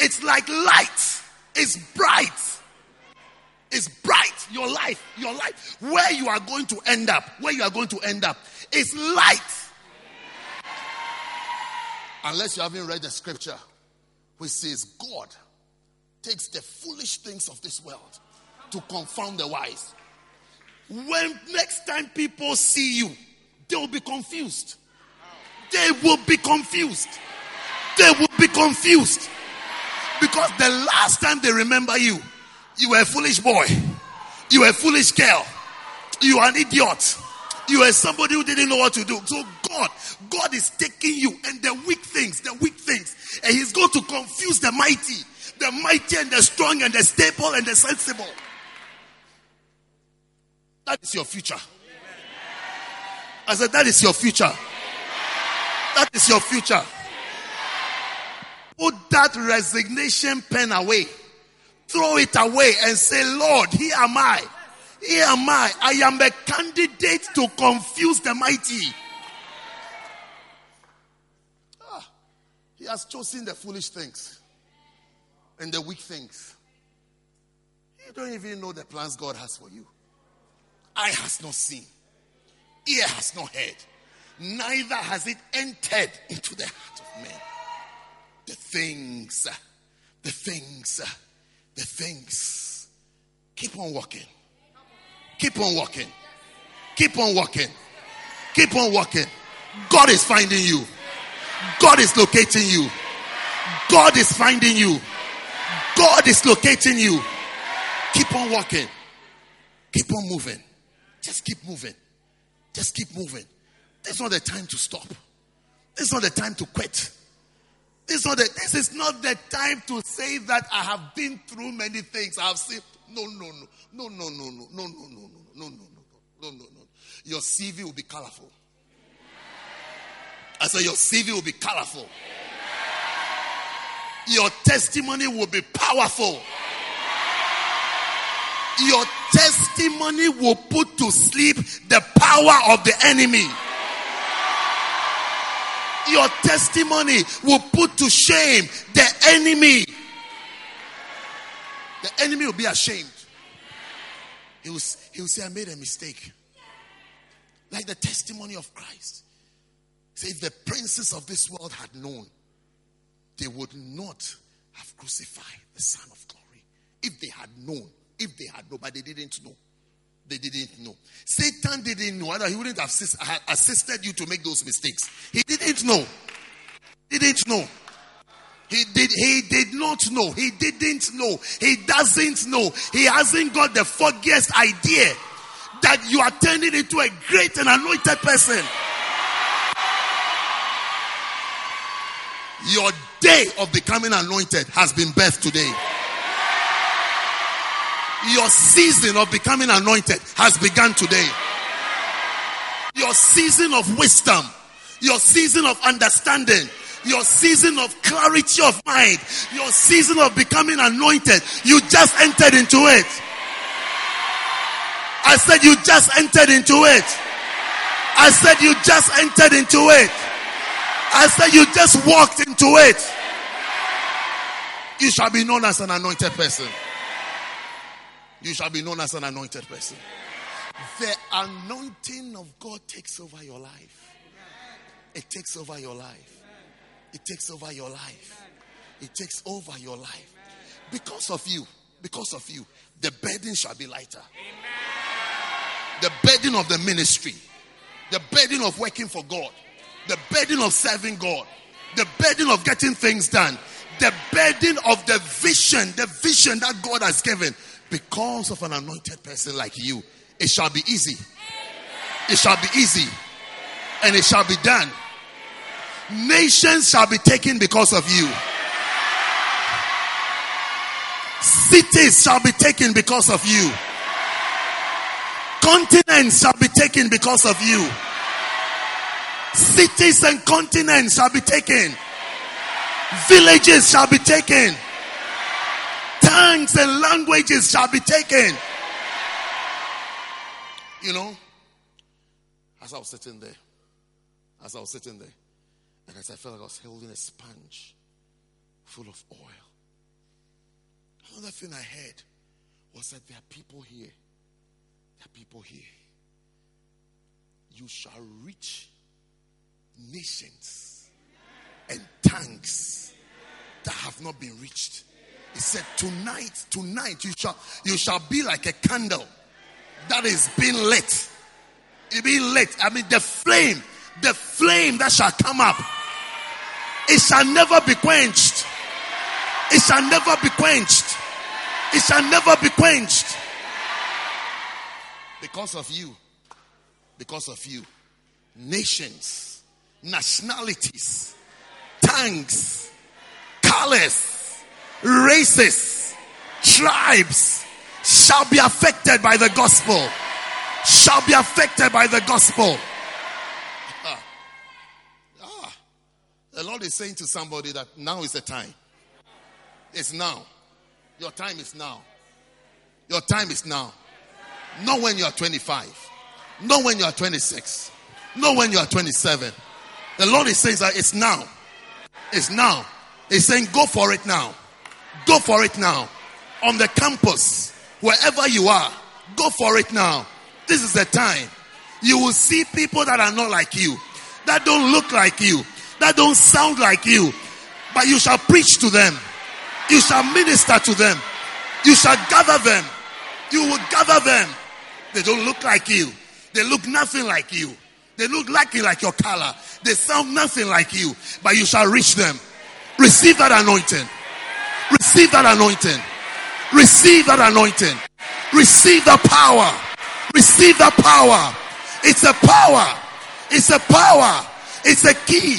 It's like light. It's bright. It's bright. Your life, your life, where you are going to end up, where you are going to end up, is light. Unless you haven't read the scripture, which says God takes the foolish things of this world to confound the wise. When next time people see you, they will be confused. They will be confused. They will be confused. Because the last time they remember you, you were a foolish boy. You were a foolish girl. You were an idiot. You were somebody who didn't know what to do. So God, God is taking you and the weak things, the weak things. And he's going to confuse the mighty. The mighty and the strong and the stable and the sensible. That is your future. I said, that is your future. That is your future. Put that resignation pen away. Throw it away and say, Lord, here am I. Here am I. I am a candidate to confuse the mighty. Ah, he has chosen the foolish things. And the weak things. You don't even know the plans God has for you. Eye has not seen. Ear has not heard. Neither has it entered into the heart of man. The things. The things. The things. Keep on walking. Keep on walking. Keep on walking. Keep on walking. God is finding you. God is locating you. God is finding you. God is locating you. Keep on walking. Keep on moving. Just keep moving. Just keep moving. This is not the time to stop. This is not the time to quit. This is not the, this is not the time to say that I have been through many things. I have seen. No, no, no. No, no, no, no. No, no, no, no. No, no, no. No, no, no. Your C V will be colorful. I said your C V will be colorful. Your testimony will be powerful. your testimony will put to sleep the power of the enemy. Your testimony will put to shame the enemy. The enemy will be ashamed. He will, he will say, I made a mistake. Like the testimony of Christ. Say, if the princes of this world had known, they would not have crucified the Son of Glory. If they had known, if they had known, but they didn't know. They didn't know. Satan didn't know. He wouldn't have assisted you to make those mistakes. He didn't know. He didn't know. He did, he did not know. He didn't know. He doesn't know. He hasn't got the foggiest idea that you are turning into a great and anointed person. Your day of becoming anointed has been birthed today. Your season of becoming anointed has begun today. Your season of wisdom, your season of understanding, your season of clarity of mind, your season of becoming anointed, you just entered into it. I said you just entered into it. I said you just entered into it. I said you just walked into it. You shall be known as an anointed person. You shall be known as an anointed person. The anointing of God takes over your life. It takes over your life. It takes over your life. It takes over your life. Because of you, because of you, the burden shall be lighter. The burden of the ministry, the burden of working for God, the burden of serving God, the burden of getting things done, the burden of the vision, the vision that God has given. Because of an anointed person like you, it shall be easy. It shall be easy. And it shall be done. Nations shall be taken because of you. Cities shall be taken because of you. Continents shall be taken because of you. Cities and continents shall be taken. Villages shall be taken. Tongues and languages shall be taken. You know, as I was sitting there, as I was sitting there, and as I felt like I was holding a sponge full of oil, another thing I heard was that there are people here. There are people here. You shall reach nations and tongues that have not been reached. He said, tonight, tonight, you shall you shall be like a candle that is being lit. It being lit. I mean, the flame, the flame that shall come up, it shall never be quenched. It shall never be quenched. It shall never be quenched. Because of you, because of you, nations, nationalities, tongues, colors, races, tribes shall be affected by the gospel. Shall be affected by the gospel. Ah. Ah. The Lord is saying to somebody that now is the time. It's now. Your time is now. Your time is now. Not when you are twenty-five. Not when you are twenty-six. Not when you are twenty-seven. The Lord is saying that it's now. It's now. He's saying go for it now. Go for it now. On the campus, wherever you are, go for it now. This is the time. You will see people that are not like you, that don't look like you, that don't sound like you, but you shall preach to them. You shall minister to them. You shall gather them. You will gather them. They don't look like you. They look nothing like you. They look like you, like your color. They sound nothing like you, but you shall reach them. Receive that anointing. Receive that anointing. Receive that anointing. Receive the power. Receive the power. It's a power. It's a power. It's a key.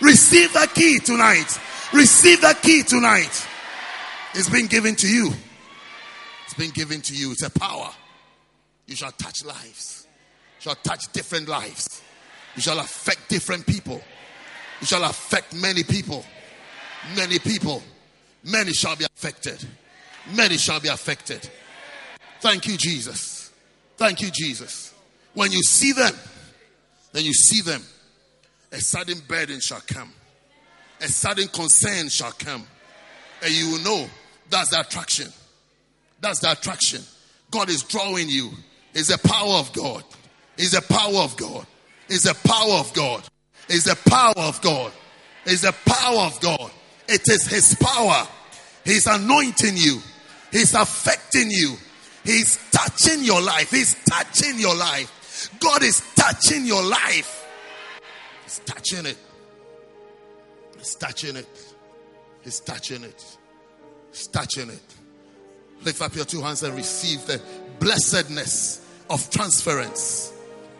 Receive that key tonight. Receive that key tonight. It's been given to you. It's been given to you. It's a power. You shall touch lives. You shall touch different lives. You shall affect different people. You shall affect many people. Many people. Many shall be affected. Many shall be affected. Thank you, Jesus. Thank you, Jesus. When you see them, then you see them, a sudden burden shall come. A sudden concern shall come. And you will know that's the attraction. That's the attraction. God is drawing you. It's the power of God. It's the power of God. It's the power of God. It's the power of God. It's the power of God. It is His power. He's anointing you. He's affecting you. He's touching your life. He's touching your life. God is touching your life. He's touching it. He's touching it. He's touching it. He's touching it. Lift up your two hands and receive the blessedness of transference.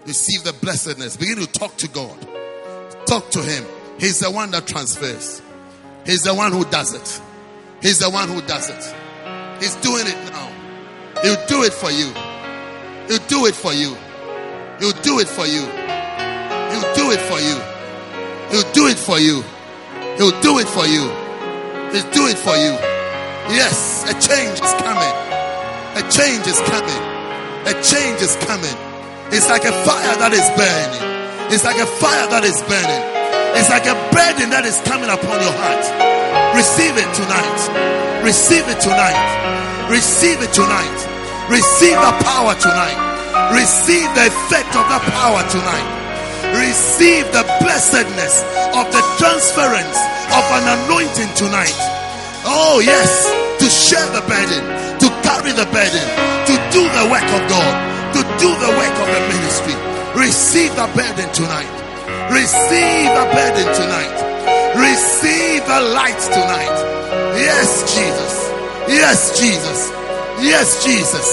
Receive the blessedness. Begin to talk to God. Talk to Him. He's the one that transfers. He's the one who does it. He's the one who does it. He's doing it now. He'll do it for you. He'll do it for you. He'll do it for you. He'll do it for you. He'll do it for you. He'll do it for you. He'll do it for you. Yes, a change is coming. A change is coming. A change is coming. It's like a fire that is burning. It's like a fire that is burning. It's like a burden that is coming upon your heart. Receive it tonight. Receive it tonight. Receive it tonight. Receive the power tonight. Receive the effect of the power tonight. Receive the blessedness of the transference of an anointing tonight. Oh yes, to share the burden, to carry the burden, to do the work of God, to do the work of the ministry. Receive the burden tonight. Receive the burden tonight. Receive the light tonight. Yes, Jesus. Yes, Jesus. Yes, Jesus.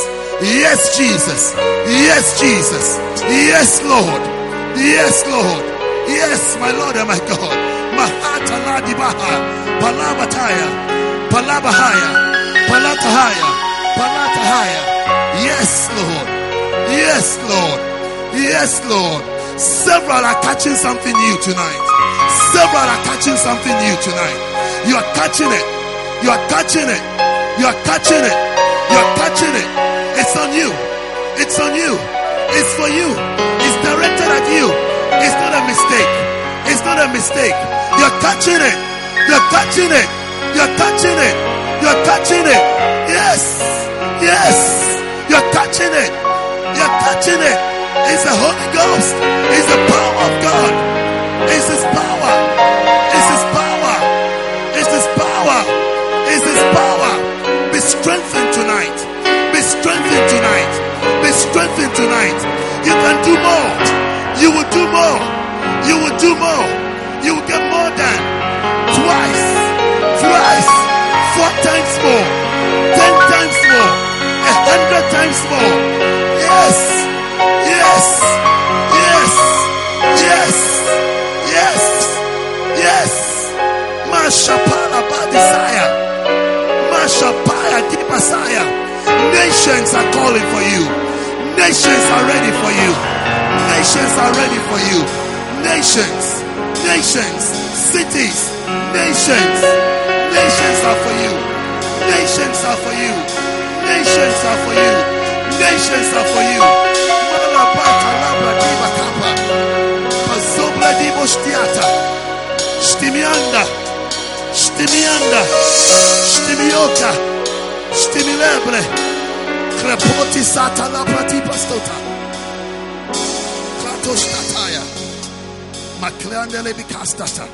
Yes, Jesus. Yes, Jesus. Yes, Lord. Yes, Lord. Yes, my Lord and my God. Mahata Ladibaha. Palabataya. Palabahaya. Palatahaya. Palatahaya. Yes, Lord. Yes, Lord. Yes, Lord. Several are catching something new tonight. Several are catching something new tonight. You are catching it. You are catching it. You are catching it. You are catching it. It's on you. It's on you. It's for you. It's directed at you. It's not a mistake. It's not a mistake. You are catching it. You are catching it. You are catching it. You are catching it. Yes. Yes. You are catching it. You are catching it. It's the Holy Ghost. It's the power of God. It's His power. It's His power. It's His power. It's His power. Be strengthened tonight. Be strengthened tonight. Be strengthened tonight. You can do more. You will do more. You will do more. You will get more than twice, twice, four times more, ten times more, a hundred times more. Yes. Yes, yes, yes, yes, yes. Mashapala Badisaya, Mashapaya Dipasaya. Nations are calling for you. Nations are ready for you. Nations are ready for you. Nations, nations, cities, nations, nations are for you. Nations are for you. Nations are for you. Nations are for you. Stimianda, Stimianda, Stimiota, Stimilebre, Crepoti Satala Prati Pastota, Kratos Tataya, Macleandele Bicastata.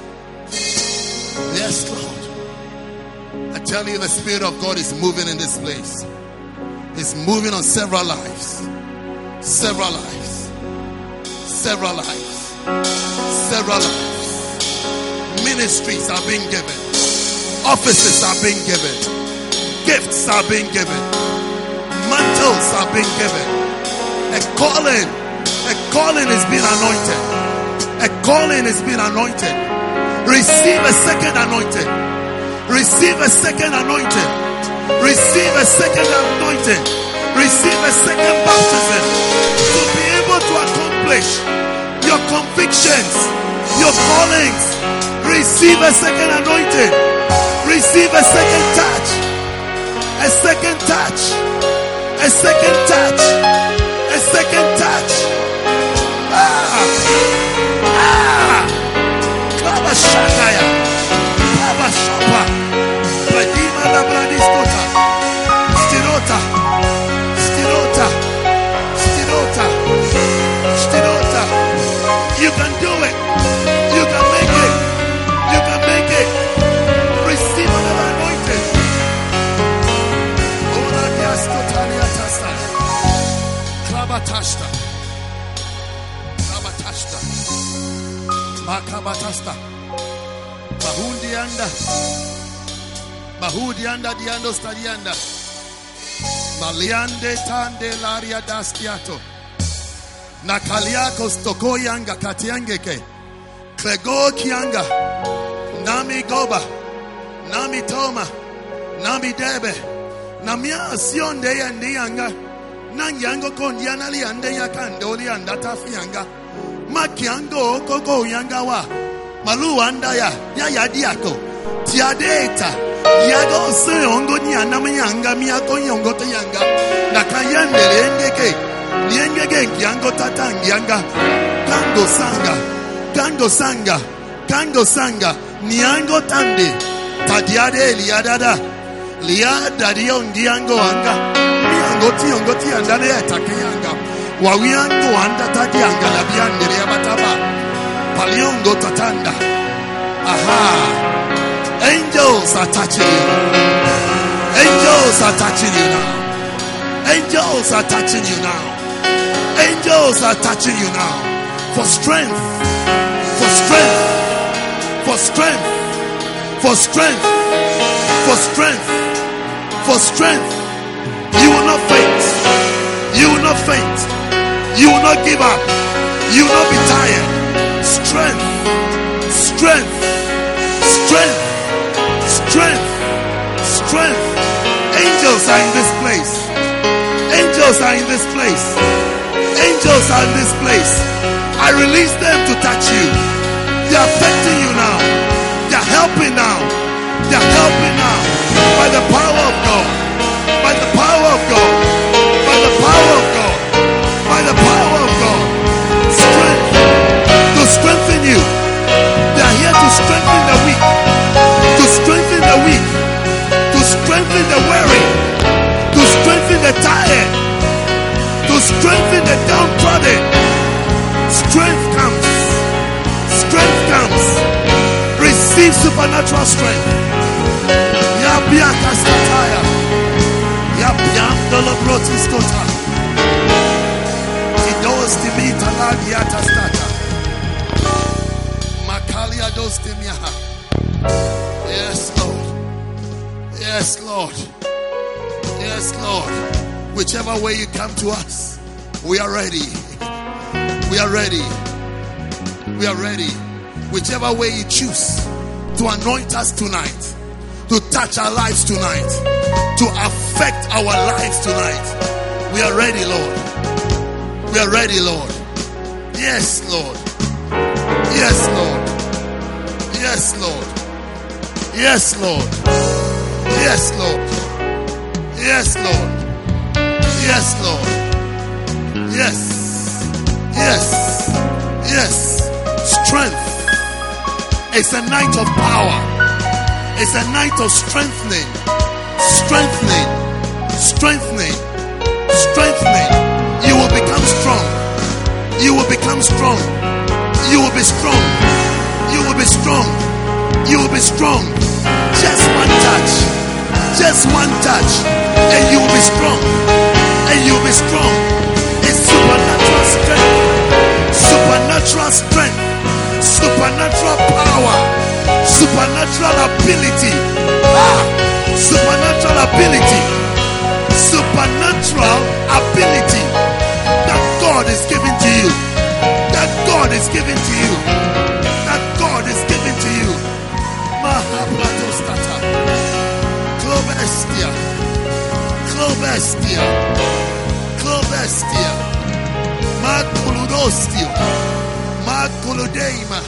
Yes, Lord. I tell you, the Spirit of God is moving in this place. It's moving on several lives. Several lives, several lives, several lives. Ministries are being given, offices are being given, gifts are being given, mantles are being given. A calling, a calling is being anointed. A calling is being anointed. Receive a second anointing. Receive a second anointing. Receive a second anointing. Receive a second baptism to be able to accomplish your convictions, your callings. Receive a second anointing. Receive a second touch. A second touch. A a second touch, a second touch. Ah, ah, Kabashakaya, Kabashapa, Badima da Bladistota, Stirota, Stirota, Stirota, Stirota. You can do it, you can make it, you can make it. Receive another anointing. Klabatashta, Klabatashta, Makabatashta, Mahundianda, Mahudianda diando stadianda, Maliande tande l'aria dastiato, Nakaliako stokoyanga katiangeke, Klego kianga, Nami goba, Nami toma, Nami debe. Namia asion de yande yanga nanyango kondiana liande yakando lianda tafianga makiango koko yanga wa maluanda ya ya yadiako tiadeta yago se ongo ni anamyanga miako yongo tayanga nakayande lengeke lengeke yango tatangyanga kando sanga kando sanga kando sanga niango tande tadiade liadada Lia Dadiangi Ango Anga, Miangoti Ongoti and Dalia Takayanga, Wawiango Anda Tadianga Labian de Abataba, Paliongo Tatanda. Aha, angels are touching you. Angels are touching you now. Angels are touching you now. Angels are touching you now. For strength, for strength, for strength, for strength, for strength. For strength, you will not faint. You will not faint. You will not give up. You will not be tired. Strength, strength, strength, strength, strength. Angels are in this place. Angels are in this place. Angels are in this place. I release them to touch you. They are affecting you now. They are helping now. They are helping now. By the power of God, by the power of God, by the power of God, by the power of God, strength to strengthen you. They are here to strengthen the weak, to strengthen the weak, to strengthen the weary, to strengthen the tired, to strengthen the downtrodden. Strength comes, strength comes. Receive supernatural strength. Biakastataya, Yapiam Dolobrotiskota, Idostimi Taladiatastata, Makalia Dostimiaha. Yes, Lord. Yes, Lord. Yes, Lord. Whichever way you come to us, we are ready. We are ready. We are ready. Whichever way you choose to anoint us tonight, to touch our lives tonight, to affect our lives tonight. We are ready, Lord. We are ready, Lord. Yes, Lord. Yes, Lord. Yes, Lord. Yes, Lord. Yes, Lord. Yes, Lord. Yes, Lord. Yes. Yes. Yes. Strength. It's a night of power. It's a night of strengthening, strengthening, strengthening, strengthening. You will become strong. You will become strong. You will be strong. You will be strong. You will be strong. Just one touch. Just one touch. And you will be strong. And you will be strong. It's supernatural strength. Supernatural strength. Supernatural power. Supernatural ability. Ah, supernatural ability. Supernatural ability that God is giving to you. That God is giving to you. That God is giving to you. Mahabratostata. Clovestia. Clovestia. Clovestia. Makuludostio. Makuludeima.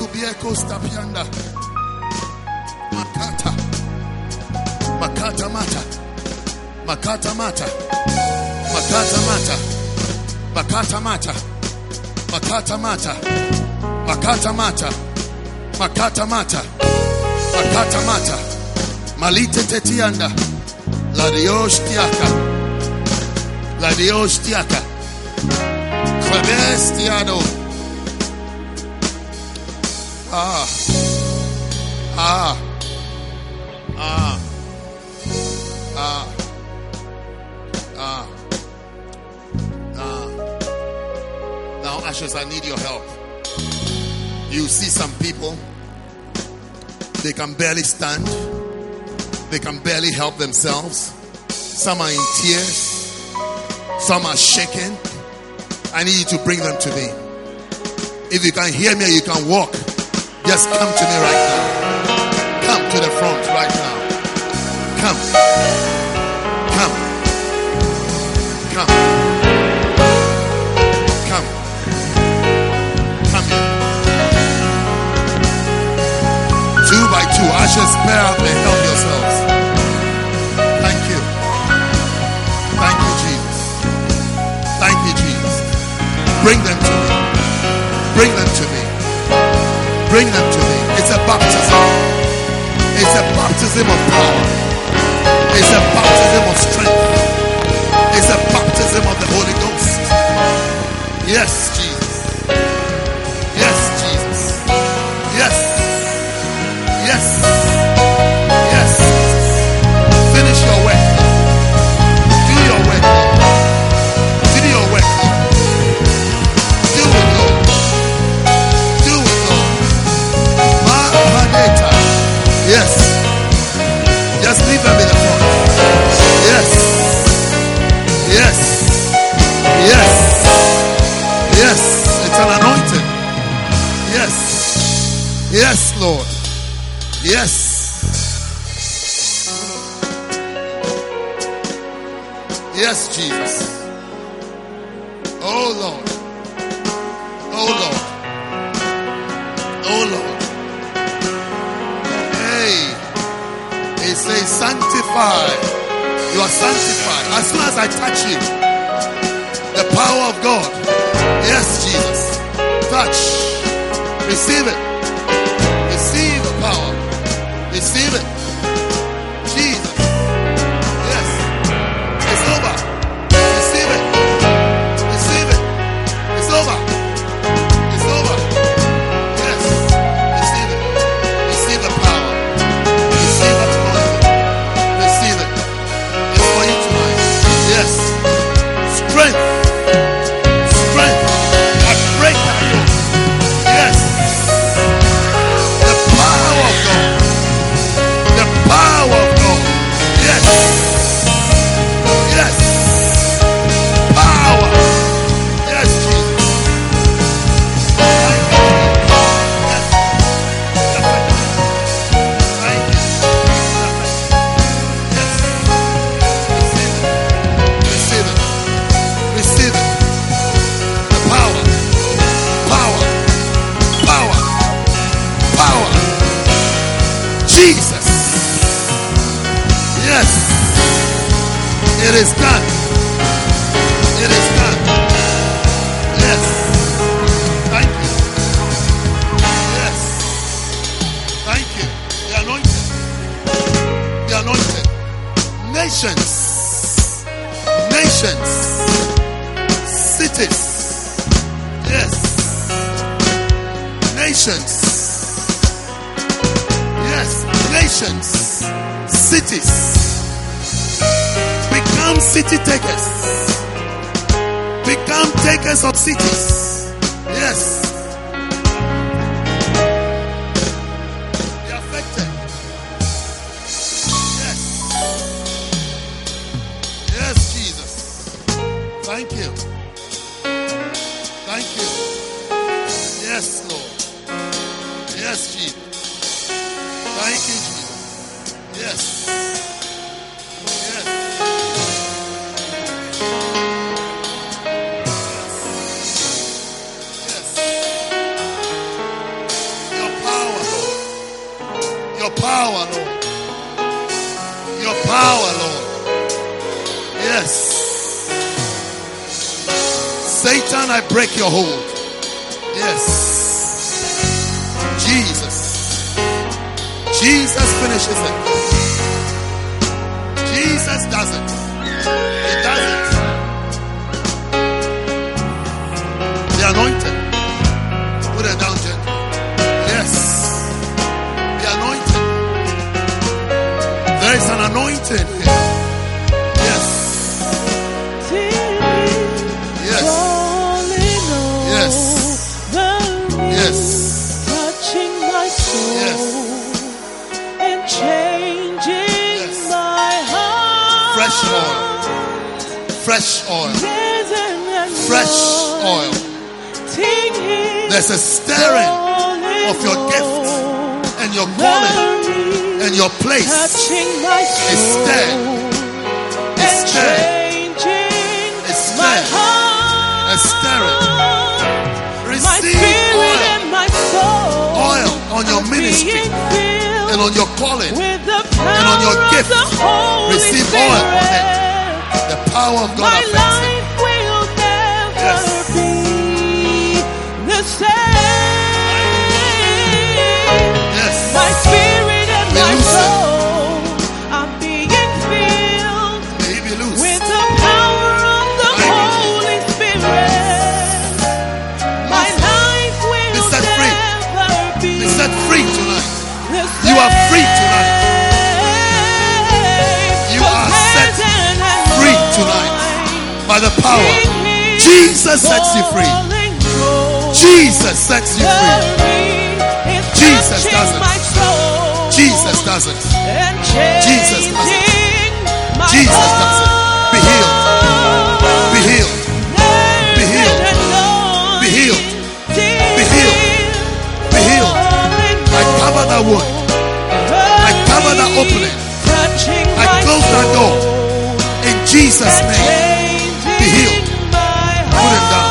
Kubieko Stapianda Makata Makata Mata Makata mata. Makata mata. Makata mata. Makata mata. Makata mata. Makata mata. Makata mata. Malite tetianda. La Dios tiaka. La Dios tiaka. Clavestiado. Ah, ah, ah, ah, ah, ah. Now, Ashes, I need your help. You see some people, they can barely stand. They can barely help themselves. Some are in tears. Some are shaken. I need you to bring them to me. If you can hear me, you can walk. Just come to me right now. Come to the front right now. Come. Come. Come. Come. Come here. Two by two, ashes, bear out and help yourselves. Thank you. Thank you, Jesus. Thank you, Jesus. Bring them to me. Bring them to me. Bring them to me. It's a baptism. It's a baptism of power. It's a baptism of strength. It's a baptism of the Holy Ghost. Yes, Jesus. Yes, Jesus. Yes. Yes. Yes. Finish your work. Do your work. Do your work. Do it, Lord. Do it, Lord. Yes. Just leave them in the front. Yes. Yes. Yes. Yes. It's an anointing. Yes. Yes, Lord. Yes. Yes, Jesus. Oh, Lord. Oh, Lord. Oh, Lord. He says, sanctify. You are sanctified. As soon as I touch you, the power of God. Yes, Jesus. Touch. Receive it. Receive the power. Receive it. Jesus. Yes. It's over. Receive it. Receive it. It's over. It's over. Yes. Receive it. Receive the power. Receive the power. Yes. Strength. Strength. I break that yoke. Yes. The power of God. The power of God. Yes. Yes. Power. Yes, Jesus. Thank you. Yes. Thank you. Yes. Receive it. Receive it. The power. Power. Power. Power. Jesus. Yes. It is done. It is done. Yes. Thank you. Yes. Thank you. The anointed. The anointed. Nations. Nations. Cities, yes. Nations, yes. Nations, cities become city takers, become takers of cities. Yes, they are affected. Yes, yes, Jesus. Thank you. Thank you. Yes, Lord. Yes, Jesus. Thank you, Jesus. Yes. Yes. Yes. Your power, Lord. Your power, Lord. Your power, Lord. Yes. Satan, I break your hold. Yes. Jesus. Jesus finishes it. Jesus does it. He does it. The anointed. Put it down, Jen. Yes. The anointed. There is an anointing here. Yes. Yes. Yes. Yes. Touching my soul. Yes. And changing my heart. Fresh oil. Fresh oil. Fresh oil. There's a stirring of your gift and your calling and your place. It's stirred. It's stirred. It's stirred. It's stirring. Receive oil. Oil on your ministry and on your calling and on your gift. Receive oil on it. The power of God affects it. Yes. My spirit and my soul are being filled with the power of the Holy Spirit. My life will be set free. Be set free tonight. You are free tonight. You are set free tonight by the power. Jesus sets you free. Jesus sets you free. Jesus does it. Jesus does it. Jesus does it. Jesus does it. Be healed. Be healed. Be healed. Be healed. Be healed. Be healed. I cover that wound. I cover that opening. I close that door. In Jesus' name. Be healed. Put it down.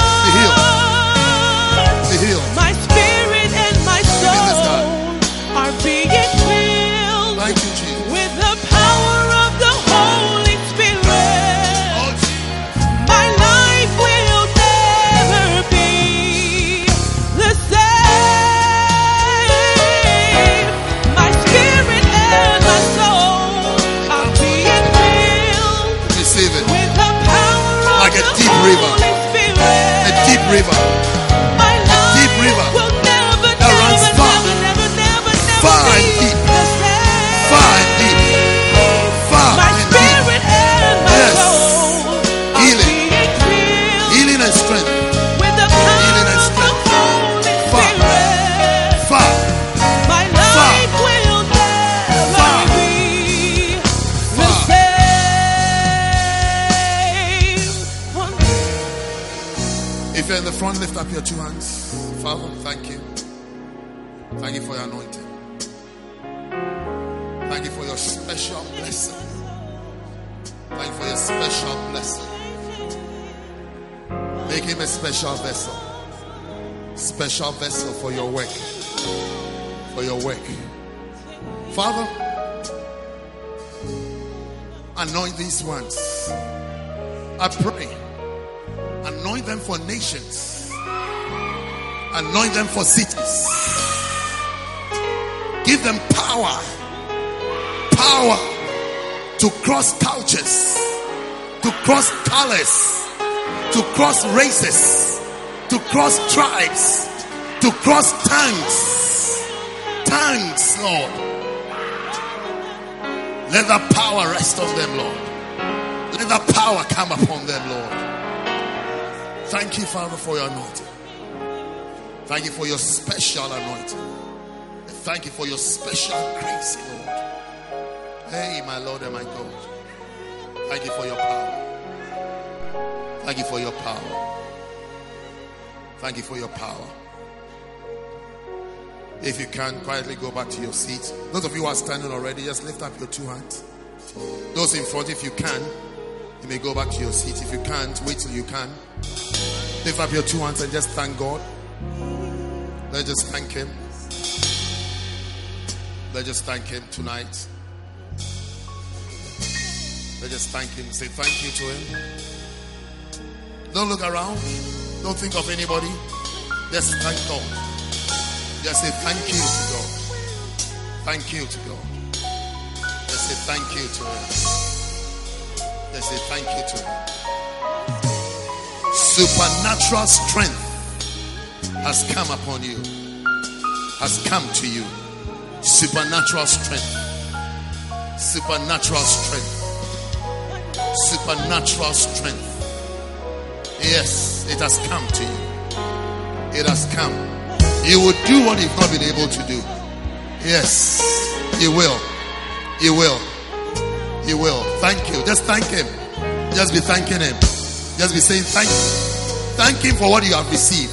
River, a deep river, my a deep river will never, that never, runs far, never, never, never, never far and deep, far and deep, far my and spirit deep. And my yes, soul healing, healing and strength, with the power healing and strength, of the Holy far, Spirit. Far, my life far, will never far, be the same. If you're in the front, lift up your two hands. Father, thank you. Thank you for your anointing. Thank you for your special blessing. Thank you for your special blessing. Make him a special vessel. Special vessel for your work. For your work. Father, anoint these ones. I pray. Anoint them for nations. Anoint them for cities. Give them power. Power to cross cultures, to cross colors, to cross races, to cross tribes, to cross tongues. Tongues, Lord. Let the power rest on them, Lord. Let the power come upon them, Lord. Thank you, Father, for your anointing. Thank you for your special anointing. And thank you for your special grace, Lord. Hey, my Lord and my God. Thank you for your power. Thank you for your power. Thank you for your power. If you can, quietly go back to your seat. Those of you who are standing already, just lift up your two hands. Those in front, if you can, you may go back to your seat. If you can't, wait till you can. Lift up your two hands and just thank God. Let's just thank him. Let's just thank him tonight. Let's just thank him. Say thank you to him. Don't look around. Don't think of anybody. Just thank God. Just say thank you to God. Thank you to God. Just say thank you to him. Just say thank you to him. Supernatural strength has come upon you. Has come to you. Supernatural strength. Supernatural strength. Supernatural strength. Yes, it has come to you. It has come. You will do what you've not been able to do. Yes, you will. You will. You will. Thank you. Just thank him. Just be thanking him. Just be saying thank you. Thank him for what you have received.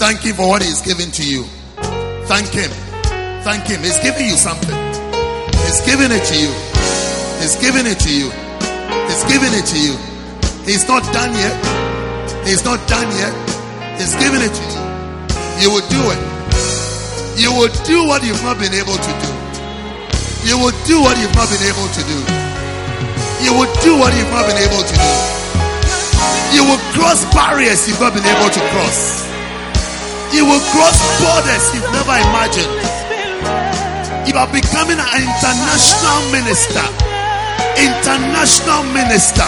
Thank him for what he is giving to you. Thank him. Thank him. He's giving you something. He's giving it to you. He's giving it to you. He's giving it to you. He's not done yet. He's not done yet. He's giving it to you. You will do it. You will do what you've not been able to do. You will do what you've not been able to do. You will do what you've not been able to do. You will cross barriers you've not been able to cross. You will cross borders you've never imagined. You are becoming an international minister. International minister.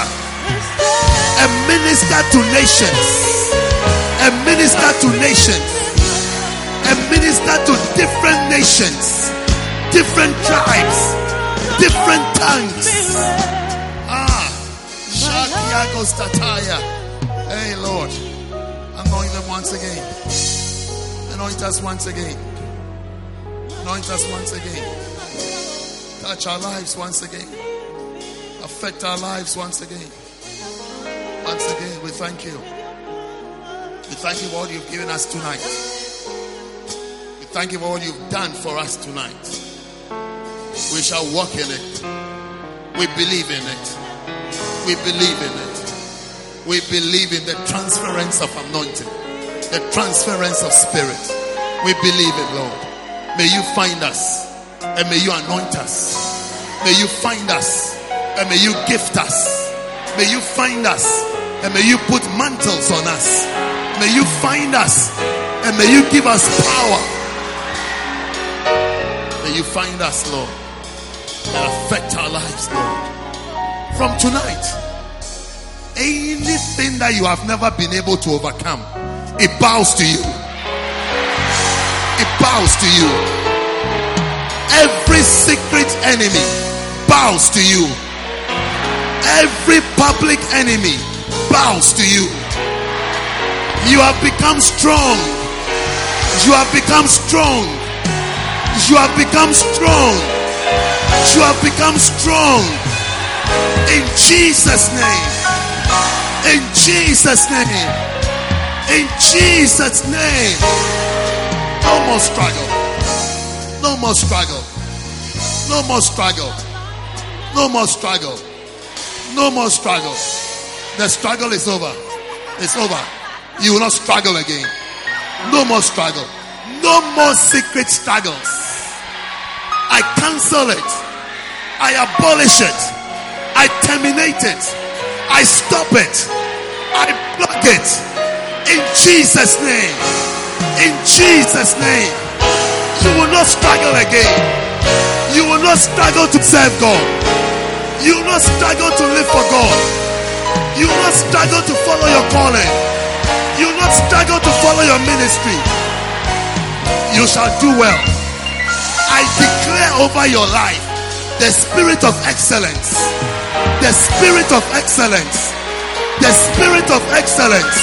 A minister to nations. A minister to nations. A minister to different nations. Different tribes. Different tongues. Ah. Shakiago Stataya. Hey Lord. Anoint them once again. Anoint us once again. Anoint us once again. Touch our lives once again. Affect our lives once again. Once again, we thank you. We thank you for all you've given us tonight. We thank you for all you've done for us tonight. We shall walk in it. We believe in it. We believe in it. We believe in the transference of anointing. The transference of spirit. We believe it, Lord. May you find us and may you anoint us. May you find us and may you gift us. May you find us and may you put mantles on us. May you find us and may you give us power. May you find us, Lord, and affect our lives, Lord. From tonight, anything that you have never been able to overcome, it bows to you. It bows to you. Every secret enemy bows to you. Every public enemy bows to you. You have become strong. You have become strong. You have become strong. You have become strong. In Jesus' name. In Jesus' name. In Jesus' name. No more struggle. No more struggle. No more struggle. No more struggle. No more struggle. The struggle is over. It's over. You will not struggle again. No more struggle. No more secret struggles. I cancel it. I abolish it. I terminate it. I stop it. I block it. In Jesus' name. In Jesus' name. You will not struggle again. You will not struggle to serve God. You will not struggle to live for God. You will not struggle to follow your calling. You will not struggle to follow your ministry. You shall do well. I declare over your life the spirit of excellence. The spirit of excellence. The spirit of excellence.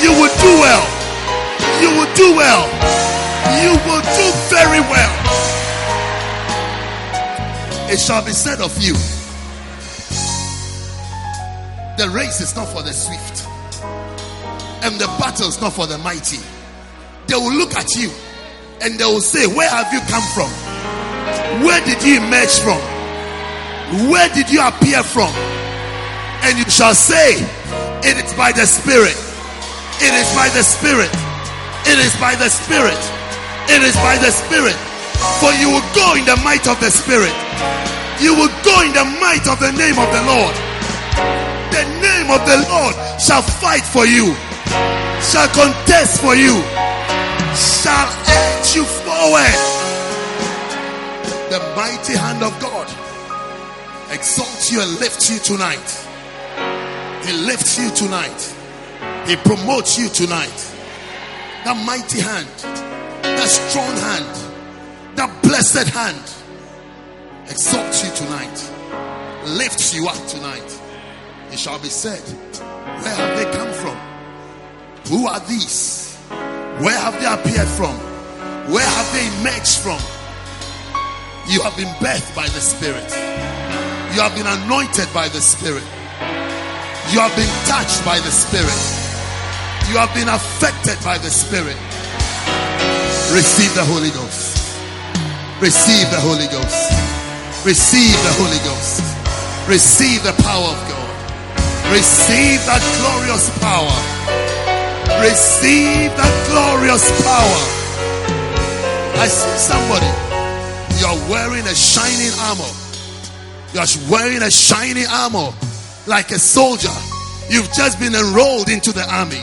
You will do well. You will do well. You will do very well. It shall be said of you, the race is not for the swift, and the battle is not for the mighty. They will look at you and they will say, where have you come from? Where did you emerge from? Where did you appear from? And you shall say, it is by the Spirit. It is by the Spirit. It is by the Spirit. It is by the Spirit. For you will go in the might of the Spirit. you will go in the might of the name of the Lord. The name of the Lord shall fight for you, shall contest for you, shall edge you forward. The mighty hand of God exalts you and lifts you tonight. He lifts you tonight. He promotes you tonight. That mighty hand, that strong hand, that blessed hand exalts you tonight, lifts you up tonight. It shall be said, where have they come from? Who are these? Where have they appeared from? Where have they emerged from? You have been birthed by the Spirit. You have been anointed by the Spirit. You have been touched by the Spirit. You have been affected by the Spirit. Receive the Holy Ghost. Receive the Holy Ghost. Receive the Holy Ghost. Receive the power of God. Receive that glorious power. Receive that glorious power. I see somebody. You are wearing a shining armor. You are wearing a shining armor. Like a soldier, you've just been enrolled into the army.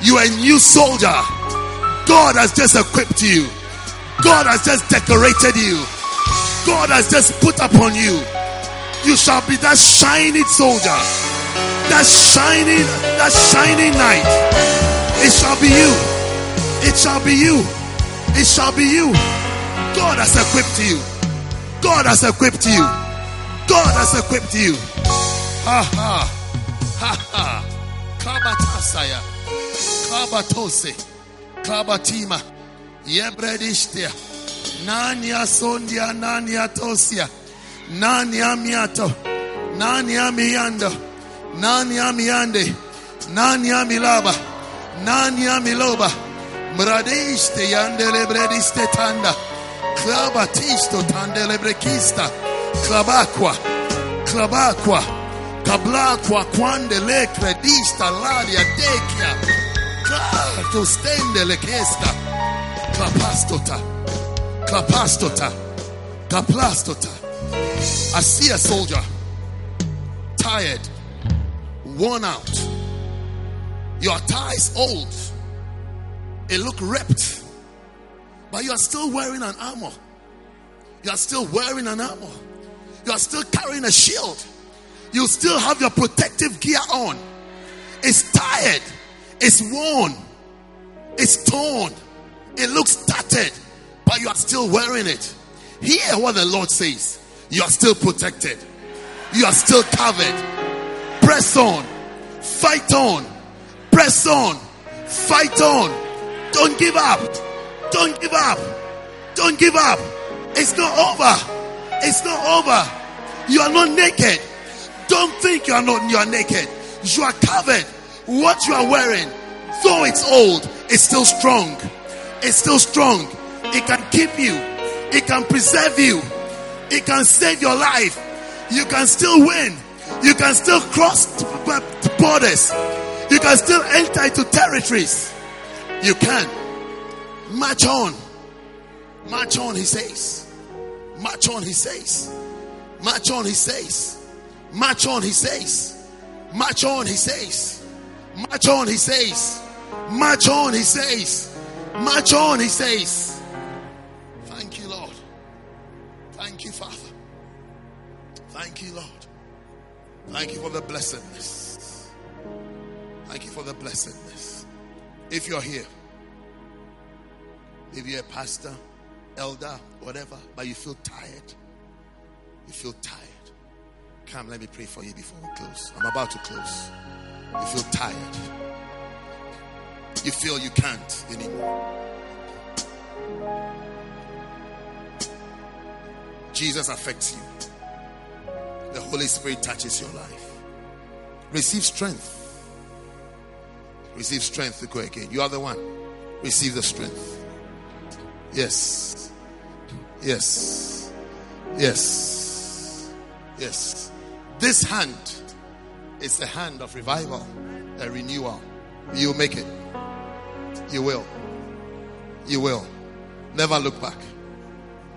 You are a new soldier. God has just equipped you. God has just decorated you. God has just put upon you. You shall be that shining soldier, that shining, that shining knight. It shall be you. It shall be you. It shall be you. God has equipped you. God has equipped you. God has equipped you. Ha ha, ha ha, kabatasaya, kabatose, kabatima, yebredishtia, nania sondia, nania tosia, nania miato, nania miando, nania miande, nania milaba, nania miloba, mradiste yandelebrediste tanda, klabatisto tandelebrekista, klabakwa, klabakwa. Kabla kwa kwande le credista laria dekia Kla to stende le kesta Klapastota Klapastota Kaplastota. I see a soldier, tired, worn out. Your tie is old. It look ripped. But you are still wearing an armor. You are still wearing an armor. You are still carrying a shield. You still have your protective gear on. It's tired. It's worn. It's torn. It looks tattered. But you are still wearing it. Hear what the Lord says. You are still protected. You are still covered. Press on. Fight on. Press on. Fight on. Don't give up. Don't give up. Don't give up. It's not over. It's not over. You are not naked. Don't think you are not you are naked. You are covered. What you are wearing, though it's old, it's still strong. It's still strong. It can keep you. It can preserve you. It can save your life. You can still win. You can still cross borders. You can still enter into territories. You can. March on. March on, he says. March on, he says. March on, he says. March on, he says. March on, he says. March on, he says. March on, he says. March on, he says. Thank you, Lord. Thank you, Father. Thank you, Lord. Thank you for the blessedness. Thank you for the blessedness. If you're here, if you're a pastor, elder, whatever, but you feel tired, you feel tired. Come, let me pray for you before we close. I'm about to close. You feel tired. You feel you can't anymore. Jesus affects you. The Holy Spirit touches your life. Receive strength. Receive strength to go again. You are the one. Receive the strength. Yes. Yes. Yes. Yes. This hand is the hand of revival, a renewal. You'll make it. You will. You will. Never look back.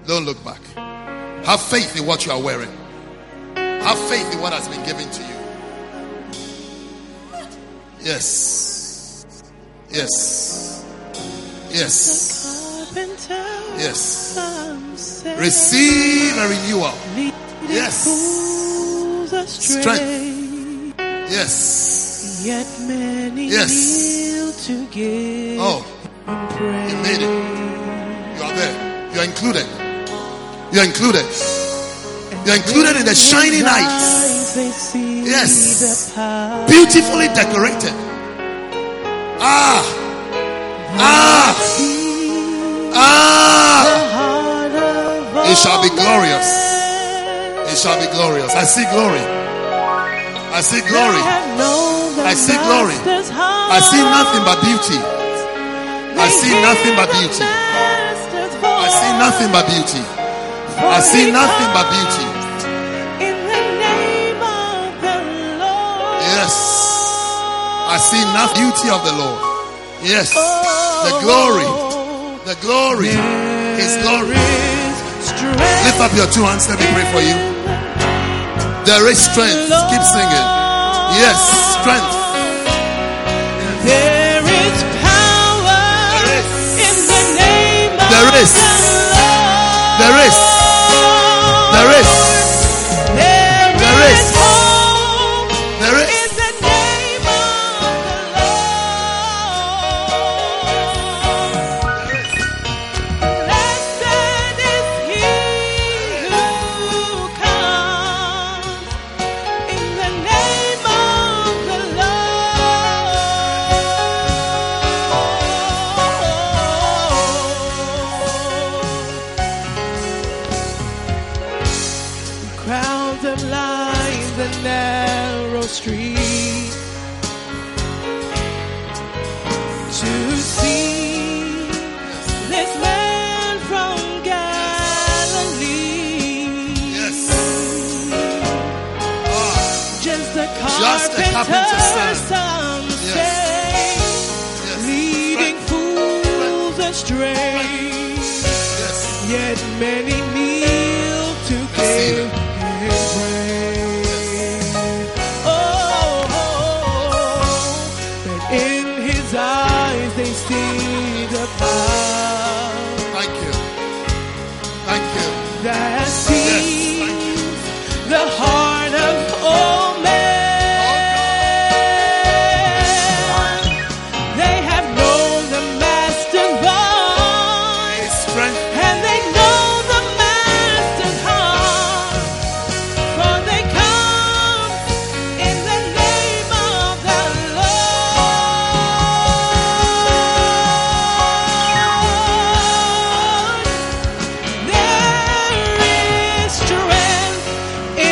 Don't look back. Have faith in what you are wearing. Have faith in what has been given to you. Yes. Yes. Yes. Yes. Receive a renewal. Yes. Strength. Yes. Yet many kneel to give. Oh. You made it. You are there. You are included. You are included. You are included in the shining lights. Yes. Beautifully decorated. Ah. Ah. Ah. It shall be glorious. It shall be glorious. I see glory. I see glory. I see glory. I see nothing but beauty. I see nothing but beauty. I see nothing but beauty. I see nothing but beauty. In the name of the Lord. Yes. I see the beauty of the Lord. Yes. The glory. The glory. His glory. Lift up your two hands. Let me pray for you. There is strength. Keep singing. Yes, strength. There is power in the name of the Lord. There is. There is. There is. There is. There is. In the name of the Lord. Blessed is he who comes. The name of the Lord. Crowds of lies the narrow street to see this man from Galilee. Yes. Ah. Just a carpenter, carpenter son. some yes. say, yes. leading right. fools right. astray. Yes. Yet many kneel to give him praise. Oh, oh, oh, that in his eyes they see the power Thank you. Thank you. that sees the heart of all men. They have known the master's voice, His strength. and they know the master's heart, for they come in the name of the Lord. There is strength in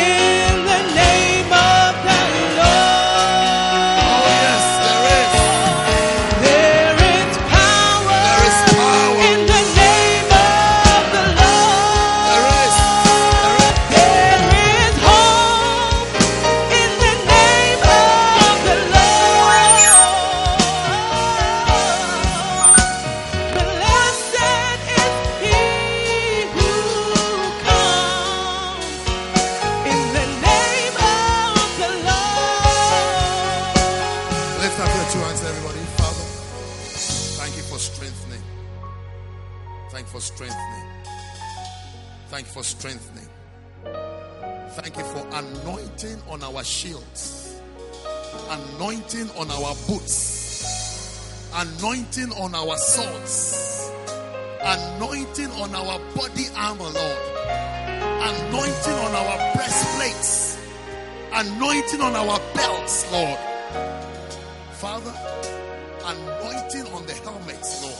the name of the Lord. Oh, yes, there is. There is power There is power. in the name of the Lord. There is. There is. There is hope in the name of the Lord. Blessed is he who comes in the name of the Lord. Lift up your two hands, everybody. Father, thank you for strengthening. Thank you for strengthening. Thank you for strengthening. Thank you for anointing on our shields, anointing on our boots, anointing on our swords, anointing on our body armor, Lord, anointing on our breastplates, anointing on our belts, Lord. Father, anointing on the helmets, Lord.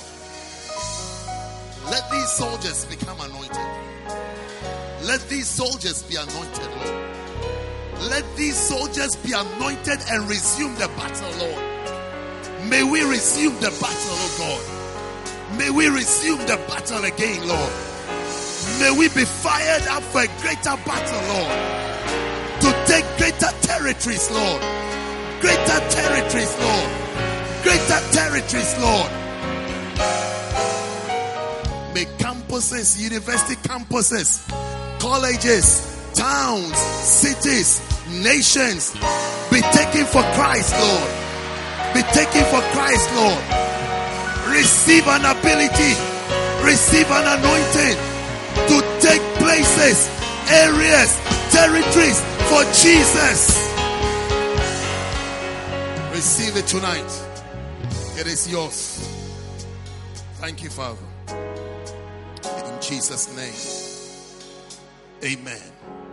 Let these soldiers become anointed. Let these soldiers be anointed, Lord. Let these soldiers be anointed and resume the battle, Lord. May we resume the battle, oh God. May we resume the battle again, Lord. May we be fired up for a greater battle, Lord. To take greater territories, Lord. Greater territories, Lord. Greater territories, Lord. May campuses, university campuses, colleges, towns, cities, nations. Be taken for Christ, Lord. Be taken for Christ, Lord. Receive an ability. Receive an anointing to take places, areas, territories for Jesus. Receive it tonight. It is yours. Thank you, Father. In Jesus' name. Amen.